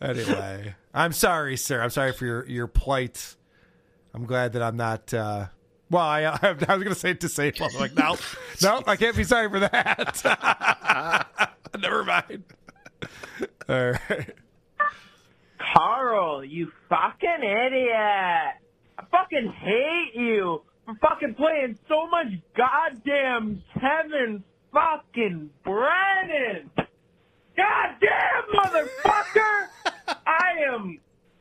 Anyway, I'm sorry, sir. I'm sorry for your, your plight. I'm glad that I'm not... Uh, Well, I, I, I was going to say disabled. I'm like, no, no, I can't be sorry for that. Never mind. All right. Carl, you fucking idiot. I fucking hate you for fucking playing so much goddamn Kevin fucking Brennan. Goddamn, motherfucker. I am...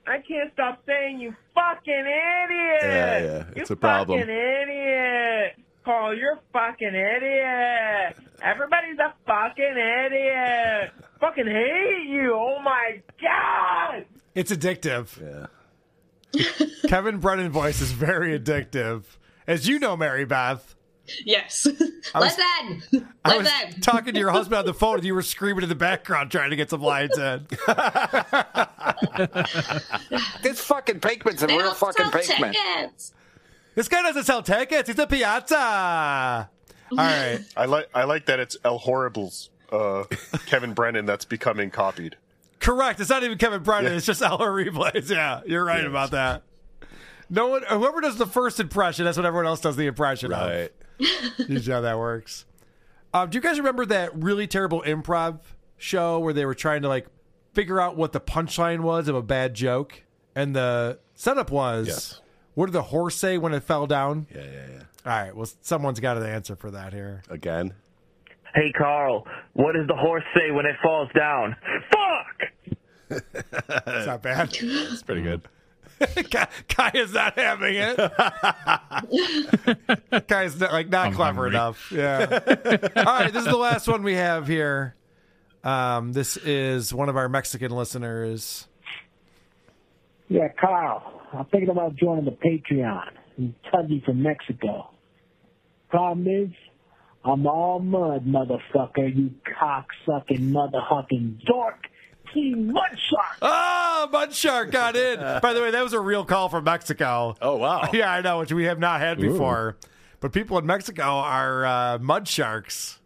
I can't stop saying you fucking idiot. Yeah, yeah. It's you a problem. You fucking idiot. Carl, you're a fucking idiot. Everybody's a fucking idiot. Fucking hate you. Oh, my God. It's addictive. Yeah. Kevin Brennan voice is very addictive. As you know, Mary Beth. Yes. I was, Listen. I was Listen. talking to your husband on the phone and you were screaming in the background trying to get some lines in. This fucking Pinkman's a real fucking Pinkman. Tickets. This guy doesn't sell tickets. He's a piazza. All right. I like I like that it's El Horrible's uh, Kevin Brennan that's becoming copied. Correct. It's not even Kevin Brennan. Yeah. It's just El Horribles. Yeah, you're right yes. about that. No one, whoever does the first impression, that's what everyone else does the impression right. of. Right. You see how that works. Um, do you guys remember that really terrible improv show where they were trying to like figure out what the punchline was of a bad joke? And the setup was, yes. what did the horse say when it fell down? Yeah, yeah, yeah. All right, well, someone's got an answer for that here. Again? Hey, Carl, what does the horse say when it falls down? Fuck! It's not bad. It's pretty good. Kaya's not having it. Kaya's not, like not I'm clever hungry. enough. Yeah. All right, this is the last one we have here. Um, this is one of our Mexican listeners. Yeah, Carl, I'm thinking about joining the Patreon. I'm Tuggy from Mexico. Problem is, I'm all mud, motherfucker. You cocksucking, motherfucking dork. Mud Shark. Oh, Mud Shark got in. uh, By the way, that was a real call from Mexico. Oh, wow. Yeah, I know, which we have not had Ooh. before. But people in Mexico are uh, Mud Sharks.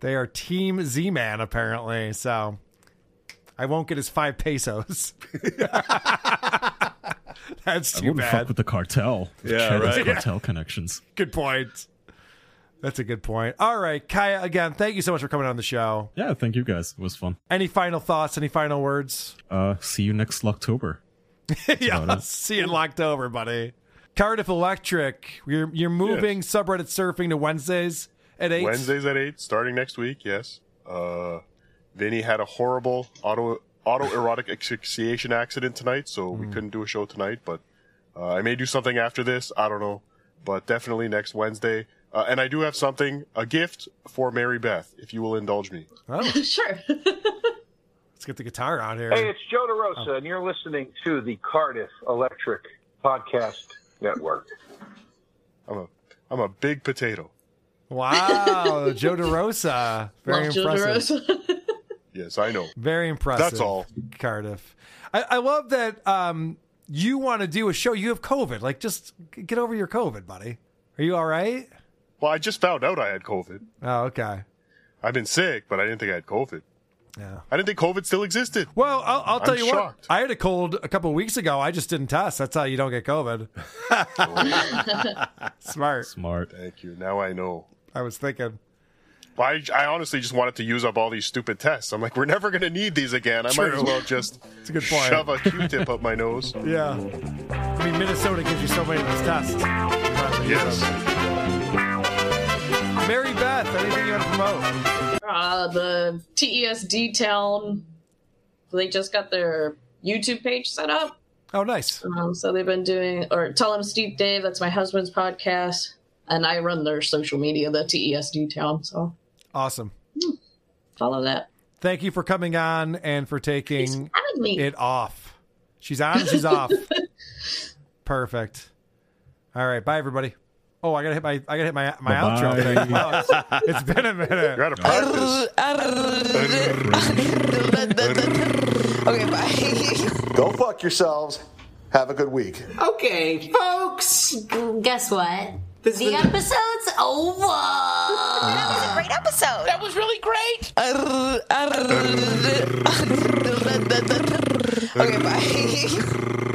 They are Team Z-Man, apparently. So I won't get his five pesos. That's too I wouldn't bad. fuck with the cartel. With yeah, right? Cartel yeah. connections. Good point. That's a good point. All right, Kaya, again, thank you so much for coming on the show. Yeah, thank you guys. It was fun. Any final thoughts? Any final words? Uh, see you next Locktober. Yeah, see you in Locktober, buddy. Cardiff Electric, you're you're moving yes. subreddit surfing to Wednesdays at eight. Wednesdays at eight, starting next week, yes. Uh, Vinny had a horrible auto autoerotic asphyxiation accident tonight, so mm. we couldn't do a show tonight, but uh, I may do something after this. I don't know, but definitely next Wednesday. Uh, and I do have something, a gift for Mary Beth, if you will indulge me. Oh, sure. Let's get the guitar out here. Hey, it's Joe DeRosa, oh. and you're listening to the Cardiff Electric Podcast Network. I'm a, I'm a big potato. Wow, Joe DeRosa. Very love impressive. Joe DeRosa. Yes, I know. Very impressive. That's all. Cardiff. I, I love that um, you want to do a show. You have COVID. Like, just get over your COVID, buddy. Are you all right? Well, I just found out I had COVID. Oh, okay. I've been sick, but I didn't think I had COVID. Yeah. I didn't think COVID still existed. Well, I'll, I'll tell I'm you shocked. what. I had a cold a couple of weeks ago. I just didn't test. That's how you don't get COVID. Oh. Smart. Smart. Thank you. Now I know. I was thinking. Well, I, I honestly just wanted to use up all these stupid tests. I'm like, we're never going to need these again. I True. might as well just a good point. shove a Q-tip up my nose. Yeah. I mean, Minnesota gives you so many of those tests. Yes. Mary Beth, anything you want to promote? Uh, the T E S D Town, they just got their YouTube page set up. Oh, nice. Um, so they've been doing, or Tell Him Steve Dave, that's my husband's podcast, and I run their social media, the T E S D Town. So awesome. Hmm. Follow that. Thank you for coming on and for taking it off. She's on, she's off. Perfect. All right, bye, everybody. Oh, I gotta hit my I gotta hit my my Bye-bye. outro thing. Wow, it's, it's been a minute. You're out of practice. Okay, bye. Go fuck yourselves. Have a good week. Okay, folks. Guess what? This the been... episode's over. That was a great episode. That was really great. Okay, bye.